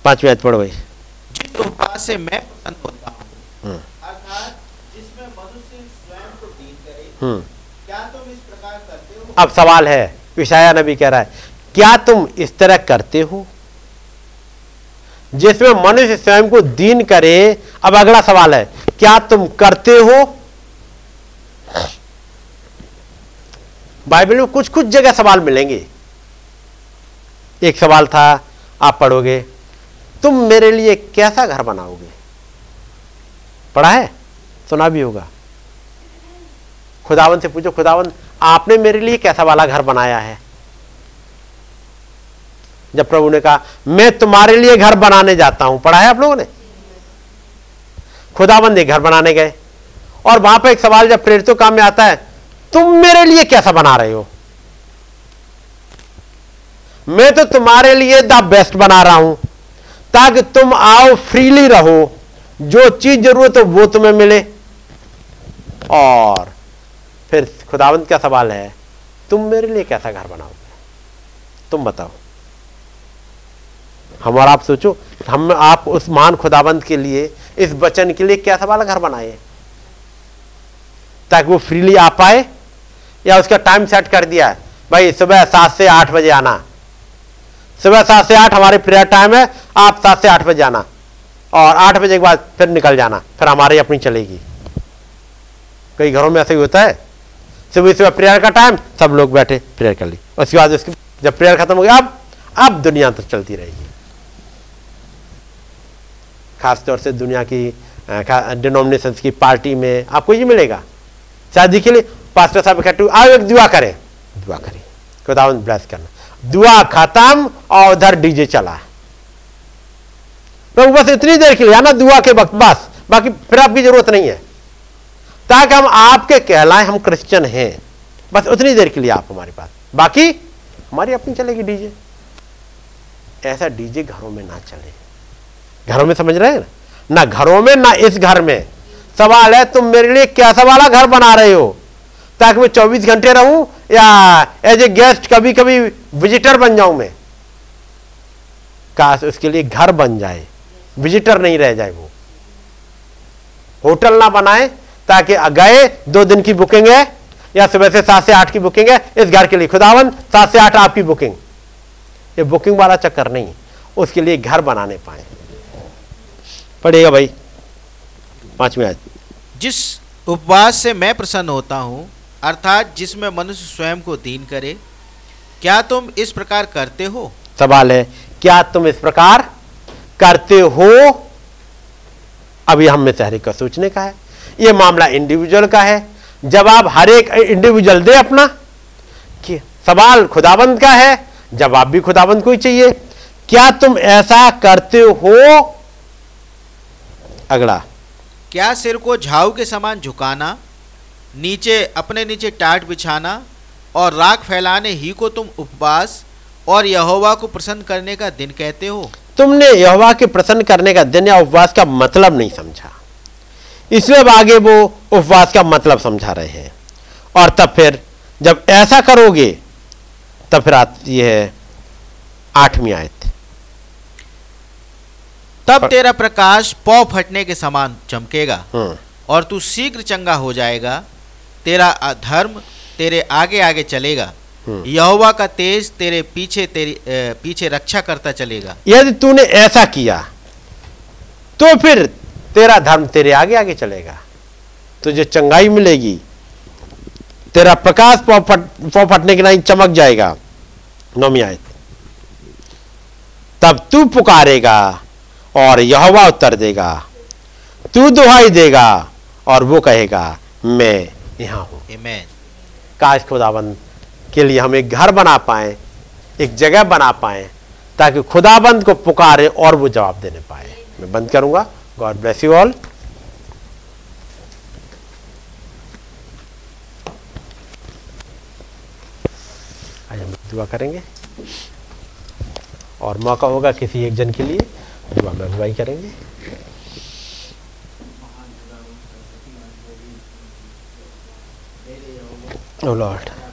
5 मिनट पढ़ो भाई। तो पास से मैं पसंद होता हूं, अर्थात जिसमें मनुष्य स्वयं को दीन करे, क्या तुम इस प्रकार करते हो। अब सवाल है, इशाया नबी कह रहा है, क्या तुम इस तरह करते हो जिसमें मनुष्य स्वयं को दीन करे। अब अगला सवाल है, क्या तुम करते हो। बाइबल में कुछ कुछ जगह सवाल मिलेंगे। एक सवाल था, आप पढ़ोगे, तुम मेरे लिए कैसा घर बनाओगे। पढ़ा है, सुना भी होगा। खुदावंद से पूछो, खुदावंद आपने मेरे लिए कैसा वाला घर बनाया है। जब प्रभु ने कहा मैं तुम्हारे लिए घर बनाने जाता हूं, पढ़ा है आप लोगों ने, खुदावंद एक घर बनाने गए। और वहां पर एक सवाल जब प्रेरितों काम में आता है, तुम मेरे लिए कैसा बना रहे हो, मैं तो तुम्हारे लिए द बेस्ट बना रहा हूं ताकि तुम आओ, फ्रीली रहो, जो चीज जरूरत हो वो तुम्हें मिले। और फिर खुदावंद का सवाल है, तुम मेरे लिए कैसा घर बनाओगे, तुम बताओ। हम और आप सोचो, हम आप उस महान खुदावंद के लिए, इस वचन के लिए कैसा वाला घर बनाए ताकि वो फ्रीली आ पाए। या उसका टाइम सेट कर दिया है भाई, सुबह 7 से 8 बजे आना, सुबह 7 से 8 हमारे प्रेयर टाइम है, आप 7 से 8 बजे आना और 8 बजे के बाद फिर निकल जाना, फिर हमारी अपनी चलेगी। कई घरों में ऐसा ही होता है, सुबह सुबह प्रेयर का टाइम, सब लोग बैठे प्रेयर कर ली, उसके बाद उसकी जब प्रेयर खत्म हो गया, अब दुनिया तो चलती रहेगी। खासतौर से दुनिया की डिनोमिनेशंस की पार्टी में आपको ये मिलेगा। शादी के लिए पास्टर साहब इकट्ठे आओ एक दुआ करें, दुआ करें, खुदावंद ब्लेस करना, दुआ खत्म और उधर डीजे चला, तो बस इतनी देर के लिए आना दुआ के वक्त, बस बाकी फिर आपकी जरूरत नहीं है, ताकि हम आपके कहलाएं हम क्रिश्चियन हैं, बस उतनी देर के लिए आप हमारे पास, बाकी हमारी अपनी चलेगी डीजे। ऐसा डीजे घरों में ना चले, घरों में समझ रहे हैं ना, घरों में ना इस घर में। सवाल है तुम मेरे लिए कैसा वाला घर बना रहे हो, ताकि मैं 24 घंटे रहूं या एज ए गेस्ट कभी कभी विजिटर बन जाऊं मैं। काश उसके लिए घर बन जाए, विजिटर नहीं रह जाए, वो होटल ना बनाए, ताकि गए 2 दिन की बुकिंग है या सुबह से 7 से 8 की बुकिंग है इस घर के लिए, खुदावन 7 से 8 आपकी बुकिंग, ये बुकिंग वाला चक्कर नहीं, उसके लिए घर बनाने पाए पड़ेगा। भाई 5वें आयत, जिस उपवास से मैं प्रसन्न होता हूँ, अर्थात जिसमें मनुष्य स्वयं को दीन करे, क्या तुम इस प्रकार करते हो? सवाल है क्या तुम इस प्रकार करते हो? अभी हम में शहरी का सोचने का है, ये मामला इंडिविजुअल का है, जवाब हर एक इंडिविजुअल दे अपना, कि सवाल खुदाबंद का है, जवाब भी खुदाबंद को ही चाहिए। क्या तुम ऐसा करते हो? अगला, क्या सिर को झाऊ के समान झुकाना, नीचे अपने नीचे टाट बिछाना और राख फैलाने ही को तुम उपवास और यहोवा को प्रसन्न करने का दिन कहते हो? तुमने यहोवा के प्रसन्न करने का दिन या उपवास का मतलब नहीं समझा, इसलिए आगे वो उपवास का मतलब समझा रहे हैं। और तब फिर जब ऐसा करोगे तब फिर आती है 8वीं आयत, तब तेरा प्रकाश पौ फटने के समान चमकेगा और तू शीघ्र चंगा हो जाएगा, तेरा धर्म तेरे आगे आगे चलेगा, यहोवा का तेज तेरे पीछे पीछे रक्षा करता चलेगा। यदि तूने ऐसा किया तो फिर तेरा धर्म तेरे आगे आगे चलेगा, तुझे चंगाई मिलेगी, तेरा प्रकाश पौ फटने के नहीं चमक जाएगा। 9वीं आयत, तब तू पुकारेगा और यहोवा उत्तर देगा, तू दुहाई देगा और वो कहेगा मैं यहाँ हूँ। आमीन। काश खुदाबंद के लिए हम एक घर बना पाए, एक जगह बना पाए, ताकि खुदाबंद को पुकारे और वो जवाब देने पाए। मैं बंद करूँगा। God bless you all. आज हम दुआ करेंगे और मौका होगा किसी एक जन के लिए दुआ में अगुवाई करेंगे। Oh Lord.